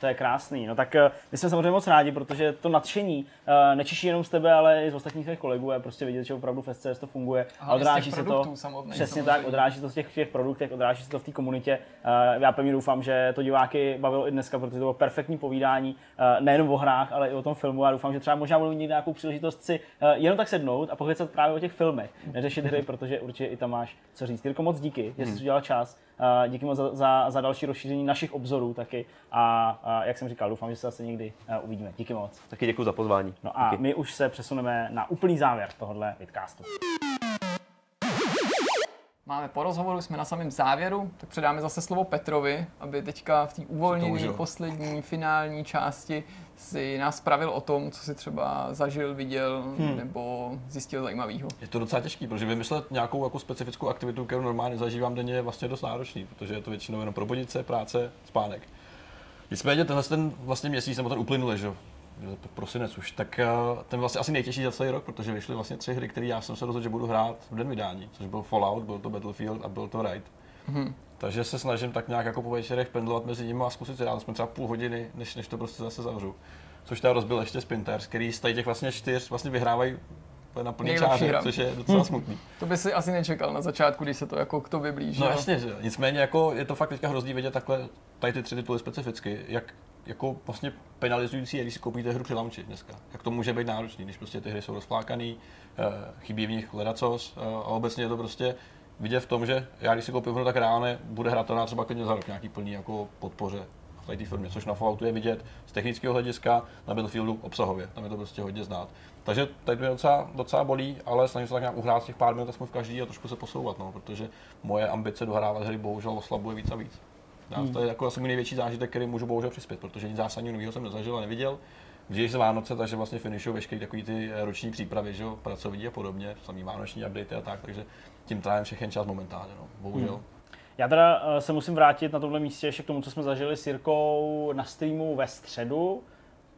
to je krásný. No tak my jsme samozřejmě moc rádi, protože to nadšení nečiší jenom z tebe, ale i z ostatních těch kolegů a prostě vidět, že opravdu v SCS to funguje. A odráží se to samotný, přesně tak, odráží se to z těch produktech, odráží se to v té komunitě. Já pevně doufám, že to diváky bavilo i dneska, protože to bylo perfektní povídání nejenom o hrách, ale i o tom filmu. Já doufám, že třeba možná budou mít nějakou příležitost si jenom tak sednout a pokecat právě o těch filmech, neřešit hry, protože určitě i tam máš co říct. Jirko, moc díky, že jsi udělal čas. Díky moc za další rozšíření našich obzorů taky a jak jsem říkal, doufám, že se zase někdy uvidíme. Díky moc. Taky děkuji za pozvání. No a díky. My už se přesuneme na úplný závěr tohohle vidcastu. Máme po rozhovoru, jsme na samém závěru, tak předáme zase slovo Petrovi, aby teďka v té uvolněné poslední finální části si nás pravil o tom, co si třeba zažil, viděl nebo zjistil zajímavého. Je to docela těžký, protože vymyslet nějakou jako specifickou aktivitu, kterou normálně zažívám denně, je vlastně dost náročný, protože je to většinou jenom probudit se, práce, spánek. Nicméně tenhle ten vlastně měsíc nebo ten uplynul, že jo? Prosinec už, tak ten vlastně asi nejtěžší za celý rok, protože vyšly vlastně 3 hry, které já jsem se rozhodl, že budu hrát v den vydání, což byl Fallout, byl to Battlefield a byl to Raid. Mm-hmm. Takže se snažím tak nějak jako po večerech pendlovat mezi nimi a zkusit se dát aspoň třeba půl hodiny, než to prostě zase zavřu. Což teda rozbil ještě Sprinter, který z těch vlastně 4 vlastně vyhrávají na plný čáře, což je docela smutný. To by si asi nečekal na začátku, když se to jako k tobě blíží. No jasně, že nicméně jako je to fakt teďka hrozný vidět takhle tady ty 3 tituly specificky, jak jako vlastně penalizující je, když si koupíte hru při launchi dneska. Jak to může být náročný, když prostě ty hry jsou rozflákaný, chybí v nich ledacos a obecně je to prostě vidět v tom, že já když si koupím hru, tak reálně bude hratelná třeba klidně za rok nějaký plný jako podpoře v té firmě, což na Falloutu je vidět z technického hlediska, na Battlefieldu obsahově, tam je to prostě hodně znát. Takže tady mě docela bolí, ale snažím se tak nějak uhrát z těch pár minut aspoň v každý a trošku se posouvat, no, protože moje ambice dohrávat hry bohužel oslabuje víc a víc. To je jako asi můj největší zážitek, který můžu bohužel přispět, protože nic zásadního nového jsem nezažil a neviděl. Vždyť z Vánoce, takže vlastně finišuju veškerý takový ty roční přípravy, že jo, pracovní a podobně, samý vánoční updaty a tak, takže tím trávím všechen čas momentálně, no, bohužel. Já teda se musím vrátit na tomhle místě ještě k tomu, co jsme zažili s Jirkou na streamu ve středu.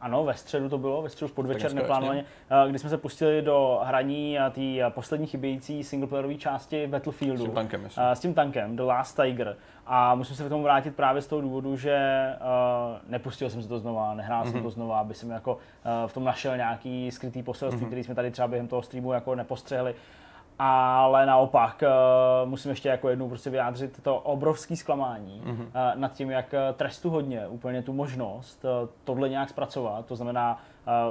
Ano, ve středu to bylo, ve středu podvečer neplánovaně, kdy jsme se pustili do hraní a té poslední chybějící singleplayerové části Battlefieldu. S tím tankem, ještě. S tím tankem, The Last Tiger. A musím se k tomu vrátit právě z toho důvodu, že nepustil jsem se to znova, nehrál jsem to znova, aby jsem jako v tom našel nějaký skrytý poselství, který jsme tady třeba během toho streamu jako nepostřehli. Ale naopak musím ještě jako jednou prostě vyjádřit to obrovské zklamání nad tím, jak trestuhodně úplně tu možnost tohle nějak zpracovat, to znamená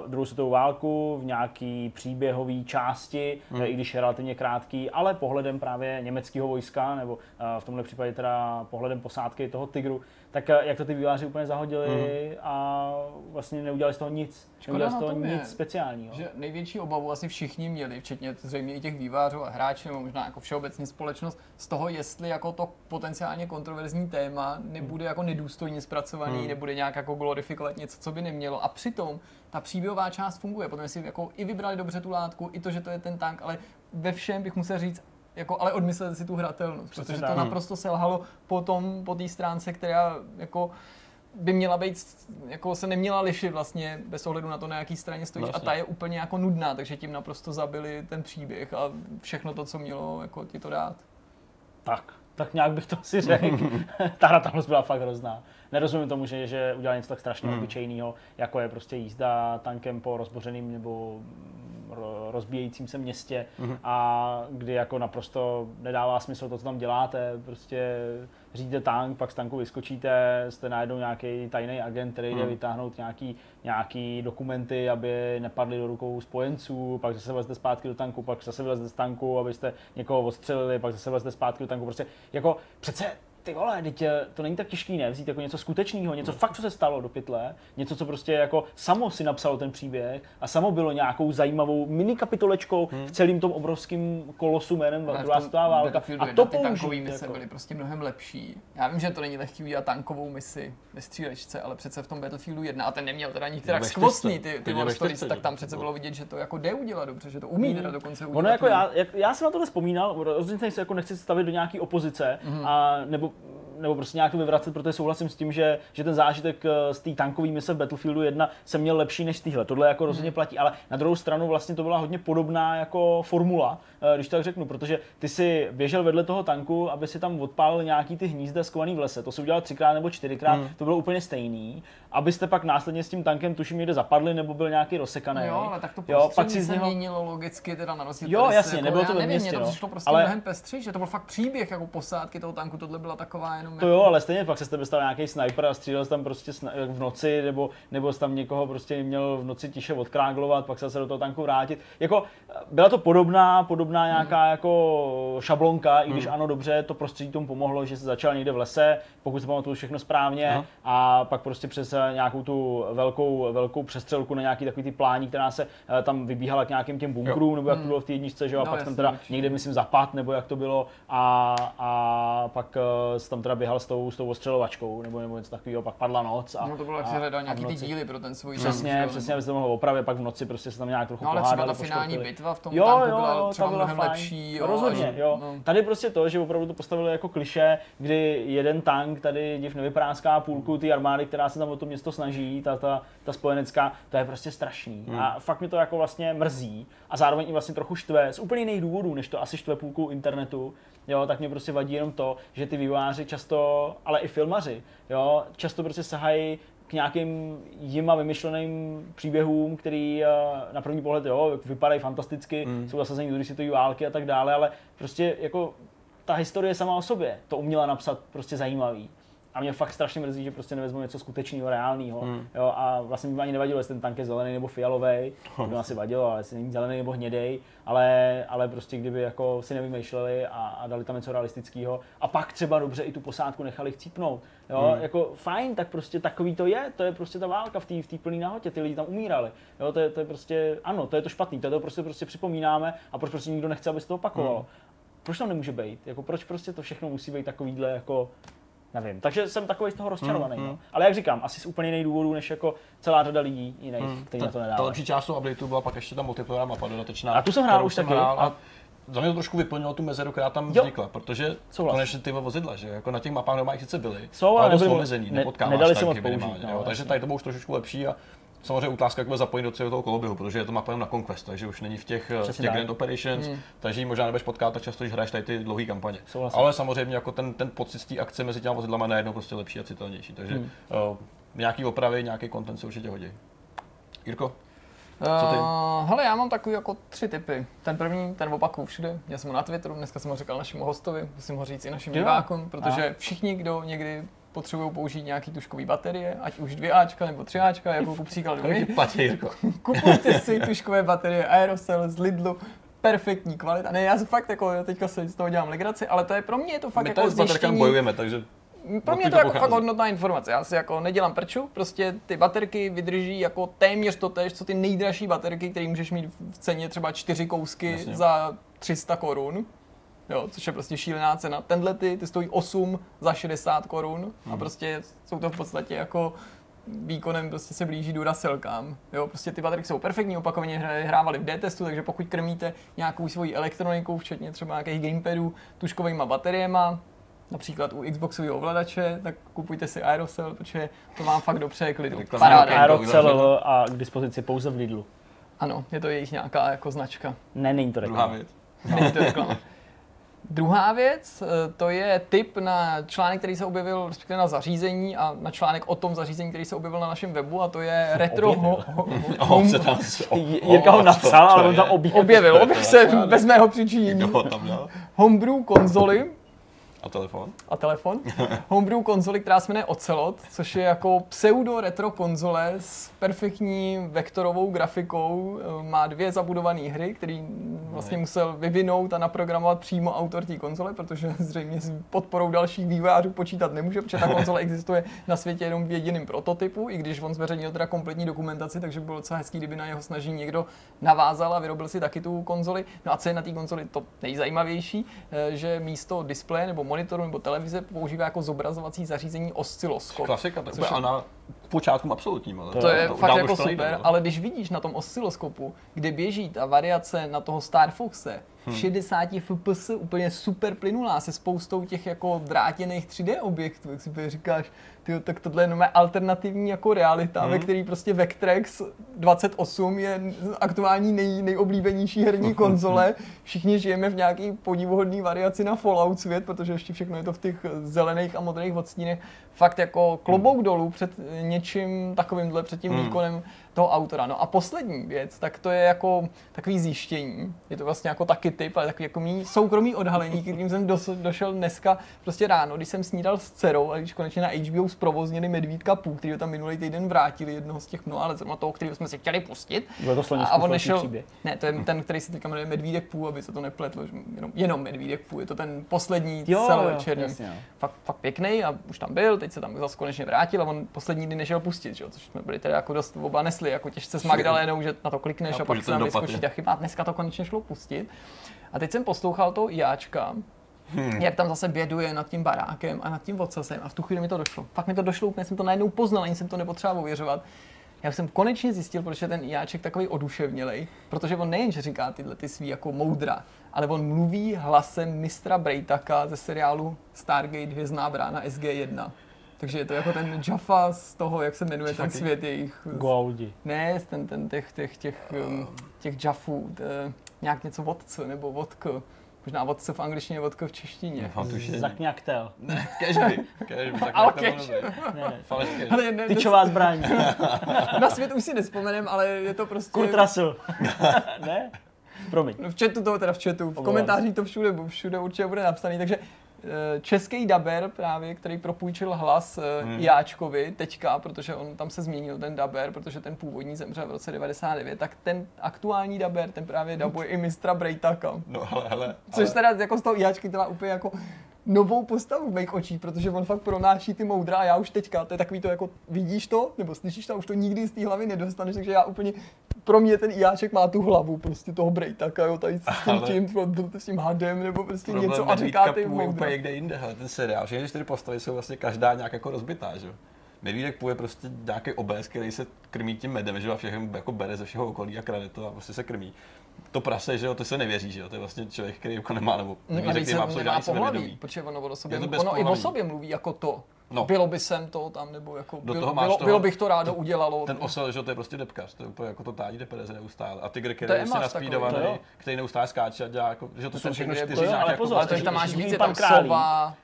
druhou světovou válku v nějaký příběhové části, i když je relativně krátký, ale pohledem právě německého vojska, nebo v tomhle případě teda pohledem posádky toho Tigru, tak jak to ty vývojáři úplně zahodili a vlastně neudělali z toho nic. Neudělali z toho nic speciálního. Že největší obavu asi všichni měli, včetně zřejmě i těch vývojářů a hráčů, možná jako všeobecně společnost, z toho, jestli jako to potenciálně kontroverzní téma nebude jako nedůstojně zpracovaný, nebude nějak jako glorifikovat něco, co by nemělo. A přitom ta příběhová část funguje, potom si jako i vybrali dobře tu látku, i to, že to je ten tank, ale ve všem bych musel říct, jako, ale odmyslete si tu hratelnost, protože to naprosto selhalo po té stránce, která jako by měla být, jako se neměla lišit vlastně bez ohledu na to, na jaký straně stojíš vlastně. A ta je úplně jako nudná, takže tím naprosto zabili ten příběh a všechno to, co mělo jako ti to dát. Tak nějak bych to asi řekl. Ta hratelnost byla fakt hrozná. Nerozumím tomu, že udělali něco tak strašně obyčejného, jako je prostě jízda tankem po rozbořeným nebo rozbíjejícím se městě a kdy jako naprosto nedává smysl to, co tam děláte, prostě řídíte tank, pak z tanku vyskočíte, jste najednou nějaký tajný agent, který jde vytáhnout nějaký dokumenty, aby nepadly do rukou spojenců, pak zase vlezete zpátky do tanku, pak zase vylezete z tanku, abyste někoho odstřelili, pak zase vlezete zpátky do tanku, prostě jako přece ty vole, to není tak těžký, ne? Vzít jako něco skutečného, něco fakt, co se stalo do pytle, něco, co prostě jako samo si napsalo ten příběh a samo bylo nějakou zajímavou minikapitolečkou v celém tom obrovském kolosu jménem druhá světová válka. A to ty tankové mise byly prostě mnohem lepší. Já vím, že to není lehký udělat tankovou misi ve střílečce, ale přece v tom Battlefieldu 1 a ten neměl teda nikterak skvostný ty war stories, tak tam přece bylo vidět, že to jako jde udělat dobře, že to umí teda dokonce udělat. Ono jako já jsem na tohle vzpomínal, rozhodně se jako nechci stavit do nějaký opozice a nebo prostě nějak to vyvracet, protože souhlasím s tím, že ten zážitek z té tankové mise v Battlefieldu 1 jsem měl lepší než z téhle. Tohle jako rozhodně platí, ale na druhou stranu vlastně to byla hodně podobná jako formula, když tak řeknu, protože ty si běžel vedle toho tanku, aby si tam odpálil nějaký ty hnízda skovaný v lese. To se udělal 3x nebo 4x, to bylo úplně stejný. Abyste pak následně s tím tankem tuším někde zapadli nebo byl nějaký rozsekaný. Jo, ale tak to prostě se měnilo logicky teda na rozdíl. Jo, jasně, nebylo to ve městě, to přišlo prostě mnohem pestřejší, že to byl fakt příběh jako posádky toho tanku, tohle byla taková jenom tam. To jo, ale stejně pak se s tebe stal nějaký sniper a střílel jsi tam prostě v noci, nebo jsi tam někoho prostě měl v noci tiše odkráglovat, pak se do toho tanku vrátit. Jako, byla to podobná nějaká jako šablonka, i když ano, dobře, to prostředí tomu pomohlo, že se začal někde v lese, pokud se pamatuju všechno správně, a pak prostě přes nějakou tu velkou přestřelku na nějaký takový ty plání, která se tam vybíhala k nějakým těm bunkrům, nebo jak to bylo v té jedničce, že? A no, pak tam teda někde myslím zapad, nebo jak to bylo, a pak tam teda běhal s tou ostřelovačkou, nebo něco takového, pak padla noc. A, no to bylo, jak si hledal nějaký ty díly pro ten svůj. Přesně, aby se to mohlo opravit, pak v noci prostě se tam nějak trochu pohádali. No ale třeba ta finální bitva v tom tanku byla třeba mnohem lepší. Rozhodně, jo. Tady prostě to, že opravdu to postavili jako klišé, kdy jeden tank tady div nevypráská půlku té armády, která se tam o to město snaží, ta spojenecká, to je prostě strašný. A fakt mi to jako vlastně mrzí a zároveň i vlastně trochu štve z úplně jiných důvodů, než to asi štve půlku internetu. Jo, tak mě prostě vadí jenom to, že ty vývojáři často, ale i filmaři, jo, často prostě sahají k nějakým jima vymyšleným příběhům, který na první pohled, jo, vypadají fantasticky, jsou zasazení do světové války a tak dále, ale prostě jako ta historie sama o sobě to uměla napsat prostě zajímavý. A mě fakt strašně mrzí, že prostě nevezmu něco skutečného, reálného. Jo, a vlastně mi ani nevadilo, jestli ten tank je zelený nebo fialový. To by asi vadilo, ale jestli není zelený nebo hnědej. Ale prostě kdyby jako si nevymýšleli a dali tam něco realistického. A pak třeba dobře i tu posádku nechali chcípnout. Jo, jako fajn, tak prostě takový to je. To je prostě ta válka v té plné nahotě. Ty lidi tam umírali. Jo, to je prostě, ano, to je to špatný. To prostě připomínáme a proč prostě nikdo nechce, aby se to opakovalo. Proč to nemůže být? Jako proč prostě to všechno musí být takovýhle jako nevím. Takže jsem takový z toho rozčarovaný. No. Ale jak říkám, asi z úplně jiných důvodů, než jako celá řada lidí jiných, kteří na to nedávají. Ta lepší část toho updateu byla pak ještě ta multiplayer mapa dodatečná. A tu jsem hrál už taky. A za mě to trošku vyplnilo tu mezeru, která tam vznikla, protože konečně ty vozidla, že jako na těch mapách normálně sice byly, ale dost omezený, nepotkáváš tanky minimálně. Takže tady to bylo už trošku lepší. Samozřejmě otázka, jak bude zapojit do celého toho koloběhu, protože je to mapa jenom na Conquest, takže už není v těch Grand Operations, takže ji možná nebudeš potkávat tak často, když hraješ tady ty dlouhé kampaně. Souhlasím. Ale samozřejmě jako ten pocit z té akce mezi těmi vozidlama je najednou prostě lepší a citelnější, takže nějaký opravy, nějaký content se určitě hodí. Jirko? Hele, já mám takový jako 3 typy. Ten první, ten opakuju všude. Já jsem ho na Twitteru, dneska jsem ho říkal našemu hostovi, musím ho říct i našim divákům, protože všichni, kdo někdy potřebují použít nějaký tuškový baterie, ať už 2Ačka nebo 3Ačka, jako ku příkladu my. Kupujte si tuškové baterie Aerosel z Lidlu, perfektní kvalita. Ne, já fakt jako, já teďka se z toho dělám legraci, ale to je pro mě je to fakt jako zjištění. My tady s baterkami bojujeme, takže pro mě je to jako fakt hodnotná informace. Já si jako nedělám prču, prostě ty baterky vydrží jako téměř totéž, co ty nejdražší baterky, které můžeš mít v ceně třeba 4 kousky za 300 korun. Jo, což je prostě šílená cena. Tenhle ty stojí 8 za 60 korun a prostě jsou to v podstatě jako výkonem prostě se blíží duracelkám. Jo, prostě ty baterky jsou perfektní, opakovaně hrávali v D-testu, takže pokud krmíte nějakou svoji elektroniku, včetně třeba nějakých gamepadů, tuškovýma bateriema, například u Xboxového ovladače, tak kupujte si Aerosel, protože to vám fakt dopřeje k lidu. Paráda. Aerosel a k dispozici pouze v Lidlu. Ano, je to jejich nějaká jako značka. Ne, není to reklama. Druhá věc, to je tip na článek, který se objevil, respektive na zařízení a na článek o tom zařízení, který se objevil na našem webu, a to je retro home. Jirka ho napsal, ale on tam objevil se bez mého přičinění. Homebrew konzoli. A telefon. Homebrew konzoli, která se jmenuje Ocelot, což je jako pseudo retro konzole s perfektní vektorovou grafikou. Má 2 zabudované hry, který vlastně musel vyvinout a naprogramovat přímo autor té konzole, protože zřejmě s podporou dalších vývojářů počítat nemůže, protože ta konzole existuje na světě jenom v jediném prototypu, i když on zveřejnil teda kompletní dokumentaci, takže by bylo docela hezký, kdyby na jeho snaží někdo navázal a vyrobil si taky tu konzoli. No a co je na té konzoli to nejzajímavější, že místo displeje nebo monitoru nebo televize používá jako zobrazovací zařízení osciloskop. Klasika, tak je... a na počátku absolutním. Ale to je fakt jako super, nejde, ale když vidíš na tom osciloskopu, kde běží ta variace na toho Star Foxe, 60 fps úplně super plynulá se spoustou těch jako drátěných 3D objektů, jak si říkáš, tyjo, tak tohle je normálně alternativní jako realita, ve který prostě Vectrex 28 je aktuální nejoblíbenější herní konzole. Všichni žijeme v nějaký podivuhodný variaci na Fallout svět, protože ještě všechno je to v těch zelených a modrých odstínech. Fakt jako klobouk dolů před něčím takovýmhle, před tím výkonem toho autora. No a poslední věc, tak to je jako takový zjištění. Je to vlastně jako taky tip, ale takový jako mý soukromý odhalení, kterým jsem došel dneska prostě ráno, když jsem snídal s dcerou a když konečně na HBO zprovoznili Medvídka Pů, který ho tam minulý týden vrátili, jednoho z těch mnoha, ale zrovna toho, kterého jsme si chtěli pustit. Bylo to slovenský příběh. Ne, to je ten, který se teďka jmenuje Medvídek Pů, aby se to nepletlo, jenom Medvídek Pů, je to ten poslední celovečerní. Fakt pěkný a už tam byl, teď se tam zase konečně vrátil a on poslední dny nešel pustit, že jo, což jsme byli teda jako dost oba nesli, jako těžce s Magdalénou, že na to klikneš a pak se tam vyskočí a chyba. Dneska to konečně šlo pustit. A teď jsem poslouchal toho Jáčka, jak tam zase běduje nad tím barákem a nad tím ocasem a v tu chvíli mi to došlo. Fakt mi to došlo, úplně jsem to najednou poznal, ani jsem to nepotřeboval ověřovat. Já jsem konečně zjistil, proč je ten Jáček takový oduševnělej, protože on nejenže říká tyhle ty svý jako moudra, ale on mluví hlasem mistra Brejtaka ze seriálu Stargate Hvězdná brána SG-1. Takže je to jako ten Jaffa z toho, jak se jmenuje ten svět jejich... Goa'uld. Ne, ten těch Jaffů, nějak něco vodce nebo vodko. Možná vodce v angličtině, vodko v češtině. Zakňaktel. Ne, kežby. Ale kež. Ne. Tyčová zbraň. Na svět už si nevzpomenem, ale je to prostě... Kurt Russell. Ne? Promiň. V komentářích to všude určitě bude napsaný, takže... Český daber právě, který propůjčil hlas Jáčkovi teďka, protože on tam se změnil ten daber, protože ten původní zemřel v roce 99, tak ten aktuální daber, ten právě dabuje i mistra Brejtaka. No hele. Což teda jako z toho Jáčky teda úplně jako novou postavu v mých očích, protože on fakt pronáší ty moudra a já už teďka, to je takový to jako vidíš to, nebo slyšíš to a už to nikdy z té hlavy nedostaneš, takže já úplně, pro mě ten Jáček má tu hlavu prostě toho Brejtaka, jo, tady s tím hadem, nebo prostě něco a říká ty moudra. Úplně někde jinde, hele, ten seriál, všechny čtyři postavy jsou vlastně každá nějak jako rozbitá, že jo. Medvídek Pů je prostě nějaký obéz, který se krmí tím medem, že a všechno jako bere ze všeho okolí a krade to a prostě se krmí. To prase, že jo, to se nevěří, že jo, to je vlastně člověk, který jako nemá, nebo nevěří, který má absolutně sebevědomí. Protože ono i o sobě mluví jako to. No. Bylo by sem to tam, nebo jako bylo bych to rádo udělalo. Ten osel, že to je prostě depkař, to je úplně jako totální depereze neustále. A tygr, který je naspídovaný, který neustále skáče a dělá jako, že to jsou všechno čtyři nějaké. Ale pozor, takže tam máš více, tam sova.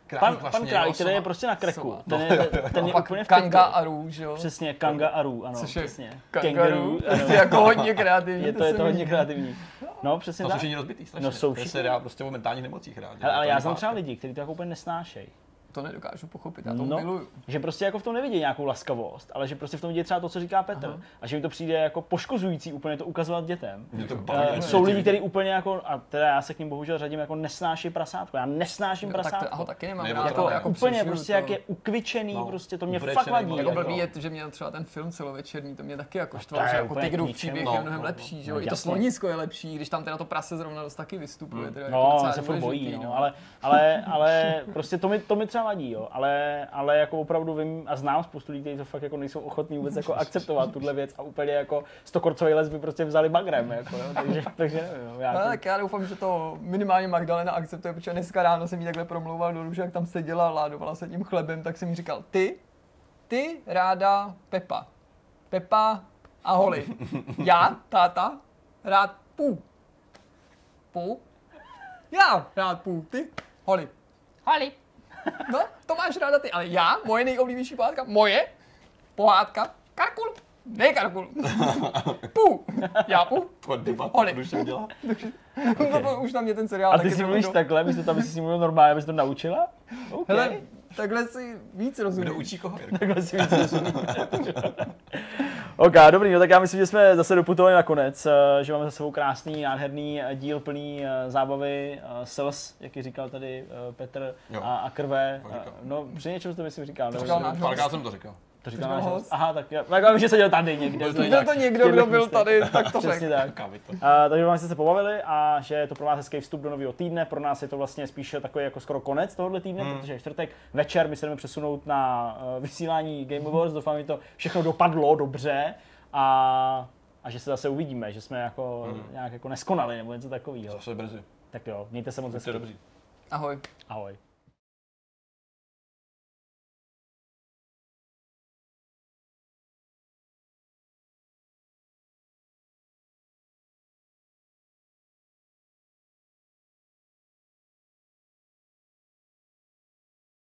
Pan Králík, který je prostě na krku. Ten je úplně v krku. Kanga a Rů, že jo? Přesně, Kanga a Rů, ano. Přesně. Kangaroo, jako hodně kreativní. Je to hodně kreativní. No, přesně tak. To jsou všichni rozbitý, strašně. To je seriál prostě o mentálních nemocích rád. Ale já znám třeba lidi, kteří to jako úplně nesnášejí. To nedokážu pochopit, já to miluju. Že prostě jako v tom nevidí nějakou laskavost, ale že prostě v tom vidí třeba to, co říká Petr. Aha. A že mi to přijde jako poškozující úplně to ukazovat dětem. Jsou lidi, kteří úplně jako, a teda já se k ním bohužel řadím, jako nesnáší prasátko. Já nesnáším prasátko. Tak ho taky nemám rád. Jako úplně prostě to... jak je ukvičený, prostě to mě fakt vadí. Jako blbý je, že mě třeba ten film celovečerní, to mě taky jako štvalo, že jako Tygrův příběh je mnohem lepší, že jo. I to slonisko je lepší, když tam teda to prase zrovna dost taky vystupuje, teda jako se bojí, no, ale prostě to mi vadí, jo, ale jako opravdu vím a znám spoustu lidí, kteří to fakt jako nejsou ochotní vůbec jako akceptovat tuhle věc a úplně jako stokorcový les by prostě vzali bagrem, jako, jo, takže nevím, jo, já. Tak já doufám, že to minimálně Magdalena akceptuje, protože dneska ráno jsem jí takhle promlouval do duše, jak tam seděla a ládovala se tím chlebem, tak jsem jí říkal, ty ráda Pepa a Holly, já, táta, rád Pů, já rád Pů, ty, Holly. No, to máš ráda ty, ale já, moje nejoblíbenější pohádka, Karkul, ne Karkul, Pů, já Pů, Holly. Už na mě ten seriál... A ty si mluvíš takhle, myslíš tam, si mluvil normálně, aby jsi to naučila? Okay. Hele, takhle si víc rozumí. Kdo učí koho? Takhle si víc rozumí. Ok, dobrý, no tak já myslím, že jsme zase doputovali nakonec, že máme za sebou krásný, nádherný díl plný zábavy, slz, jak ji říkal tady Petr, a krve. No, při něčem to myslím říkal. Párkrát jsem to říkal. To říkal náš host. Aha, tak já myslím, že seděl tady někde. Byl to někdo, kdo byl tady, tak to řekl. Tak. Takže vám jste se pobavili a že je to pro vás hezký vstup do nového týdne. Pro nás je to vlastně spíše takový jako skoro konec tohohle týdne, protože v čtvrtek večer my se jdeme přesunout na vysílání Game Awards. Doufám, že to všechno dopadlo dobře a že se zase uvidíme, že jsme jako nějak jako neskonali nebo něco takového. Zase brzy. Tak jo, mějte se moc hezky. Ahoj. Ahoj.